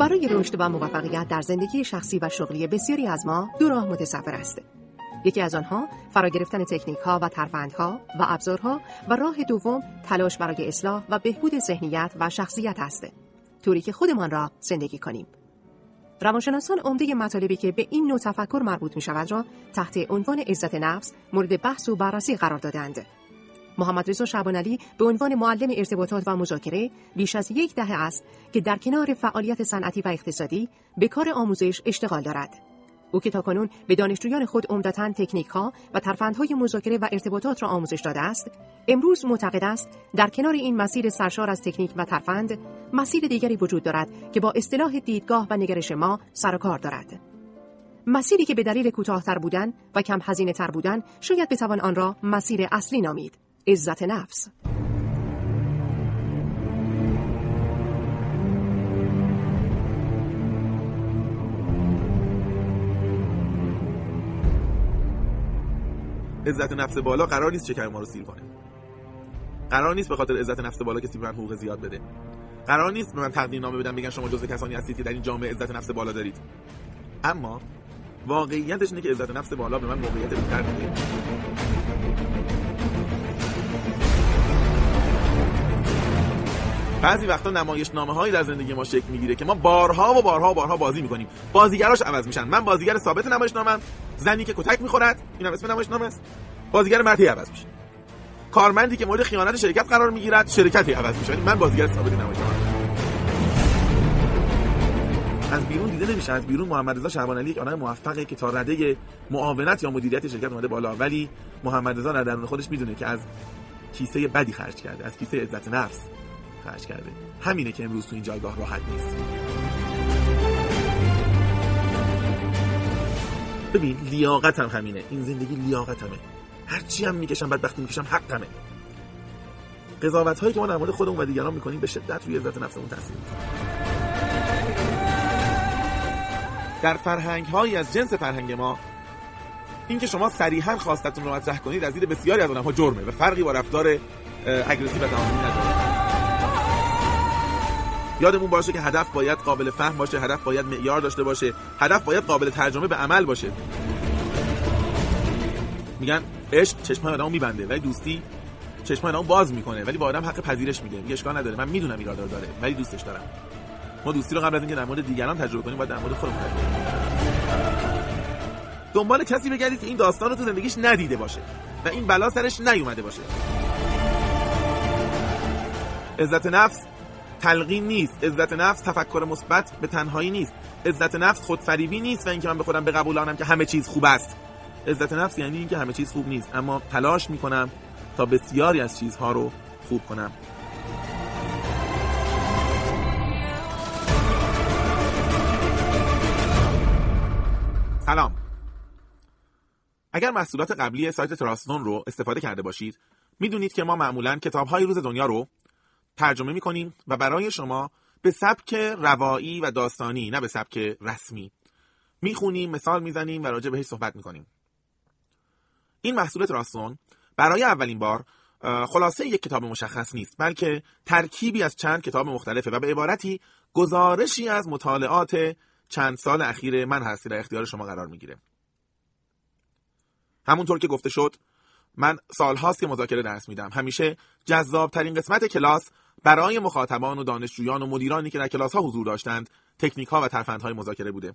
برای رشد و موفقیت در زندگی شخصی و شغلی بسیاری از ما دو راه متصور است. یکی از آنها فرا گرفتن تکنیک‌ها و ترفندها و ابزارها و راه دوم تلاش برای اصلاح و بهبود ذهنیت و شخصیت است، طوری که خودمان را زندگی کنیم. روانشناسان عمده مطالبی که به این نوع تفکر مربوط می‌شود را تحت عنوان عزت نفس مورد بحث و بررسی قرار دادند. محمدرضا شعبانعلی به عنوان معلم ارتباطات و مذاکره بیش از 1 دهه است که در کنار فعالیت صنعتی و اقتصادی به کار آموزش اشتغال دارد. او که تاکنون به دانشجویان خود عمدتاً تکنیک‌ها و ترفندهای مذاکره و ارتباطات را آموزش داده است، امروز معتقد است در کنار این مسیر سرشار از تکنیک و ترفند، مسیر دیگری وجود دارد که با اصطلاح دیدگاه و نگرش ما سر و کار دارد. مسیری که به دلیل کوتاه‌تر بودن و کم هزینه‌تر بودن شاید بتوان آن را مسیر اصلی نامید: عزت نفس. عزت نفس بالا قرار نیست شکم ما رو سیر کنه. قرار نیست به خاطر عزت نفس بالا کسی به من حقوق زیاد بده. قرار نیست به من تقدیرنامه بدن بگن شما جزو کسانی هستید که در این جامعه عزت نفس بالا دارید. اما واقعیتش اینه که عزت نفس بالا به من موقعیت بیشتر میده. بعضی وقتا نمایشنامه‌هایی در زندگی ما شکل میگیره که ما بارها بازی می‌کنیم. بازیگراش عوض میشن. من بازیگر ثابت نمایشنامه‌ام، زنی که کتک می‌خورد، اینم اسم نمایشنامه است. بازیگر مرتی عوض میشه. کارمندی که مورد خیانت شرکت قرار می‌گیرد، شرکتی عوض میشه. من بازیگر ثابت نمایشنامه‌ام. از بیرون دیده نمیشه. از بیرون محمدرضا شعبانعلی یک آدم موفقه که تا رده معاونت یا مدیریت شرکت اومده بالا، ولی محمدرضا در درون خودش می‌دونه که از کیسه بدی خرج کرده، از کیسه عزت نفس خرج کرده. همینه که امروز تو این جایگاه راحت نیست. ببین، لیاقتم همینه. این زندگی لیاقتمه. هر چی هم میکشم، بدبختی میکشم، حقمه. قضاوت هایی که ما در مورد خودمون و دیگران میکنیم به شدت روی عزت نفسمون تاثیر میذاره. در فرهنگ هایی از جنس فرهنگ ما، اینکه شما صریحا خواستتون رو مطرح کنید از دید بسیاری از اونها جرمه و فرقی با رفتار اگریسیو و تعاملی نداره. یادمون باشه که هدف باید قابل فهم باشه، هدف باید معیار داشته باشه، هدف باید قابل ترجمه به عمل باشه. میگن عشق چشمای آدمو میبنده، ولی دوستی چشمای آدمو باز میکنه، ولی با آدم حق پذیرش میده. میگه اشکال نداره، من میدونم ایرادار داره، ولی دوستش دارم. ما دوستی رو قبل از اینکه در مورد دیگران تجربه کنیم، باید در مورد خودمون تجربه کنیم. دنبال کسی بگردید که این داستان رو تو زندگیش ندیده باشه و این بلا سرش نیومده باشه. عزت نفس تلقین نیست. عزت نفس تفکر مثبت به تنهایی نیست. عزت نفس خودفریبی نیست و اینکه من به خودم بقبولانم که همه چیز خوب است. عزت نفس یعنی اینکه همه چیز خوب نیست، اما تلاش میکنم تا بسیاری از چیزها رو خوب کنم. سلام. اگر محصولات قبلی سایت تراستون رو استفاده کرده باشید، میدونید که ما معمولاً کتاب‌های روز دنیا رو ترجمه می‌کنیم و برای شما به سبک روایی و داستانی، نه به سبک رسمی، می‌خونیم، مثال می‌زنیم و راجع بهش صحبت می‌کنیم. این محصول تراستون برای اولین بار خلاصه یک کتاب مشخص نیست، بلکه ترکیبی از چند کتاب مختلفه و به عبارتی گزارشی از مطالعات چند سال اخیر من هستی در اختیار شما قرار میگیره. همونطور که گفته شد، من سالهاست که مذاکره درس میدم. همیشه جذابترین قسمت کلاس برای مخاطبان و دانشجویان و مدیرانی که در کلاس ها حضور داشتند، تکنیک ها و ترفندهای مذاکره بوده.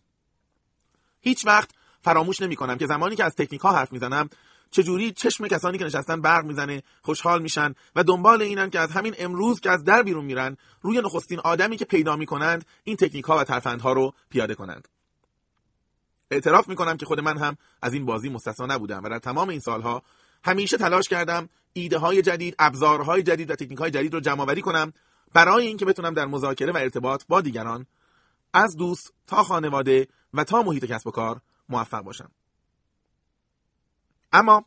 هیچ وقت فراموش نمی کنم که زمانی که از تکنیک ها حرف میزنم، چجوری چشم کسانی که نشستن برق میزنه، خوشحال میشن و دنبال اینن که از همین امروز که از در بیرون میرن، روی نخستین آدمی که پیدا میکنند این تکنیک ها و ترفندها رو پیاده کنند. اعتراف میکنم که خود من هم از این بازی مستثنا نبودم و در تمام این سالها همیشه تلاش کردم ایده های جدید، ابزارهای جدید و تکنیک های جدید رو جمع آوری کنم برای اینکه بتونم در مذاکره و ارتباط با دیگران، از دوست تا خانواده و تا محیط کسب و کار موفق باشم. اما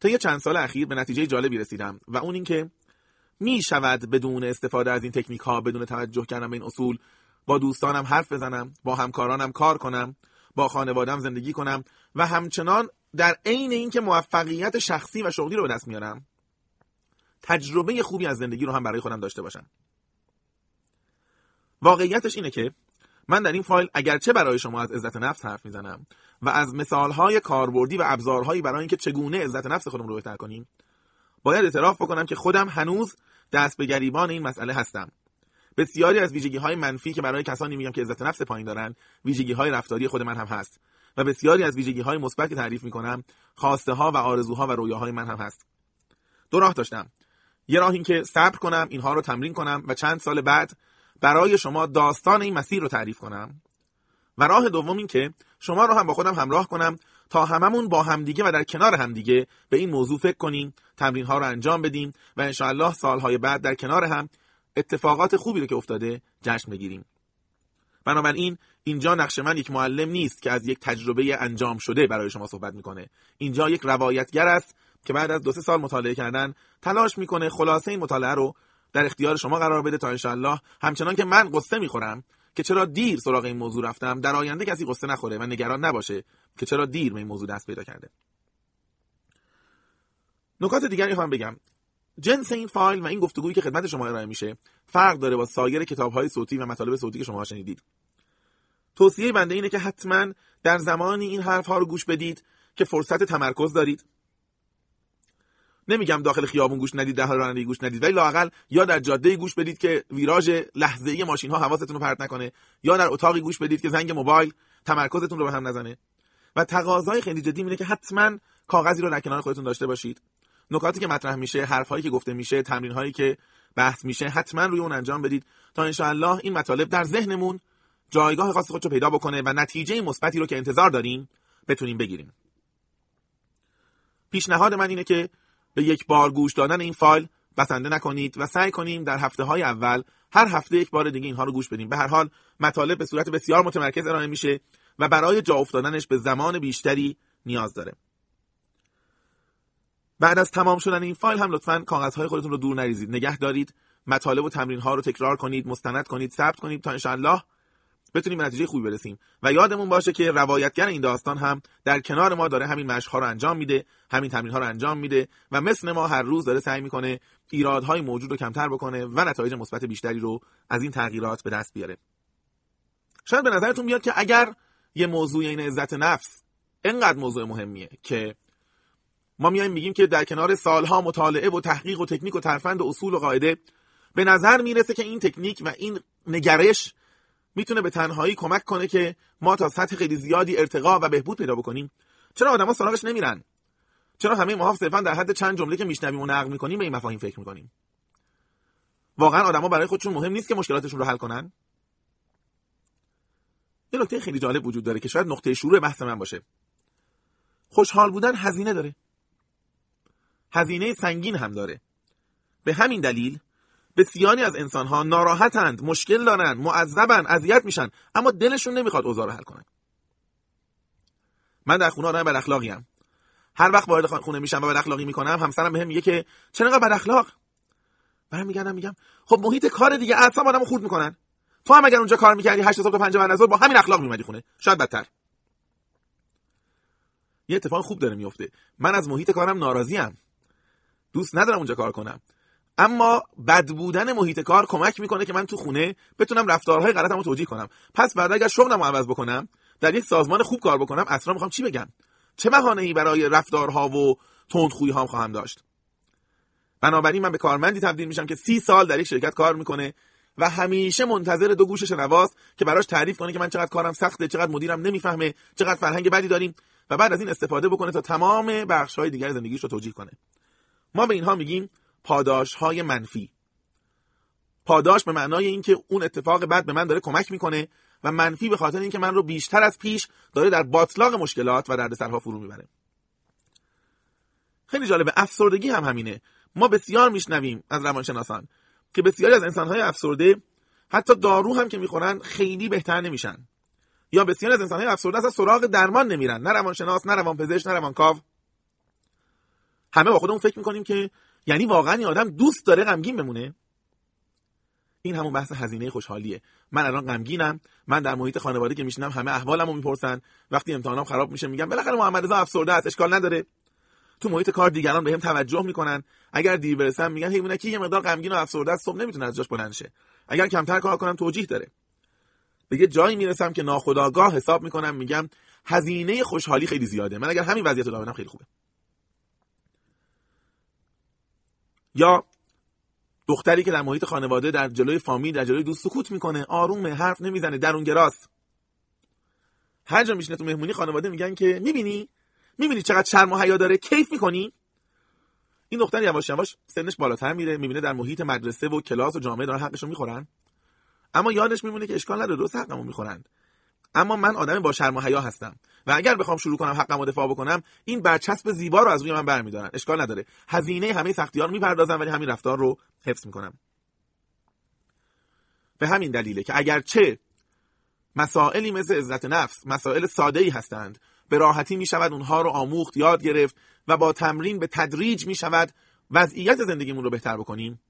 طی چند سال اخیر به نتیجه جالبی رسیدم و اون این که می شود بدون استفاده از این تکنیک ها، بدون توجه کردن به این اصول، با دوستانم حرف بزنم، با همکارانم کار کنم، با خانواده‌ام زندگی کنم و همچنان در عین اینکه موفقیت شخصی و شغلی رو به دست میارم، تجربه خوبی از زندگی رو هم برای خودم داشته باشم. واقعیتش اینه که من در این فایل اگرچه برای شما از عزت نفس حرف میزنم و از مثالهای کاربردی و ابزارهایی برای اینکه چگونه عزت نفس خودمون رو بهتر کنیم، باید اعتراف بکنم که خودم هنوز دست به گریبان این مسئله هستم. بسیاری از ویژگی‌های منفی که برای کسانی میگم که عزت نفس پایین دارن، ویژگی‌های رفتاری خود من هم هست و بسیاری از ویژگی‌های مثبت که تعریف می‌کنم، خواسته‌ها و آرزوها و رویاهای من هم هست. دو راه داشتم. یه راه این که صبر کنم، اینها رو تمرین کنم و چند سال بعد برای شما داستان این مسیر رو تعریف کنم، و راه دوم این که شما رو هم با خودم همراه کنم تا هممون با همدیگه و در کنار همدیگه به این موضوع فکر کنیم، تمرین‌ها رو انجام بدیم و انشاءالله سال‌های بعد در کنار هم اتفاقات خوبی رو که افتاده جشن بگیریم. بنابراین اینجا نقش من یک معلم نیست که از یک تجربه انجام شده برای شما صحبت میکنه. اینجا یک روایتگر است که بعد از 2-3 سال مطالعه کردن تلاش میکنه خلاصه این مطالعه رو در اختیار شما قرار بده تا انشاءالله همچنان که من قصه میخورم که چرا دیر سراغ این موضوع رفتم، در آینده کسی قصه نخوره و نگران نباشه که چرا دیر به این موضوع دست پیدا کرده. نکات دیگری هم بگم. جنس این فایل و این گفتگویی که خدمت شما ارائه میشه فرق داره با سایر کتاب‌های صوتی و مطالب صوتی که شما شنیدید. توصیه بنده اینه که حتما در زمانی این حرف‌ها رو گوش بدید که فرصت تمرکز دارید. نمیگم داخل خیابون گوش ندید، در حال رانندگی گوش ندید، ولی لااقل یا در جاده گوش بدید که ویراژ لحظه‌ای ماشین‌ها حواستون رو پرت نکنه، یا در اتاقی گوش بدید که زنگ موبایل تمرکزتون رو به هم نزنه. و تقاضای خیلی جدی اینه که حتما کاغذی رو در کنار خودتون داشته باشید. نکاتی که مطرح میشه، حرفایی که گفته میشه، تمرین‌هایی که بحث میشه، حتما روی اون انجام بدید تا انشاءالله این مطالب در ذهنمون جایگاه خاص خودشو پیدا بکنه و نتیجه مثبتی رو که انتظار داریم بتونیم بگیریم. پیشنهاد من اینه که به یک بار گوش دادن این فایل بسنده نکنید و سعی کنیم در هفته‌های اول هر هفته یک بار دیگه اینها رو گوش بدیم. به هر حال مطالب به صورت بسیار متمرکز ارائه میشه و برای جا افتادنش به زمان بیشتری نیاز داره. بعد از تمام شدن این فایل هم لطفاً کاغذهای خودتون رو دور نریزید، نگه دارید، مطالب و تمرین‌ها رو تکرار کنید، مستند کنید، ثبت کنید تا انشاءالله بتونیم به نتیجه خوبی برسیم. و یادمون باشه که روایتگر این داستان هم در کنار ما داره همین مشق‌ها رو انجام میده، همین تمرین‌ها رو انجام میده و مثل ما هر روز داره سعی میکنه ایرادهای موجود رو کمتر بکنه و نتایج مثبت بیشتری رو از این تغییرات به دست بیاره. شاید به نظرتون بیاد که اگر یه موضوع این عزت نفس اینقدر موضوع مهمیه که ما میایم میگیم که در کنار سالها مطالعه و تحقیق و تکنیک و ترفند و اصول و قاعده، به نظر میرسه که این تکنیک و این نگرش میتونه به تنهایی کمک کنه که ما تا سطح خیلی زیادی ارتقا و بهبود پیدا بکنیم، چرا آدما سراغش نمیرن؟ چرا همه ما صرفا در حد چند جمله که میشنویم و نقل میکنیم به این مفاهیم فکر میکنیم؟ واقعا آدما برای خودشون مهم نیست که مشکلاتشون رو حل کنن؟ یه نکته خیلی جالب وجود داره که شاید نقطه شروع بحث من باشه. خوشحال بودن هزینه داره. هزینه سنگین هم داره. به همین دلیل بسیاری از انسان‌ها ناراحتند، مشکل دارن، معذبن، اذیت میشن، اما دلشون نمیخواد اوضاع رو حل کنن. من در خونه آدم بد اخلاقی‌ام. هر وقت وارد خونه میشم و بد اخلاقی میکنم، همسرم بهم میگه که چرا بد اخلاق؟ من میگم خب محیط کار دیگه، اصلا آدمو خرد میکنن. تو هم اگر اونجا کار میکردی 8 صبح تا 5 بعد از ظهر با همین اخلاق میومدی خونه، شاید بدتر. یه اتفاق خوب داره میفته. من از محیط کارم ناراضی‌ام. دوست ندارم اونجا کار کنم، اما بد بودن محیط کار کمک میکنه که من تو خونه بتونم رفتارهای غلطمو توجیه کنم. پس بعد اگر شغلمو عوض بکنم، در یک سازمان خوب کار بکنم، اصلا میخوام چی بگم؟ چه بهانه‌ای برای رفتارها و تندخویی‌هام خواهم داشت؟ بنابراین من به کارمندی تبدیل میشم که 30 سال در یک شرکت کار میکنه و همیشه منتظر 2 گوش شنواست که براش تعریف کنه که من چقدر کارم سخته، چقدر مدیرم نمیفهمه، چقدر فرهنگ بدی داریم و بعد از این استفاده بکنه تا تمام بخش‌های دیگر زندگیش رو توجیه کنه. ما به اینها میگیم پاداش‌های منفی. پاداش به معنای اینکه اون اتفاق بد به من داره کمک میکنه و منفی به خاطر اینکه من رو بیشتر از پیش داره در باطلاق مشکلات و دردسرها فرو میبره. خیلی جالبه، افسردگی هم همینه. ما بسیار میشنویم از روانشناسان که بسیاری از انسان‌های افسرده حتی دارو هم که میخورن خیلی بهتر نمیشن، یا بسیاری از انسان‌های افسرده اصلا سراغ درمان نمیرن، نه روانشناس، نه روانپزشک، نه روانکاو. همه با خودمون فکر میکنیم که یعنی واقعا این آدم دوست داره غمگین بمونه؟ این همون بحث هزینه خوشحالیه. من الان غمگینم، من در محیط خانواده که میشینم همه احوالمو میپرسن، وقتی امتحانام خراب میشه میگم بالاخره محمدرضا افسرده است، اشکال نداره. تو محیط کار دیگران بهم توجه میکنن، اگر دیر برسم میگن حیوانکی یه مقدار غمگین و افسرده است، صبح نمیتونه از جاش بلند شه. اگر کمتر کار کنم توجیه داره. به یه جایی میرسم که ناخودآگاه حساب میکنم، میگم هزینه خوشحالی خیلی زیاده، من اگر همین وضعیت رو دارم خیلی خوبه. یا دختری که در محیط خانواده، در جلوی فامیل، در جلوی دوست سکوت میکنه، آرومه، حرف نمیزنه، درونگراست. هر جا میشینه تو مهمونی خانواده میگن که میبینی چقدر شرم و حیا داره، کیف میکنی. این دختر یواش یواش سنش بالاتر میره، میبینه در محیط مدرسه و کلاس و جامعه دارن حقشو میخورن، اما یادش میمونه که اشکال نداره، درست حقمو میخورن، اما من آدم با شرم و حیا هستم و اگر بخوام شروع کنم حقمو دفاع بکنم، این برچسب زیبا رو از روی من برمیدارن. اشکال نداره، هزینه همه سختی‌ها رو میپردازم ولی همین رفتار رو حفظ میکنم. به همین دلیله که اگرچه مسائلی مثل عزت نفس مسائل ساده‌ای هستند، به راحتی میشود اونها رو آموخت، یاد گرفت و با تمرین به تدریج میشود وضعیت زندگیمون رو بهتر بکنیم.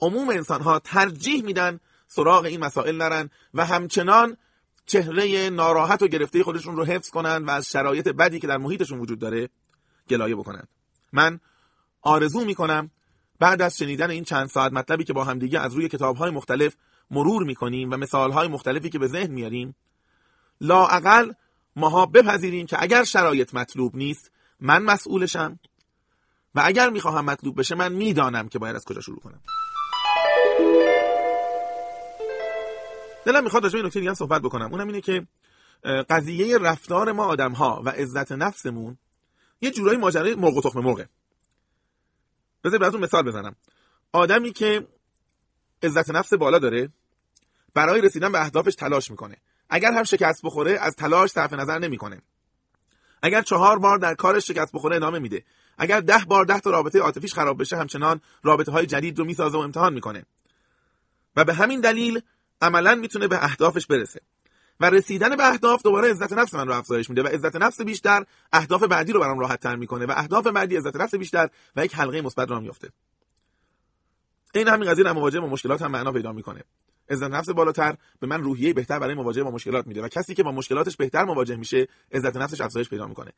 عموم انسان‌ها ترجیح میدن سراغ این مسائل نرن و همچنان چهره ناراحت و گرفته خودشون رو حفظ کنن و از شرایط بدی که در محیطشون وجود داره گلایه بکنن. من آرزو میکنم بعد از شنیدن این چند ساعت مطلبی که با هم دیگه از روی کتاب‌های مختلف مرور میکنیم و مثال‌های مختلفی که به ذهن میاریم، لااقل ماها بپذیریم که اگر شرایط مطلوب نیست من مسئولشم و اگر میخواهم مطلوب بشه من میدانم که باید از کجا شروع کنم. دلم میخواد راجع به این نکته دیگه هم صحبت بکنم، اونم اینه که قضیه رفتار ما آدم‌ها و عزت نفسمون یه جورایی ماجرای مرغ و تخم مرغه. بذار براتون مثال بزنم. آدمی که عزت نفس بالا داره برای رسیدن به اهدافش تلاش میکنه، اگر هم شکست بخوره از تلاش صرف نظر نمیکنه، اگر 4 بار در کارش شکست بخوره ادامه میده، اگر 10 بار 10 تا رابطه عاطفیش خراب بشه همچنان رابطه‌های جدید رو میسازه و امتحان میکنه و به همین دلیل عملاً میتونه به اهدافش برسه و رسیدن به اهداف دوباره عزت نفس من رو افزایش میده و عزت نفس بیشتر اهداف بعدی رو برام راحت‌تر میکنه و اهداف بعدی عزت نفس بیشتر و یک حلقه مثبت راه میفته. این همین قضیه هم مواجهه با مشکلات هم معنا پیدا میکنه. عزت نفس بالاتر به من روحیه بهتر برای مواجهه با مشکلات میده و کسی که با مشکلاتش بهتر مواجه میشه عزت نفسش افزایش پیدا میکنه.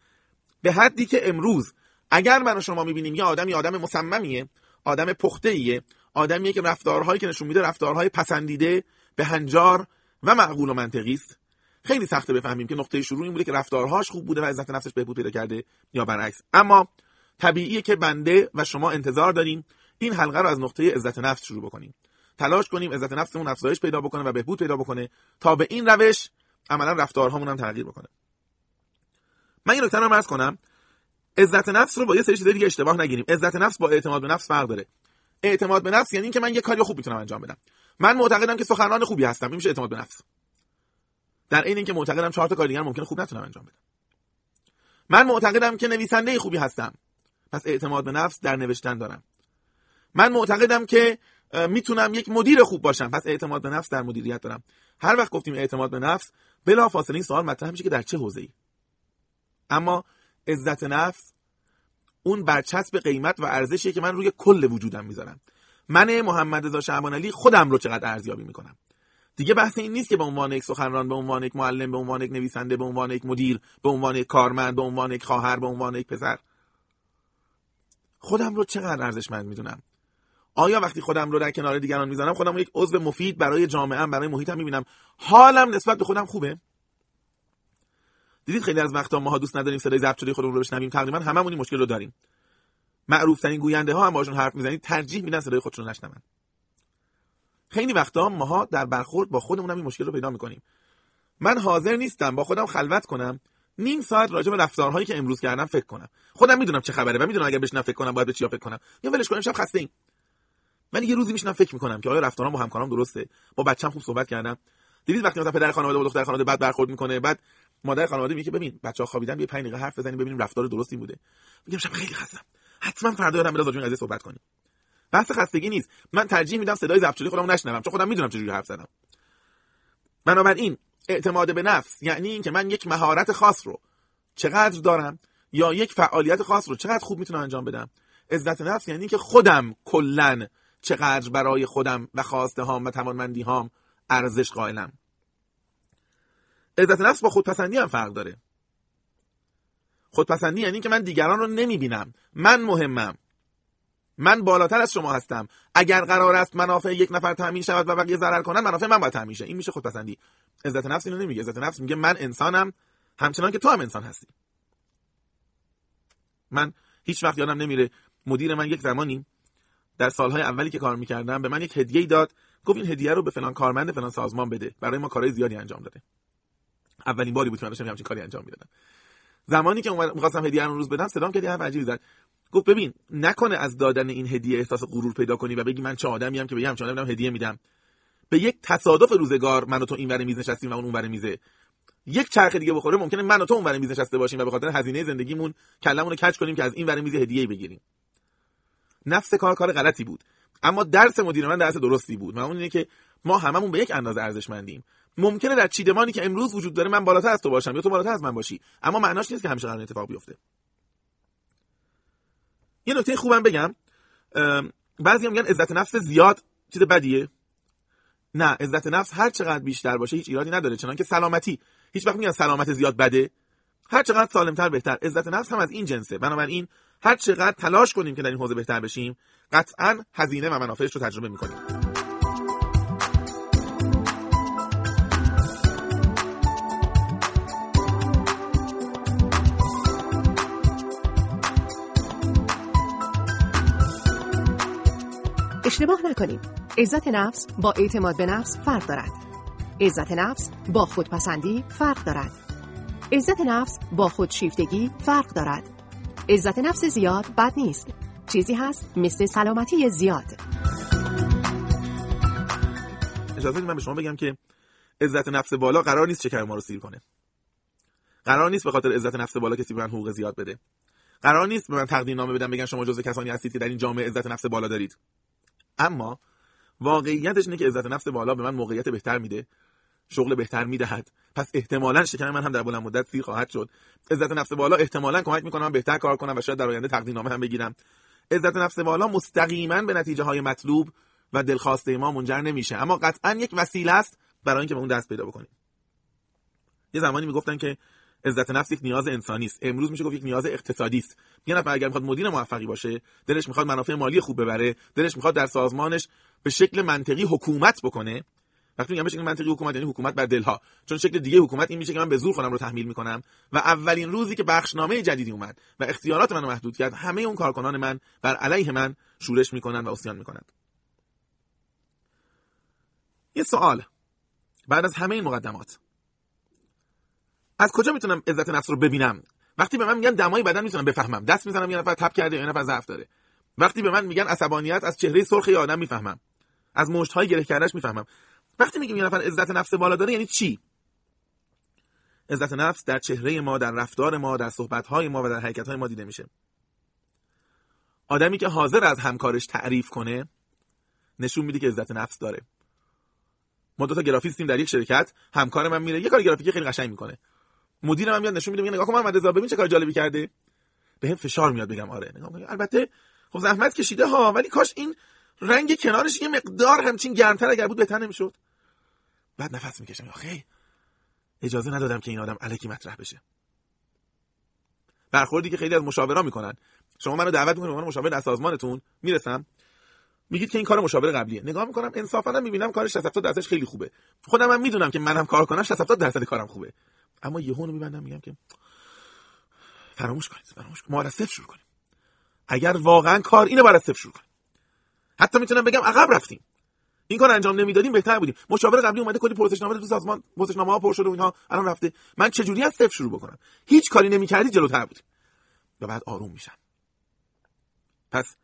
به حدی که امروز اگر من و شما میبینیم یه آدم مصممیه، آدم پخته‌ایه، آدمیه که رفتارهایی که نشون میده رفتارهای پسندیده، بهنجار و معقول و منطقی است، خیلی سخته بفهمیم که نقطه شروع این بوده که رفتارهاش خوب بوده و عزت نفسش بهبود پیدا کرده یا برعکس. اما طبیعیه که بنده و شما انتظار داریم این حلقه رو از نقطه عزت نفس شروع بکنیم، تلاش کنیم عزت نفسمون افزایش پیدا بکنه و بهبود پیدا بکنه تا به این روش عملا رفتارهامون هم تغییر بکنه. من این نکته رو عرض کنم، عزت نفس رو با یه سری چیز دیگه اشتباه نگیریم. عزت نفس با اعتماد به نفس فرق داره. اعتماد به نفس یعنی اینکه من یه کاری خوب میتونم انجام بدم، من معتقدم که سخنران خوبی هستم، این میشه اعتماد به نفس، در عین اینکه معتقدم 4 تا کار دیگه ممکنه خوب نتونم انجام بدم. من معتقدم که نویسنده خوبی هستم، پس اعتماد به نفس در نوشتن دارم. من معتقدم که میتونم یک مدیر خوب باشم، پس اعتماد به نفس در مدیریت دارم. هر وقت گفتیم اعتماد به نفس، بلافاصله این سوال مطرح میشه که در چه حوزه‌ای. اما عزت نفس اون برچسب قیمت و ارزشیه که من روی کل وجودم میذارم. من محمدرضا شعبانعلی خودم رو چقدر ارزیابی میکنم. دیگه بحث این نیست که به عنوان یک سخنران، به عنوان یک معلم، به عنوان یک نویسنده، به عنوان یک مدیر، به عنوان یک کارمند، به عنوان یک خواهر، به عنوان یک پسر، خودم رو چقدر ارزشمند میدونم. آیا وقتی خودم رو در کنار دیگران میذارم خودم رو یک عضو مفید برای جامعه‌ام، برای محیطم میبینم؟ حالم نسبت به خودم خوبه؟ دیدید خیلی از وقتا ماها دوست نداریم صدای ضبط شده خودمون رو بشنویم، تقریبا هممون این مشکل رو داریم. معروف ترین گوینده ها هم باشون حرف میزنید ترجیح میدن صدای خودشون رو نشنون. خیلی وقتا ماها در برخورد با خودمون هم این مشکل رو پیدا میکنیم. من حاضر نیستم با خودم خلوت کنم، نیم ساعت راجع به رفتارهایی که امروز کردم فکر کنم. خودم میدونم چه خبره و میدونم اگر بهش نفکر کنم باید به چیا فکر کنم. یا ولش کنم شب خسته ایم. من یه روزی میشینم فکر میکنم که آیا رفتارام با همکارام درسته؟ با بچه‌م خوب صحبت کردم؟ دیدید وقتی مثلا پدر خانواده با دختر خانواده بد برخورد میکنه، بعد مادر خانواده میگه ببین بچه‌ها خوابیدن، یه 5 دقیقه حرف بزنیم ببینیم رفتار درستی بوده. میگم شب خیلی خستم، حتما فردا یادم میاد راجع به این قضیه صحبت کنیم. بحث خستگی نیست. من ترجیح میدم صدای ضبط شده خودمو نشنوم، چون خودم میدونم چجوری حرف زدم. بنابراین اعتماد به نفس یعنی اینکه من یک مهارت خاص رو چقدر دارم یا یک فعالیت خاص رو چقدر خوب میتونم انجام بدم. عزت نفس یعنی اینکه خودم کلا چقدر برای خودم و خواسته هام و توانمندی هام ارزش قائلم. عزت نفس با خودپسندی هم فرق داره. خودپسندی یعنی که من دیگران رو نمیبینم، من مهمم، من بالاتر از شما هستم. اگر قرار است منافع یک نفر تامین شود و بقیه ضرر کنند، منافع من باید تامین شه. این میشه خودپسندی. عزت نفس اینو نمیگه. عزت نفس میگه من انسانم همچنان که تو هم انسان هستی. من هیچ وقت یادم نمیره مدیر من یک زمانی در سالهای اولی که کار میکردم به من یک هدیه داد، گفت این هدیه رو به فلان کارمند فلان سازمان بده، برای ما کارهای زیادی انجام داده. اولین باری بود که من داشتم همچین کاری انجام میدادم. زمانی که می‌خواستم هدیه رو روز بدم، صدام کرد، یه حرف عجیبی زد. گفت ببین نکنه از دادن این هدیه احساس غرور پیدا کنی و بگی من چه آدمیم که بگم چه آدمیم هدیه میدم. به یک تصادف روزگار من و تو اینور میز نشستیم و اون اونور میزه. یک چرخه دیگه بخوره ممکنه من و تو اونور میز نشسته باشیم و به خاطر هزینه زندگیمون کلمونو کج کنیم که از اینور میز هدیه بگیریم. نفس کار غلطی بود، اما درس مدیر من درس درستی بود. معلوم اینه که ما هممون به یک اندازه ارزشمندیم. ممکنه در چیدمانی که امروز وجود داره من بالاتر از تو باشم یا تو بالاتر از من باشی، اما معناش نیست که همیشه قرار اتفاق بیفته. یه نکته خوبم بگم، بعضیا میگن عزت نفس زیاد چیز بدیه. نه، عزت نفس هر چقدر بیشتر باشه هیچ ایرادی نداره. چنان که سلامتی، هیچ وقت میگن سلامت زیاد بده، هر چقدر سالمتر بهتر. عزت نفس هم از این جنسه. بنابراین هر چقدر تلاش کنیم که در این حوزه بهتر بشیم، قطعاً هزینه و منافعش رو تجربه می‌کنیم. اشتباه نکنیم، عزت نفس با اعتماد به نفس فرق دارد. عزت نفس با خودپسندی فرق دارد. عزت نفس با خودشیفتگی فرق دارد. عزت نفس زیاد بد نیست، چیزی هست مثل سلامتی زیاد. اجازه بدید من به شما بگم که عزت نفس بالا قرار نیست چکر ما رو سیر کنه. قرار نیست به خاطر عزت نفس بالا کسی به من حقوق زیاد بده. قرار نیست به من تقدیرنامه بدن بگن شما جزو کسانی هستید که در این جامعه عزت نفس بالا دارید. اما واقعیتش اینه که عزت نفس بالا به من موقعیت بهتر میده، شغل بهتر میدهد، پس احتمالاً شکم من هم در بلند مدت سیر خواهد شد. عزت نفس بالا احتمالاً کمک میکنه من بهتر کار کنم و شاید در آینده تقدیرنامه هم بگیرم. عزت نفس بالا مستقیما به نتیجه های مطلوب و دلخواسته ما منجر نمیشه، اما قطعاً یک وسیله است برای اینکه به اون دست پیدا بکنیم. یه زمانی میگفتن که عزت نفس یک نیاز انسانی است، امروز میشه گفت یک نیاز اقتصادی است. یه نفر اگر میخواد مدیر موفقی باشه، دلش میخواد منافع مالی خوب ببره، دلش میخواد در سازمانش به شکل منطقی حکومت بکنه. وقتی میگم به شکل منطقی حکومت یعنی حکومت بر دلها، چون شکل دیگه حکومت این میشه که من به زور خودم رو تحمیل میکنم. و اولین روزی که بخشنامه جدیدی اومد و اختیارات منو محدود کرد، همه اون کارکنان من بر علیه من شورش میکنن و عصیان میکنن. یه سوال بعد از همه این مقدمات، از کجا میتونم عزت نفس رو ببینم؟ وقتی به من میگن دمای بدن میتونم بفهمم، دست میزنم یه نفر تپ کرده یا یه نفر ضعف داره. وقتی به من میگن عصبانیت، از چهره سرخ یه آدم میفهمم، از مشت های گره کردهش میفهمم. وقتی میگیم یه نفر عزت نفس بالا داره یعنی چی؟ عزت نفس در چهره ما، در رفتار ما، در صحبت های ما و در حرکت های ما دیده میشه. آدمی که حاضر از همکارش تعریف کنه نشون میده که عزت نفس داره. ما دو تا گرافیستیم در یک شرکت، همکار من میره یه کار گرافیکی خیلی قشنگ میکنه، مدیر من میاد نشون میده، میگه نگاه کن محمدرضا ببین چه کار جالبی کرده. بهم فشار میاد بگم آره نگاه کن، البته خب زحمت کشیده ها، ولی کاش این رنگ کنارش یه مقدار همچین گرمتر اگر بود بهتر نمیشد. بعد نفس میکشم آخه اجازه ندادم که این آدم الکی مطرح بشه. برخوردی که خیلی از مشاورا میکنن، شما منو دعوت میکنید به عنوان مشاور در سازمانتون، میرسم میگید که این کار مشاور قبلیه، نگاه میکنم انصافا میبینم کارش 60-70% خیلی خوبه، خودم هم میدونم که منم کار کنم 60-70% کارم خوبه، اما یهو رو میبندم میگم که فراموش کنید ما از صفر شروع کنیم. اگر واقعا کار اینه باید از صفر شروع کنیم. حتی میتونم بگم عقب رفتیم، این کار انجام نمیدادیم بهتر بودیم. مشاور قبلی اومده کلی پروسشنامه تو سازمان، پروسشنامه‌ها پر شده و اینها الان رفته. من چه جوری از صفر شروع بکنم؟ هیچ کاری نمی‌کردی جلوتر بودیم. و بعد آروم میشم. پس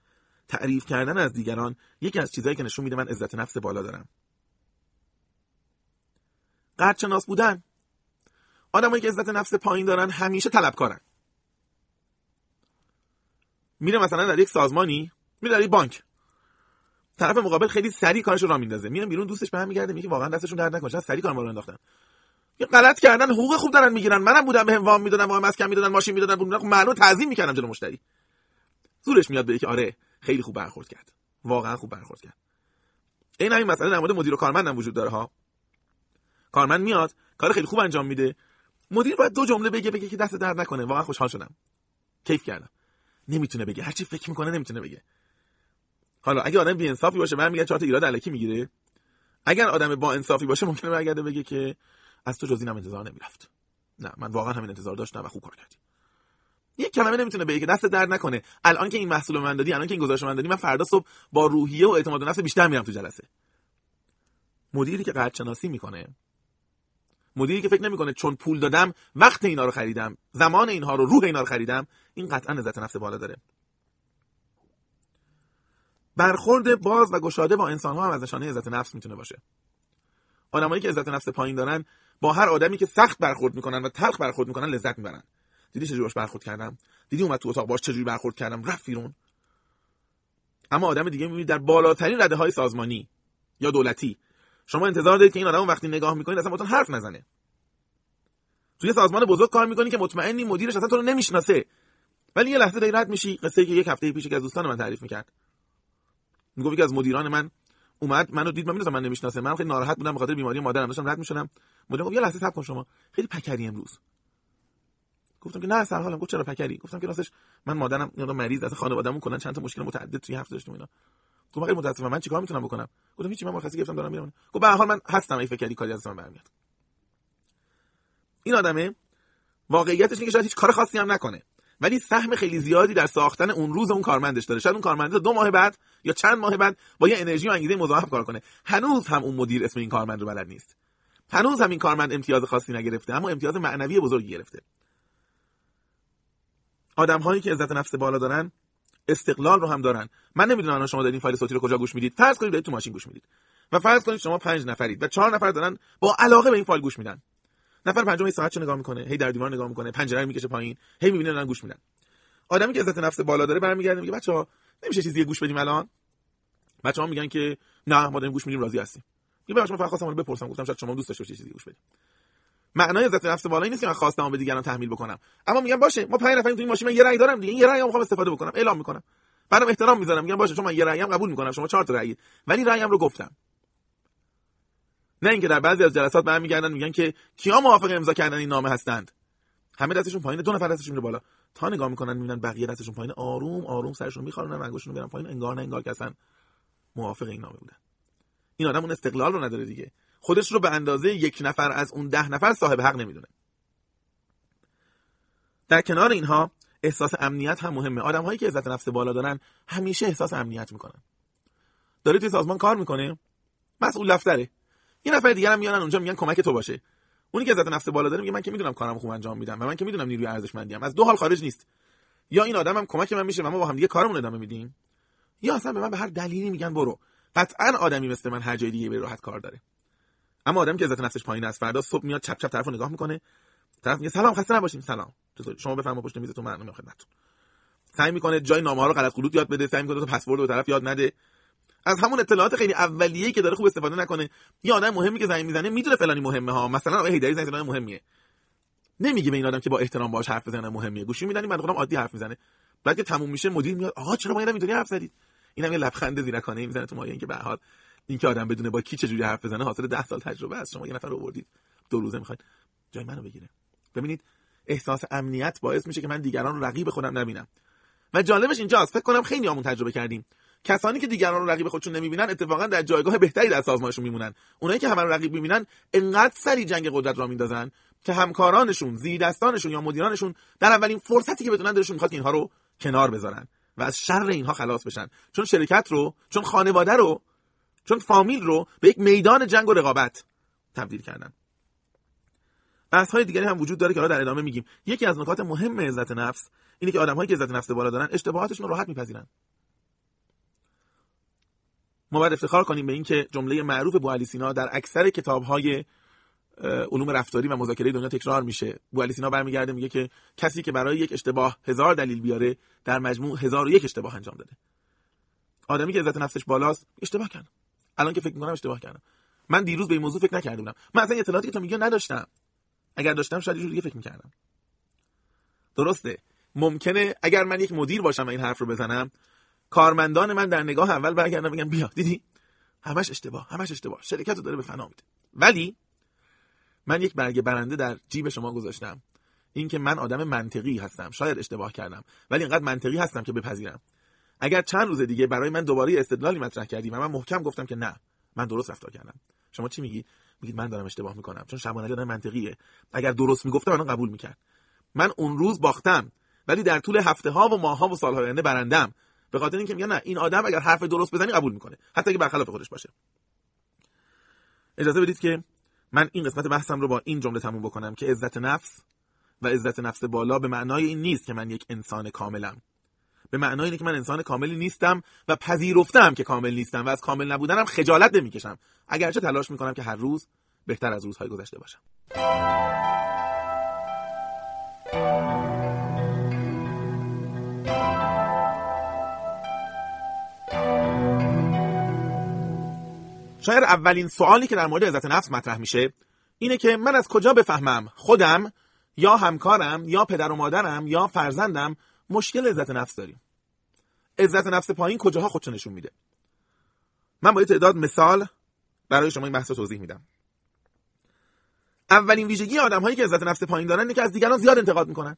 تعریف کردن از دیگران یکی از چیزایی که نشون میده من عزت نفس بالا دارم. قدرشناس بودن. آدمایی که عزت نفس پایین دارن همیشه طلبکارن. میره مثلا در یک سازمانی، میره در یک بانک، طرف مقابل خیلی سریع کارش رو راه میندازه، میرن بیرون، دوستش به هم میگرده، میگه واقعا دستشون درد نکنه، سریع کارم رو انداختن، یه غلط کردن، حقوق خوب دارن میگیرن، منم بودم بهم وام میدادن، وام مسکن میدادن، ماشین میدادن، بودم معلوم تعظیم میکردم جلو مشتری. زورش میاد بگه آره خیلی خوب برخورد کرد، واقعا خوب برخورد کرد. این مسئله در مورد مدیر و کارمندم وجود داره ها. کارمند میاد کار خیلی خوب انجام میده، مدیر باید دو جمله بگه که دست درد نکنه. واقعا خوشحال شدم، کیف کردم. نمیتونه بگه، هر چی فکر میکنه نمیتونه بگه. حالا اگه آدم بی انصافی باشه من میگم چرا تو ایراد الکی میگیره. اگر آدم با انصافی باشه ممکنه برگرده بگه که از تو جزینم انتظار نمیرفت. نه من واقعا همین انتظار داشتم و خوب کار کردی. یک کلمه نمیتونه بگه که دست درد نکنه. الان که این محصول من دادی، الان که این گزارش من دادی، من فردا صبح با روحیه و اعتماد به نفس بیشتر میرم تو جلسه. مدیری که قدرشناسی میکنه، مدیری که فکر نمیکنه چون پول دادم، وقت اینا رو خریدم، زمان اینها رو، روح اینا رو خریدم، این قطعا عزت نفس بالا داره. برخورد باز و گشاده با انسان‌ها هم از نشانه عزت نفس میتونه باشه. آدمایی که عزت نفس پایین دارن با هر آدمی که سخت برخورد میکنن و تلخ برخورد میکنن لذت میبرن. دیدی چجوری باش برخورد کردم؟ دیدی اومد تو اتاق باش چجوری برخورد کردم؟ رفت بیرون. اما آدم دیگه میبینید در بالاترین رده‌های سازمانی یا دولتی شما انتظار دارید که این آدمو وقتی نگاه میکنید اصلا باهاتون حرف نزنه. توی سازمان بزرگ کار میکنی که مطمئنی مدیرش اصلا تو رو نمیشناسه. ولی یه لحظه دیگه رد میشی. قصه‌ای که یک هفته پیش یکی از دوستان من تعریف میکرد. میگفت که از مدیران من اومد منو دید، من میدونم من نمیشناسه، من خیلی ناراحت بودم به خاطر بیماری مادرم، داشتم رد میشدم. مدیر گفت یه لحظه صبر کن، شما خیلی پکری امروز. گفتم که نه سر حالم. گفت چرا پکری؟ گفتم که راستش من مادرم یادم مریض، از خانواده‌مون کلا چند تا مشکل متعدد توی هفته داشتیم اینا. گفتم خیلی متاسفم، من چیکار میتونم بکنم؟ گفتم هیچی، من مرخصی گرفتم دارم میرم. گفت به هر حال من هستم، این فکری کاری از من برمیاد. این آدمه واقعیتش اینه که شاید هیچ کار خاصی هم نکنه، ولی سهم خیلی زیادی در ساختن اون روز اون کارمندش داره. شاید اون کارمند 2 ماه بعد یا چند ماه بعد با یه انرژی و انگیزه مضاعف کار کنه. هنوز هم اون مدیر اسم این کارمند رو بلد نیست، هنوز هم این کارمند امتیاز خاصی نگرفته، اما امتیاز معنوی بزرگی گرفته. آدم‌هایی که عزت نفس بالا دارن استقلال رو هم دارن. من نمیدونم الان شما دارید این فایل صوتی رو کجا گوش میدید. فرض کنید دارید تو ماشین گوش میدید و فرض کنید شما 5 نفرید و 4 نفر دارن با علاقه به این فایل گوش میدن. نفر پنجم ساعتشو نگاه میکنه، هی در دیوار نگاه میکنه، پنجره رو میکشه پایین، هی میبینه دارن گوش میدن. آدمی که عزت نفس بالا داره برمیگرده میگه بچه‌ها نمیشه چیزی گوش بدیم الان؟ بچه‌ها میگن که نه ما داریم گوش میدیم راضی هستیم. میگه بچه‌ها من فقط خواستم بپرسم، گفتم شاید شما دوست داشته باشید چیزی گوش بدید. معنای عزت نفس بالا این نیست که من خواستم به دیگران تحمیل بکنم، اما میگم باشه ما 5 نفریم تو این ماشین، من یه رأی دارم دیگه، این رأیمو میخوام استفاده بکنم، اعلام میکنم، برام احترام میذارم، میگم باشه شما یه رأیام قبول میکنم، شما 4 تا رأیید، ولی رأیام رو گفتم. نه اینکه در بعضی از جلسات برمیگردن میگن که کیا موافق امضا کردن این نامه هستند، همه دستشون پایینه، 2 نفر دستشون میره بالا، تا نگاه میکنن میبینن بقیه دستشون پایینه، آروم آروم سرشون میخارونن، انگشتشون میبرن پایین، انگار نه انگار که اصلا موافق این نامه بودن. این آدم اون استقلال رو نداره دیگه، خودش رو به اندازه 1 نفر از اون 10 نفر صاحب حق نمیدونه. در کنار اینها احساس امنیت هم مهمه. آدم‌هایی که عزت نفس بالا دارن همیشه احساس امنیت میکنن. داره توی سازمان کار میکنه، مسئول دفتره، یه نفر دیگه هم میانن اونجا میگن کمک تو باشه. اونی که عزت نفس بالا داره میگه من که میدونم کارم خوب انجام میدم و من که میدونم نیروی ارزشمندیام، از 2 حال خارج نیست، یا این آدمم کمک من میشه و ما با هم دیگه کارمون ادامه میدیم، یا اصلا به من به هر دلیلی میگن برو. قطعا آدمی مثل من هر جای دیگه بره راحت کار داره. اما آدمی که عزت نفسش پایین است فردا صبح میاد چپ چپ طرفو نگاه میکنه، طرف میگه سلام خسته نباشین، سلام چطوری، شما بفرما پشت میزتون، ممنون خدمتتون. سعی میکنه جای نامه‌ها رو غلط غلوط یاد بده، سعی میکنه تو پسورد به طرف یاد نده، از همون اطلاعات خیلی اولیه‌ای که داره خوب استفاده نکنه. یه آدم مهمی که زنگ میزنه میدونه فلانی مهمه ها، مثلا آقای هیدری زنگ زدن مهمه، نمیگه به این آدم که با احترام باهاش حرف بزنه مهمه، گوشی میدنی من خودم عادی حرف میزنه. بعد که تموم میشه مدیر میاد آقا چرا با این آدم اینطوری حرف زدید؟ اینم یه لبخند زیرکانه میزنه تو مایه اینکه به هر حال اینکه آدم بدونه با کی چه جوری حرف بزنه حاصل 10 سال تجربه است. شما یه نفر رو آوردید 2 روزه میخواید جای منو بگیره. ببینید احساس امنیت باعث میشه که من دیگران رو رقیب خودم نبینم. و جالبش اینجاست فکر کنم خیلیامون تجربه کردیم، کسانی که دیگران رو رقیب خودشون نمیبینن اتفاقا در جایگاه بهتری در سازمانشون میمونن. اونایی که همه رو رقیب میبینن انقدر سری جنگ قدرت را میندازن که همکارانشون، زیردستانشون یا مدیرانشون در اولین فرصتی که بتونن دلشون میخواد اینها رو کنار بذارن و از شر اینها خلاص بشن، چون شرکت رو، چون خانواده رو، چون فامیل رو به یک میدان جنگ و رقابت تبدیل کردن. بحث‌های دیگری هم وجود داره که حالا در ادامه میگیم. یکی از نکات مهم عزت نفس اینه که آدم‌هایی که عزت نفس بالا دارن اشتباهاتشون رو راحت میپذیرن. ما باید افتخار کنیم به این که جمله معروف بوعلی سینا در اکثر کتاب‌های علوم رفتاری و مذاکره دنیا تکرار میشه. بوعلی سینا برمیگرده میگه که کسی که برای یک اشتباه 1000 دلیل بیاره در مجموع 1001 اشتباه انجام داده. آدمی که عزت نفسش بالاست اشتباه کرد. الان که فکر می‌کنم اشتباه کردم. من دیروز به این موضوع فکر نکرده بودم. من اصلا اطلاعاتی که تو میگی نداشتم. اگر داشتم شاید یه جور دیگه فکر می‌کردم. درسته. ممکنه اگر من یک مدیر باشم و این حرف رو بزنم، کارمندان من در نگاه اول برگردن بگن بیا دیدی؟ همش اشتباه، همش اشتباه. شرکت رو داره به فنا میده. ولی من یک برگ برنده در جیب شما گذاشتم. این که من آدم منطقی هستم، شاید اشتباه کردم، ولی اینقدر منطقی هستم که بپذیرم. اگر چند روز دیگه برای من دوباره استدلالی مطرح کردی و من محکم گفتم که نه، من درست رفتار کردم، شما چی میگی؟ میگید من دارم اشتباه میکنم، چون شبانعلی آدم منطقیه. اگر درست میگفته من قبول میکرد. من اون روز باختم، ولی در طول هفته ها و ماه ها و سال ها آینده برندم، به خاطر اینکه میگن نه، این آدم اگر حرف درست بزنی قبول میکنه، حتی اگه برخلاف خودش باشه. اجازه بدید که من این قسمت بحثم رو با این جمله تموم بکنم که عزت نفس و عزت نفس بالا به معنای این نیست که من یک انسان کاملم. به معنای اینه که من انسان کاملی نیستم و پذیرفتم که کامل نیستم و از کامل نبودنم خجالت نمیکشم، اگرچه تلاش میکنم که هر روز بهتر از روزهای گذشته باشم. شاید اولین سوالی که در مورد عزت نفس مطرح میشه اینه که من از کجا بفهمم خودم یا همکارم یا پدر و مادرم یا فرزندم مشکل عزت نفس داریم. عزت نفس پایین کجاها خودشو نشون میده؟ من با یه تعداد مثال برای شما این بحث رو توضیح میدم. اولین ویژگی آدم‌هایی که عزت نفس پایین دارن اینه که از دیگران زیاد انتقاد میکنن.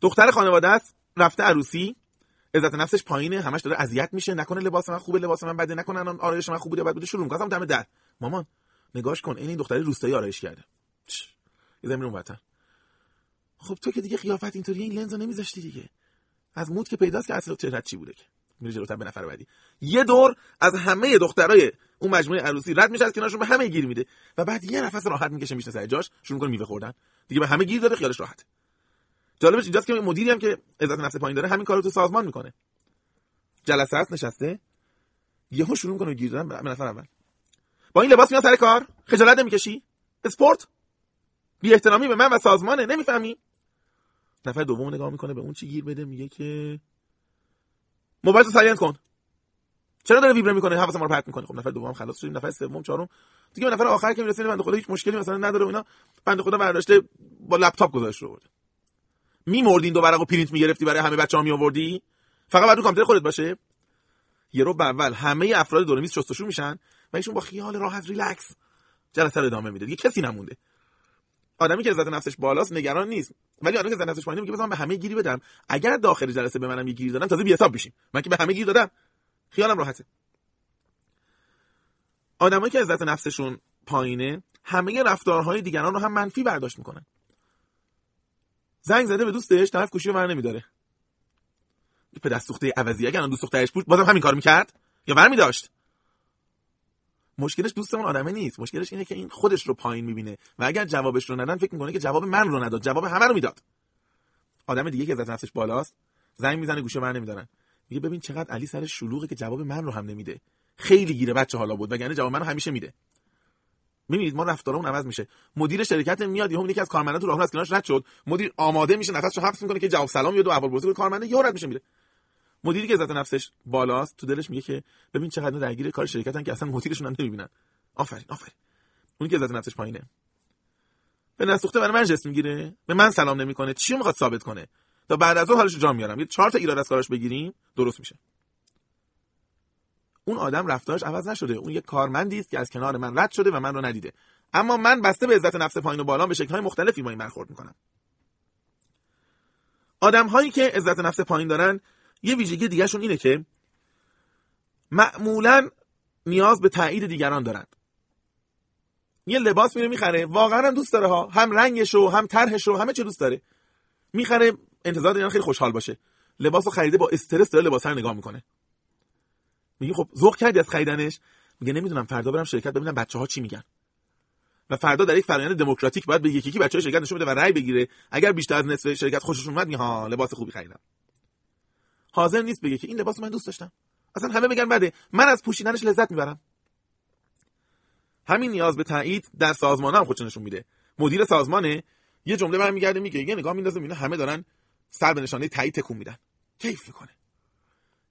دختر خانواده است، رفته عروسی، عزت نفسش پایینه، همش داره اذیت میشه، نکنه لباس من خوبه، لباس من بده، نکنه الان آرایش من خوب بوده، بد بوده، شروع می‌کنه دم در. مامان نگاش کن، این دختری روستایی آرایش کرده. یه زمین وطن. خب تو که دیگه قیافت اینطوری، این لنزو نمیذاشتی دیگه. از مود که پیداست که اصل چهرهت چی بوده که. میره جلوتر به نفر بعدی. یه دور از همه دخترای اون مجموعه عروسی رد میشه، از کنارشون به همه گیر میده و بعد یه نفس راحت میکشه، میشینه سر جاش، شروع می‌کنه میوه خوردن. دیگه به همه گیر داره، خیالش راحت. جالبش اینجاست که مدیری هم که عزت نفس پایین داره همین کارو تو سازمان میکنه. جلسه است، نشسته، یهو شروع می‌کنه گیر دادن به نفر اول. با این لباس میاد سر کار، خجالت نمی‌کشی؟ اسپورت؟ بی احترامی به من و سازمانه، نمی‌فهمی؟ نفر دوم نگاه میکنه به اون چی گیر بده، میگه که موبایلتو سایلنت کن. چرا داره ویبره میکنه؟ حواس ما رو پرت میکنه. خب نفر دوم خلاص شدیم، نفر سوم، چهارم، دیگه نفر آخر که میرسه بنده خدا هیچ مشکلی مثلا نداره و اینا، بنده خدا برداشته با لپتاپ گذاشت رو آورد. میمردین دو ورقو پرینت میگرفتی برای همه بچه‌ها میآوردی؟ فقط بعد رو کامپیوتر خودت باشه. یهو به اول همه افراد دور میز شستشو میشن و ایشون با خیال راحت ریلکس جلسه رو ادامه میده. دیگه کسی نمونده. آدمی که عزت نفسش بالاست نگران نیست، ولی آدمی که عزت نفسش پایینه میگه بذارم به همه گیری بدم، اگر داخل جلسه به منم یه گیری دادن تازه بی حساب میشیم، من که به همه گیر دادم، خیالم راحته. آدمایی که عزت نفسشون پایینه همه رفتارهای دیگران رو هم منفی برداشت میکنن. زنگ زده به دوستش، طرف گوشی رو برنمی‌داره. پدر سوخته عوضی، اگه الان دوست دخترش بود بازم همین کارو می‌کرد یا برمی‌داشت. مشکلش دوستمون آدمه نیست، مشکلش اینه که این خودش رو پایین می‌بینه و اگر جوابش رو ندن فکر می‌کنه که جواب من رو نداد، جواب همه رو میداد. آدم دیگه که عزت نفسش بالاست زنگ میزنه گوشی برنمی‌دارن، میگه ببین چقدر علی سرش شلوغه که جواب من رو هم نمیده، خیلی گیره بچه حالا بود، وگرنه جواب منو همیشه میده. می‌بینید ما رفتارمون عوض میشه. مدیر شرکت میاد، یهو یکی از کارمندا تو راهرو از کنارش رد شد، مدیر آماده میشه نفسشو حبس میکنه که جواب سلام یا دو اول برسه، کارمنده یهو رد میشه میره. مدیری که عزت نفسش بالاست تو دلش میگه که ببین چقدر درگیر کار شرکتن که اصلا مدیرشون هم نمیبینن. آفرین آفرین. اون که عزت نفسش پایینه به نسوخته برای من جسم میگیره، به من سلام نمیکنه، چی میخواد ثابت کنه؟ تا بعد از اون حالشو جا میارم. یه 4 تا ایراد از کارش بگیریم درست میشه. اون آدم رفتارش عوض نشده، اون یک کارمندی است که از کنار من رد شده و من رو ندیده. اما من بسته به عزت نفس پایین و بالا به شکل‌های مختلفی با این برخورد می‌کنم. آدم‌هایی که عزت نفس پایین دارن یه ویژگی دیگه‌شون اینه که معمولاً نیاز به تایید دیگران دارن. یه لباس میره میخره، واقعاً هم دوست داره ها، هم رنگش و هم طرحش و همه چی دوست داره. میخره، انتظار داره خیلی خوشحال باشه. لباسو خریده با استرس داره لباسا رو نگاه می‌کنه. میگه خب ذوق کردی از خریدنش؟ میگه نمیدونم، فردا برم شرکت ببینم بچه‌ها چی میگن. و فردا در یک فرآیند دموکراتیک باید به یکی بچه‌های شرکت نشون بده و رأی بگیره. اگر بیشتر از نصف شرکت خوششون اومد میگه ها لباس خوبی خریدم. حاضر نیست بگه که این لباس من دوست داشتم، اصلا همه میگن بده، من از پوشیدنش لذت میبرم. همین نیاز به تایید در سازمان‌ها هم خودش نشون میده. مدیر سازمانه، یه جمله برمیگرده میگه، یه نگاه میندازه میبینه همه دارن سر به نشانه تایید تکون میدن، کیف میکنه.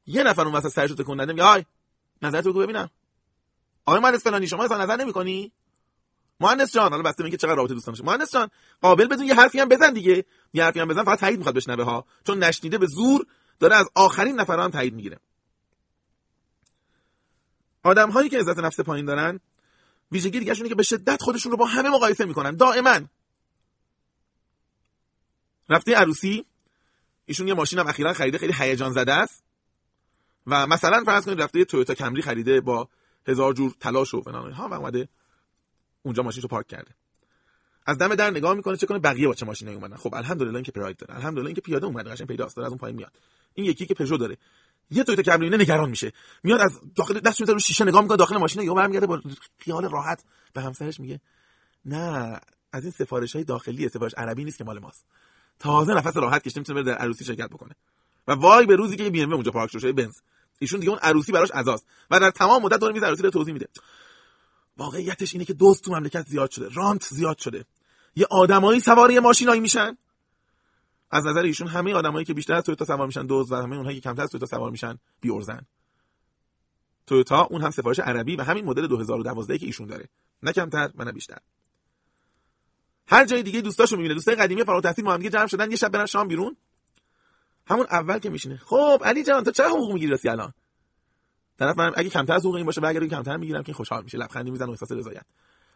یه نفر اون وسط سرشو تکون نده، میگه آی نظرتو بگو ببینم. آقای مهندس فلانی شما اصلا نظر نمی‌کنی؟ مهندس جان، حالا بسته میگه چقدر رابطه دوستانه. مهندس جان قابل بدون یه حرفی هم بزن دیگه. یه حرفی هم بزن، فقط تایید میخواد بشنوه ها، چون نشنیده به زور داره از آخرین نفر هم تایید میگیره. آدم‌هایی که عزت نفس پایین دارن ویژگی دیگه شونه که به شدت خودشون رو با همه مقایسه میکنن. دائما رفته عروسی ایشون یه ماشین هم اخیراً خریده خیلی هیجان زده است و مثلا فرض کنید رفته یه تویوتا کمری خریده با هزار جور تلاش و فلان ها و اومده اونجا ماشینشو پارک کرده. از دم در نگاه میکنه چه کنه بقیه با چه ماشینایی اومدن. خب الحمدلله اینکه پراید داره، الحمدلله اینکه پیاده اومده، قشنگ پیداست، داره از اون پایین میاد. این یکی که پژو داره، یه تویوتا کمری نگران میشه، میاد از داخل دستش میذاره شیشه نگاه میکنه داخل ماشین، یهو برمیگرده با خیال راحت به همسرش میگه نه از این سفارش‌های داخلی، سفارش عربی نیست که مال ماست. تازه نفس راحت کشیده میتونه بره در عروسی شرکت بکنه. و وای به روزی که BMW اونجا پارک شده، بنز ایشون دیگه اون عروسی براش عزاست و در تمام مدت دور میز عروسی رو توضیح میده. واقعیتش اینه که دوست تو مملکت زیاد شده، رانت زیاد شده، یه آدمایی سوار یه ماشینایی میشن. از نظر ایشون همه آدمایی که بیشتر از تویوتا سوار میشن دوز و همه اونهایی که کمتر از تویوتا سوار میشن بی ارزن. تویوتا اون هم سفارش عربی و همین مدل 2012 که ایشون داره، نه کمتر و نه بیشتر. هر جای دیگه دوستاشو میبینه، دوستای قدیمی فارغ‌التحصیل با هم دیگه جمع شدن یه شب برن شام بیرون، همون اول که میشینه خب علی جان تو چرا حقوق میگیری راستی الان؟ طرف من اگه کمتر از حقوق این باشه و اگه کمتر میگیرم که خوشحال میشه، لبخندی میزنه و احساس رضایت.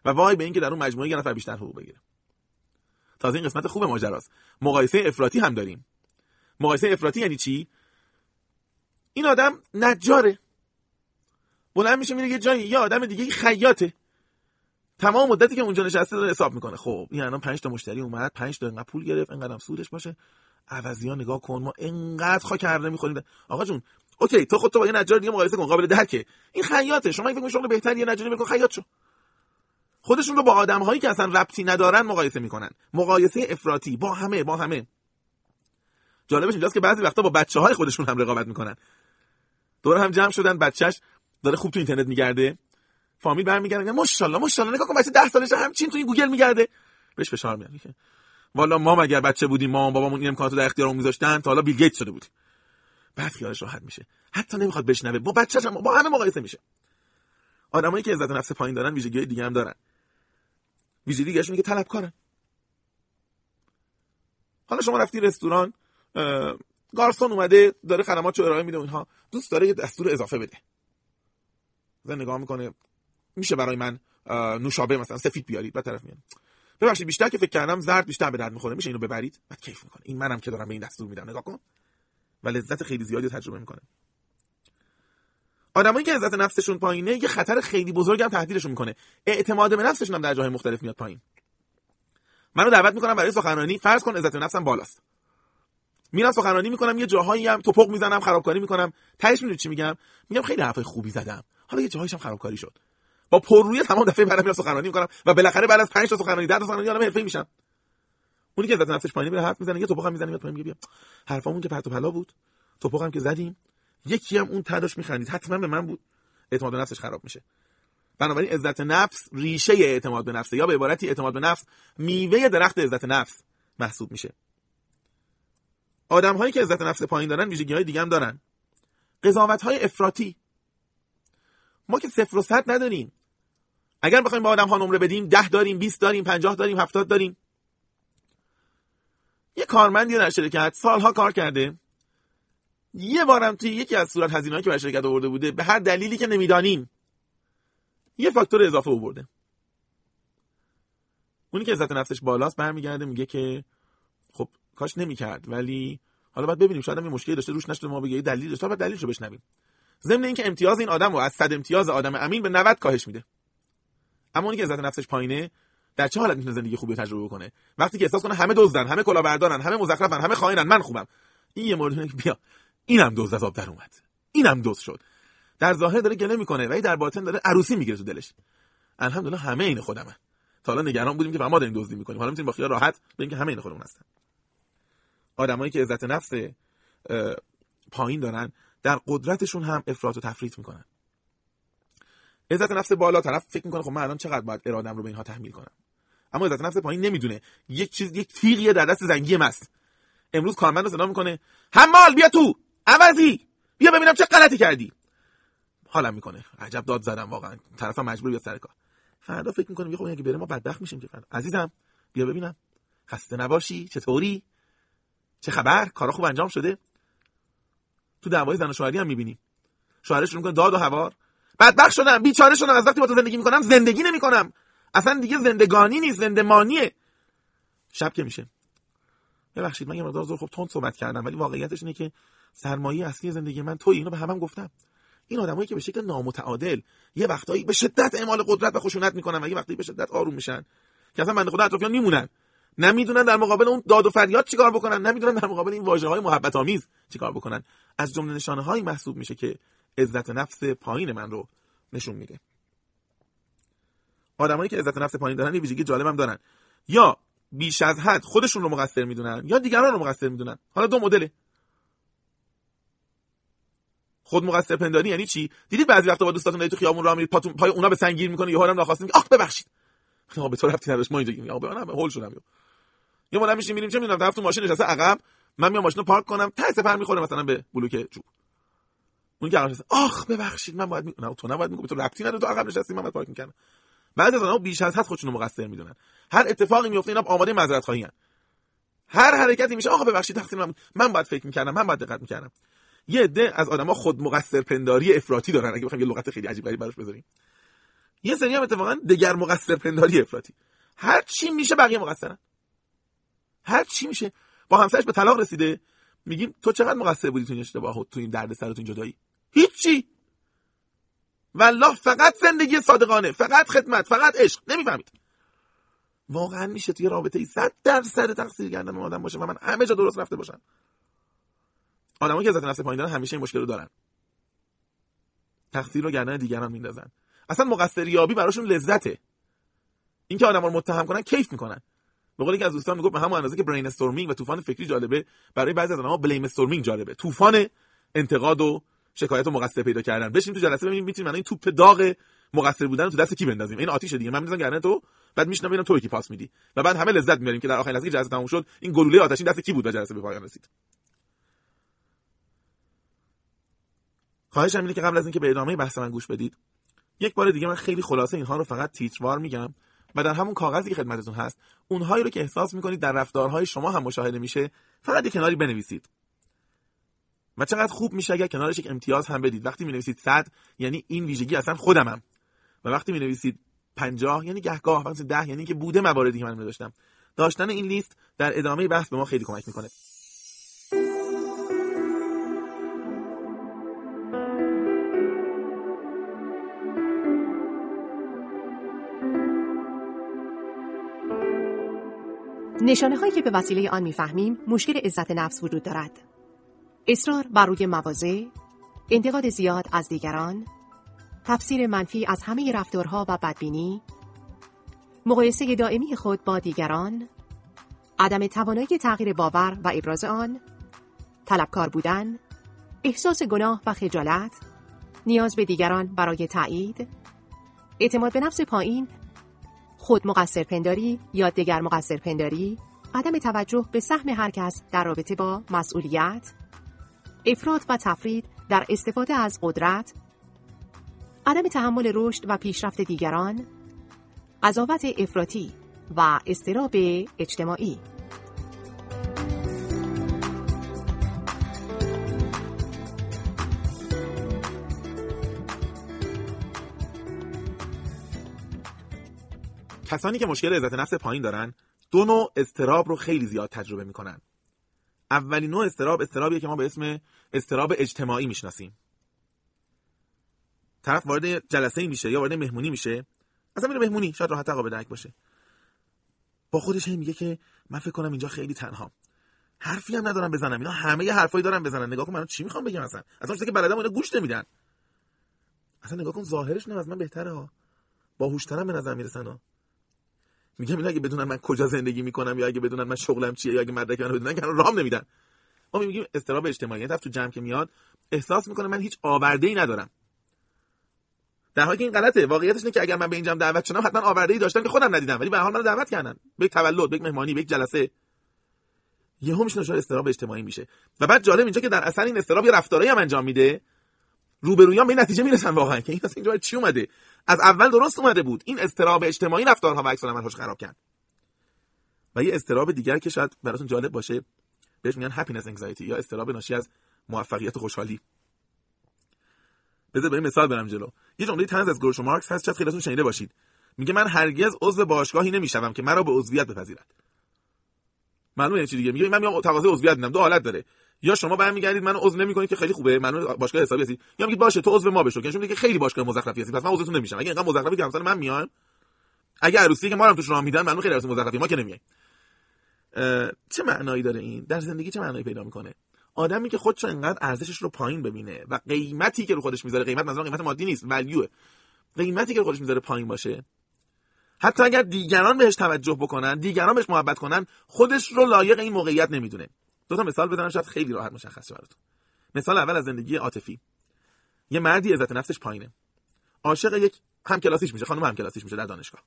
و وای به این که در اون مجموعه یه نفر بیشتر حقوق بگیره. تازه این قسمت خوب ماجراست، مقایسه افراطی هم داریم. مقایسه افراطی یعنی چی؟ این آدم نجاره، بلند میشه میره یه جایی یه آدم دیگه خیاطه، تمام مدتی که اونجا نشسته داره حساب میکنه. خب این الان 5 تا مشتری اومد، 5 تا اینقدر پول گرفت، اینقدرم سودش باشه. عوضیا نگاه کن، ما اینقدر خاک کرده میخوریم. آقا جون اوکی تو خودت با یه نجار دیگه مقایسه کن، قابل درکه. این خیاطه، شما فکر می‌کنی شغل بهتری یه نجاری بکن خیاط شو. خودشون رو با آدم‌هایی که اصلا ربطی ندارن مقایسه میکنن. مقایسه افراطی با همه. جالبش اینجاست که بعضی وقتا با بچه‌های خودشون هم رقابت میکنن. دور هم جمع شدن، بچه‌ش داره خوب تو اینترنت میگرده، فامیل برمیگردن میگن ماشاءالله نگاه کن بچه 10 سالشه همچین تو این گوگل میگرده. بهش فشار میاد میگه والا ما مگر بچه بودیم، ما بابامون این امکاناتو در اختیارمون میذاشتن تا حالا بیل گیت شده بود. بعد خیالش راحت میشه، حتی نمیخواد بشنوه، با بچه‌ش هم با همه مقایسه میشه. آدمایی که عزت نفس پایین دارن ویژگی‌های دیگه هم دارن. ویژگی دیگه‌شون که طلبکارن. حالا شما رفتی رستوران، گارسون اومده داره خدماتشو ارائه میده، اونها دوست داره یه دستور اضافه بده. زن نگاه میکنه میشه برای من نوشابه مثلا سفید بیارید؟ بعد طرف میاد ببخشید بیشتر که فکر کردم زرد بیشتر به درد میخوره، میشه اینو ببرید؟ بعد کیف میکنه، این منم که دارم به این دستور میدم، نگاه کن. و لذت خیلی زیادی تجربه میکنه. آدمایی که عزت نفسشون پایینه یه خطر خیلی بزرگی هم تهدیدشون میکنه، اعتماد به نفسشون هم در جاهای مختلف میاد پایین. منو دعوت میکنم برای سخنرانی، فرض کن عزت نفسم بالاست، میرم سخنرانی میکنم، یه جاهایی هم توپق میزنم، خرابکاری میکنم، تهش میدونی چی میگم؟ میگم خیلی حرفای خوبی زدم، حالا یه جاهایشم خرابکاری شد. با پررویی تمام دفعه برام میاد سخنرانی میکنم و بالاخره بعد از 5 تا سخنرانی 10 تا سخنرانی آدم حرفه‌ای میشم. اونی که عزت نفسش پایینه میره حرف میزنه، یه توپق هم میزنه میاد پایین، میگه بیا حرفمون که پرت و پلا بود، توپق هم که زدیم، یکی هم اون تداش میخندید حتما به من بود، اعتماد به نفسش خراب میشه. بنابراین عزت نفس ریشه اعتماد به نفسه، یا به عبارتی اعتماد به نفس میوه درخت عزت نفس محسوب میشه. آدم‌هایی که عزت نفس پایین دارن ویژگی‌های دیگه هم دارن. قضاوت‌های افراطی. ما که 0 و 100 نداریم. اگر بخوایم به آدم‌ها نمره بدیم 10 داریم، 20 داریم، 50 داریم، 70 داریم. یه کارمندی در شرکت سال‌ها کار کرده، یه بارم توی یکی از صورت هزینه‌ای که برای شرکت آورده بوده به هر دلیلی که نمی‌دانیم یه فاکتور اضافه آورده. اونی که عزت نفسش بالاست برمیگرده میگه که خب کاش نمی‌کرد، ولی حالا باید ببینیم شاید هم یه مشکلی داشته روش نشده، ما بگه دلیل داشته، بعد دلیلشو بشنویم. ضمن اینکه امتیاز این آدم رو از 100 امتیاز آدم امین به 90 کاهش میده. اما اونی که عزت نفسش پایینه در چه حالت میتونه زندگی خوبی تجربه کنه؟ وقتی که احساس کنه همه دزدن، همه کلاهبردارن، همه مزخرفن، همه خائنن، من خوبم. این یه مورد که بیا اینم دزد از آب در اومد، اینم دزد شد. در ظاهر داره گله میکنه ولی در باطن داره عروسی میگیره تو دلش. الحمدلله همه این خودمه. تا حالا نگران بودیم که ما داریم دزدی میکنیم، حالا میتونیم با خیال راحت بگیم که همه این خودمون هستن. آدمایی که عزت نفس پایین دارن در قدرتشون هم افراط و تفریط میکنن. عزت نفس بالا طرف فکر میکنه خب من الان چقدر باید ارادم رو به اینها تحمیل کنم، اما عزت نفس پایین نمیدونه یک تیغی در دست زنگی ماست. امروز کارمند رو صدا میکنه حمال بیا تو، عوضی بیا ببینم چه غلطی کردی. حالم میکنه عجب داد زدم، واقعا طرفم مجبور بیاد سر کار. فردا فکر میکنه خب اگه بره ما بدبخت میشیم که. فردا عزیزم بیا ببینم خسته نباشی، چطوری، چه خبر، کارا خوب انجام شده. تو دعوای زن و شوهری هم میبینی شوهرش میگه داد و هوار، بدبخت شدم، بیچاره شدم، از وقتی با تو زندگی میکنم زندگی نمیکنم، اصلا دیگه زندگانی نیست، زندمانیه. شب که میشه، ببخشید من یه مقدار زور خوب تند صحبت کردم، ولی واقعیتش اینه که سرمایه اصلی زندگی من تویی. اینو به همم گفتم. این آدمایی که به شکل نامتعادل یه وقتایی به شدت اعمال قدرت و خشونت میکنن و یه وقتایی به شدت آروم میشن، که اصلا بنده خدا اطرافیان میمونن، نمیدونن در مقابل اون داد و فریاد چیکار بکنن، نمیدونن در مقابل این واژه‌های محبت آمیز چیکار بکنن، از جمله نشانه‌هایی محسوب میشه که عزت نفس پایین من رو نشون میده. آدمایی که عزت نفس پایین دارن یه ویژگی جالبم دارن، یا بیش از حد خودشون رو مقصر میدونن یا دیگران رو مقصر میدونن. حالا دو مدله. خود مقصر پنداری یعنی چی؟ دیدید بعضی وقتا با دوستاتون تو خیابون راه میرید، پای اونا به سنگ گیر میکنه، یهو هم ناخواسته میگه آخ ببخشید. ما به تو ربطی نداشت، ما اینجا گیریم، آقا ببخشید هول شدم. یا ما نمیشیم میریم، چه میدونم طرف تو ماشین نشسته عقب، من میام ماشینو پارک کنم، ته سپر میخوره مثلا به بلوک چوب. اون که عقب آخ ببخشید من باید نه تو نباید میگم، تو ربطی نداره، تو عقب نشستی من باید پارک میکردم. بعضی از اونها بیش از حد خودشونو مقصر میدونن. هر اتفاقی میفته اینا آماده معذرت خواهی ان. هر حرکتی میشه آخه ببخشید تقصیر من باید فکر میکردم، من باید دقت میکردم. یه عده از آدما خود مقصر پنداری افراطی دارن، اگه بخوایم یه لغت خیلی عجیب غریب براش بذاریم. یه سری هم اتفاقا دگر مقصر پنداری افراطی. هر چی میشه بقیه مقصرن. هر چی میشه. با همسرش به طلاق رسیده، میگیم تو چقدر مقصر بودی تو این اشتباهات، تو این دردسر، تو این جدایی. هیچی. والله فقط زندگی صادقانه، فقط خدمت، فقط عشق. نمیفهمید. واقعا میشه توی رابطه 100% تقصیر گردن اون آدم باشه و من همه جا درست رفته باشم. آدمایی که عزت نفس پایین دارن همیشه این مشکل رو دارن. تقصیر رو گردن دیگران میندازن. اصلا مقصریابی براشون لذته. اینکه آدما رو متهم کنن کیف میکنن. به قول یکی از دوستان میگفت به همون اندازه که برین استورمینگ و طوفان فکری جالبه، برای بعضی از آدما بلیم استورمینگ جالبه. طوفان انتقاد و شکایت و مقصر پیدا کردن. بشیم تو جلسه ببینیم میتونیم این توپ داغ مقصر بودن تو دست کی بندازیم. این آتیشه دیگه. من میذارم گردن تو، بعد میشنم ببینم تو کی پاس میدی. و بعد همه لذت میبریم که در آخرین لحظه جلسه تموم شد، این گلوله آتشین دست کی بود و جلسه به پایان رسید. خواهشم اینه که قبل از اینکه به ادامه بحث من گوش بدید، یک بار دیگه من خیلی خلاصه اینها رو فقط تیتروار میگم و در همون کاغذی که خدمتتون هست، اونهایی رو که احساس میکنید در رفتارهای شما هم مشاهده میشه، فقط یه کناری بنویسید. ما چقدر خوب میشه اگر کنارش یک امتیاز هم بدید. وقتی مینویسید 100 یعنی این ویژگی اصلا خودمم، و وقتی مینویسید 50 یعنی گهگاه، وقتی 10 یعنی که بوده مواردی که من داشتم. داشتن این لیست در ادامه بحث به ما خیلی کمک میکنه. نشانه‌هایی که به وسیله آن می‌فهمیم مشکل عزت نفس وجود دارد: اصرار بر روی مواضع، انتقاد زیاد از دیگران، تفسیر منفی از همه رفتارها و بدبینی، مقایسه دائمی خود با دیگران، عدم توانایی تغییر باور و ابراز آن، طلبکار بودن، احساس گناه و خجالت، نیاز به دیگران برای تأیید، اعتماد به نفس پایین، خود مقصر پنداری یا دگر مقصر پنداری، عدم توجه به سهم هر کس در رابطه با مسئولیت، افراط و تفرید در استفاده از قدرت، عدم تحمل رشد و پیشرفت دیگران، قضاوت افراطی و اضطراب اجتماعی. کسانی که مشکل عزت نفس پایین دارن، دو نوع اضطراب رو خیلی زیاد تجربه میکنن. اولین نوع اضطرابیه که ما به اسم اضطراب اجتماعی میشناسیم. طرف وارد جلسه میشه یا وارد مهمونی میشه، اصلا میره مهمونی، شاید راحت تر درک باشه. با خودش این میگه که من فکر کنم اینجا خیلی تنهام. حرفی هم ندارم بزنم. اینا همه یه حرفایی دارن بزنن. نگاه کن من چی میخوام بگم اصلا. اصلا چیزی که بلدم اینا گوش نمیدن. اصلا نگاه کن ظاهرش نه از من بهتره ها. باهوش‌ترم به نظر میرسن ها. میگم اینا اگه بدونن من کجا زندگی میکنم یا اگه بدونن من شغلم چیه یا اگه مدرک منو بدونن که رام نمیدن. ما میگیم اضطراب اجتماعی. طرف تو جمع که میاد احساس میکنه من هیچ آورده‌ای ندارم. در حالی که این غلطه. واقعیتش اینه که اگر من به این جمع دعوت شدم حتما آورده‌ای داشتم که خودم ندیدم، ولی به هر حال منو دعوت کردن به یک تولد، به یک مهمانی، به یک جلسه. یهو میشن دچار اضطراب اجتماعی میشه. و بعد جالب اینجا که در اصل این اضطراب یه رفتارایی هم انجام میده، روبرویان به نتیجه میرسن واقعا که این اصلا اینجا چی اومده. از اول درست اومده بود. این اضطراب اجتماعی رفتارها و عکس العملش خراب کرد. و یه اضطراب دیگر که شاید براتون جالب باشه، بهش میگن هپینس انگزایتی یا اضطراب ناشی از موفقیت و خوشحالی. بذار بریم مثال برم جلو. یه جمله طنز از گروشو مارکس هست، شاید خیلیاتون شنیده باشید. میگه من هرگز عضو باشگاهی نمیشوم که مرا به عضویت بپذیرد. معلومه چی دیگه؟ میگه من میام تقاضای عضویت میدم. دو حالت داره، یا شما برمیگردید منو عضو نمیکنید که خیلی خوبه، منو باشگاه حسابی هستی، یا میگید باشه تو عضو ما بشو، که چون دیگه خیلی باشگاه مزخرفی هستی پس من عضوتون نمیشم. اگه اینقدر مزخرفی که همسال من میام، اگه عروسی که ما هم توش راه میدن معلومه خیلی عروسی مزخرفی ما که نمیای. چه معنایی داره این در زندگی؟ چه معنایی پیدا میکنه؟ آدمی که خودش انقدر ارزشش رو پایین ببینه و قیمتی که رو خودش میذاره، قیمت مثلا قیمت مادی نیست، ولیو، قیمتی که رو خودش میذاره پایین باشه، حتی اگر دیگران بهش توجه بکنن، دیگران بهش محبت کنن، خودش رو لایق این موقعیت نمیدونه. دو تا مثال بزنم شاید خیلی راحت مشخص شه براتون. مثال اول از زندگی عاطفی. یه مردی عزت نفسش پایینه، عاشق یک همکلاسیش میشه، خانم همکلاسیش میشه در دانشگاه.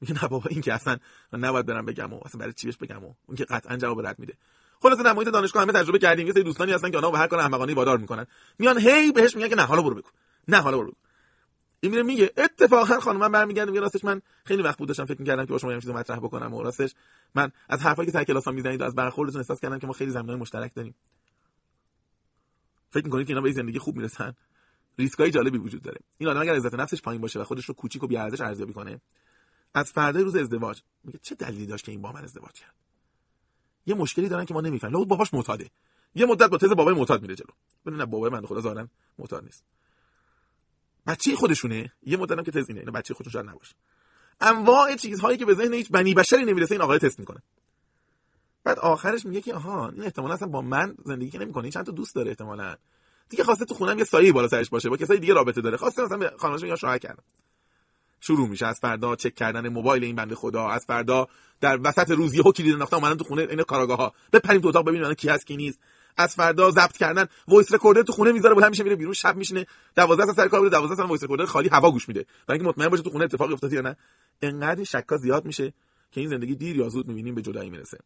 میگه نه بابا این که اصلا نباید برام بگم، اصلا برای چی بهش بگم، اون که قطعا جواب رد میده. خلاص در محیط دانشگاه همه تجربه کردیم، یه سری دوستانی هستن که اونا با هر کار احمقانه وادار میکنن، میان هی بهش میگن که نه حالا برو بگو، نه حالا برو بگو. این میگه اتفاقا خانمم برمیگرده میگه راستش من خیلی وقت بود داشتم فکر میکردم که با شما یه چیز مطرح بکنم، و راستش من از حرفایی که سر کلاسام میزنید از برخوردتون احساس کردم که ما خیلی زمینه‌های مشترک داریم. فکر میکنید که اینا به زندگی خوب میرسن؟ ریسکای جالبی وجود داره. این آدم اگر عزت نفسش پایین باشه و خودش رو کوچیک و بی ارزش ارزیابی کنه، از فردای روز ازدواج میگه چه دلیلی داشت که این با من ازدواج کرد؟ یه مشکلی دارن که ما نمیفهمیم. لابد باباش معتاده. یه مدت با تز بابای معتاد میره جلو. ببینن بابای من خدا زارن معتاد نیست. بچه خودشونه. یه مدت هم که تز اینه. اینا بچه خودشون شاید نباشه. انواع چیزهایی که به ذهن هیچ بنی بشری نمیرسه این آقای تست میکنه. بعد آخرش میگه که آها این احتمالاً اصلا با من زندگی که نمیکنه، چند تا دوست داره احتمالاً. دیگه خواسته تو خونم یه سایه بالا سرش باشه، با کسای دیگه رابطه داره. خواسته مثلا به خانواده یا شوهر کنه. شروع میشه از فردا چک کردن موبایل این بنده خدا، از فردا در وسط روز یهو کلید انداختم اومدم تو خونه این کاراگاه‌ها، بپریم تو اتاق ببینیم کی هست کی نیست، از فردا ضبط کردن وایس رکوردر تو خونه میذاره، بالا میشه میره بیرون، شب میشینه 12 ساعت سر کار بره، 12 ساعت وایس رکوردر خالی هوا گوش میده برای اینکه مطمئن باشه تو خونه اتفاقی افتاده یا نه. انقدر این شکا زیاد میشه که این زندگی دیر یا زود میبینیم به جدایی میرسه.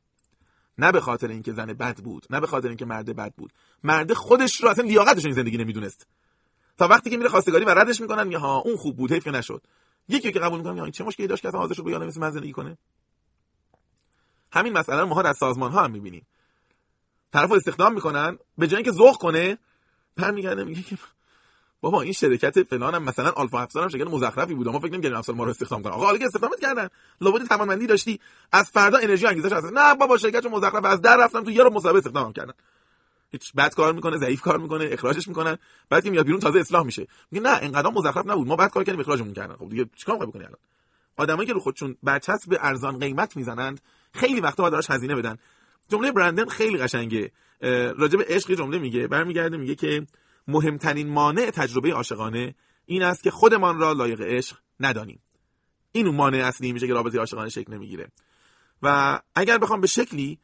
نه به خاطر اینکه زن بد بود، نه به خاطر اینکه مرد بد بود، مرد خودش رو اصلا لیاقتش این زندگی نمیدونست. تا وقتی که میره خواستگاری و ردش میکنن میگه ها اون خوب بود حیف که نشد. یکی که قبول می‌کنم این چه مشکلی داشت که اصلا حاضر شد با یه آدمی مثل من زندگی کنه. همین مسئله رو ما در سازمان‌ها هم می‌بینیم. طرفو استخدام می‌کنن، به جای اینکه ذوق کنه، برمیگرده میگه که بابا این شرکت فلان هم مثلا آلفا افسان هم شکل مزخرفی بود، ما فکر نمی‌کردیم افسان ما رو استخدام کنه. آقا حالا که استخدامت کردن، لابد توانمندی داشتی، از فردا انرژی انگیزش هست. نه بابا شرکت مزخرف از در رفتم تو، یه رو مصاحبه استخدامم کردن. هیچ بد کار میکنه، ضعیف کار میکنه، اخراجش میکنن. بعد که میاد بیرون تازه اصلاح میشه، میگه نه اینقدر مزخرف نبود، ما بد کار کردیم اخراجمون کردن. خب دیگه چیکار باید بکنی الان؟ آدمایی که رو خودشون برچسب به ارزان قیمت میزنند خیلی وقتا باید براش هزینه بدن. جمله برندن خیلی قشنگه راجع به عشق، جمله میگه برمیگرده میگه که مهمترین مانع تجربه عاشقانه این است که خودمان را لایق عشق ندانیم. این اون مانع اصلی میشه که رابطه عاشقانه شکل نمیگیره. و اگر بخوام به شکلی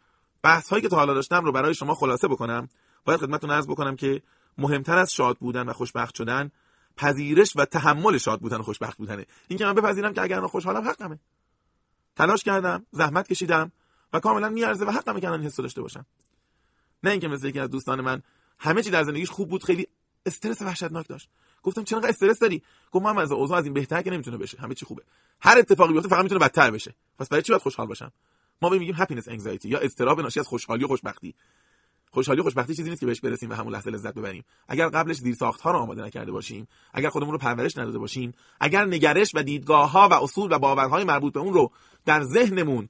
بحث‌هایی که تا حالا داشتم رو برای شما خلاصه بکنم، باید خدمتتون عرض بکنم که مهمتر از شاد بودن و خوشبخت شدن، پذیرش و تحمل شاد بودن و خوشبخت بودنه. این که من بپذیرم که اگر من خوشحالم حقمه، تلاش کردم، زحمت کشیدم و کاملا میارزه و حقمه که من حسو داشته باشم. نه اینکه مثل یکی از دوستان من همه چی در زندگیش خوب بود، خیلی استرس وحشتناک داشت. گفتم چرا انقدر استرس داری؟ گفت من از اوضاع از این بهتر که نمیتونه بشه، همه چی خوبه، هر اتفاقی بیفته فقط میتونه بدتر بشه. پس برای چی باید خوشحال باشم؟ ما بهش میگیم هپینس انگزایتی یا اضطراب ناشی از خوشحالی و خوشبختی. خوشحالی و خوشبختی چیزی نیست که بهش برسیم و همون لحظه لذت ببریم. اگر قبلش زیرساخت‌ها رو آماده نکرده باشیم، اگر خودمون رو پرورش نداده باشیم، اگر نگرش و دیدگاه‌ها و اصول و باورهای مربوط به اون رو در ذهنمون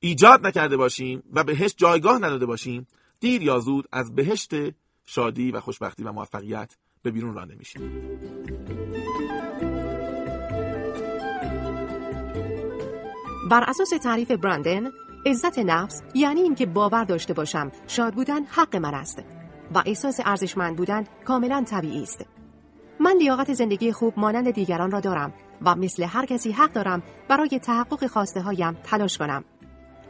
ایجاد نکرده باشیم و بهش جایگاه نداده باشیم، دیر یا زود از بهشت شادی و خوشبختی و موفقیت به بیرون رانده میشیم. بر اساس تعریف برندن، عزت نفس یعنی اینکه باور داشته باشم شاد بودن حق من است و احساس ارزشمند بودن کاملا طبیعی است. من لیاقت زندگی خوب مانند دیگران را دارم و مثل هر کسی حق دارم برای تحقق خواسته هایم تلاش کنم.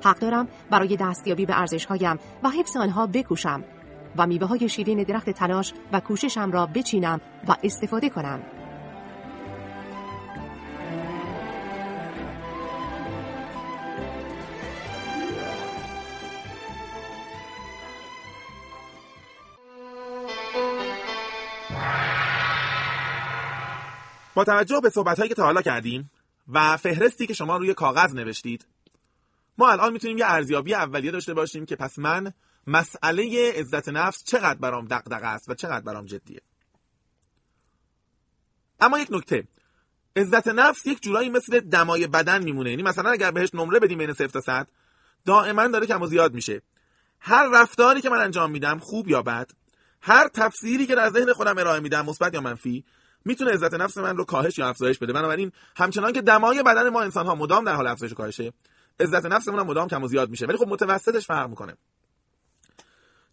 حق دارم برای دستیابی به ارزش هایم و حفظ آنها بکوشم و میوه های شیرین درخت تلاش و کوششم را بچینم و استفاده کنم. با توجه به صحبت‌هایی که تا حالا کردیم و فهرستی که شما روی کاغذ نوشتید، ما الان میتونیم یه ارزیابی اولیه داشته باشیم که پس من مسئله عزت نفس چقدر برام دغدغه است و چقدر برام جدیه. اما یک نکته، عزت نفس یک جورایی مثل دمای بدن میمونه، یعنی مثلا اگر بهش نمره بدیم بین 0 تا 100 دائما داره کم و زیاد میشه. هر رفتاری که من انجام میدم، خوب یا بد، هر تفسیری که در ذهن خودم ارائه میدم، مثبت یا منفی، میتونه عزت نفس من رو کاهش یا افزایش بده. بنابراین همچنان که دمای بدن ما انسان ها مدام در حال افزایش و کاهشه، عزت نفسمون هم مدام کم و زیاد میشه، ولی خب متوسطش فرق میکنه.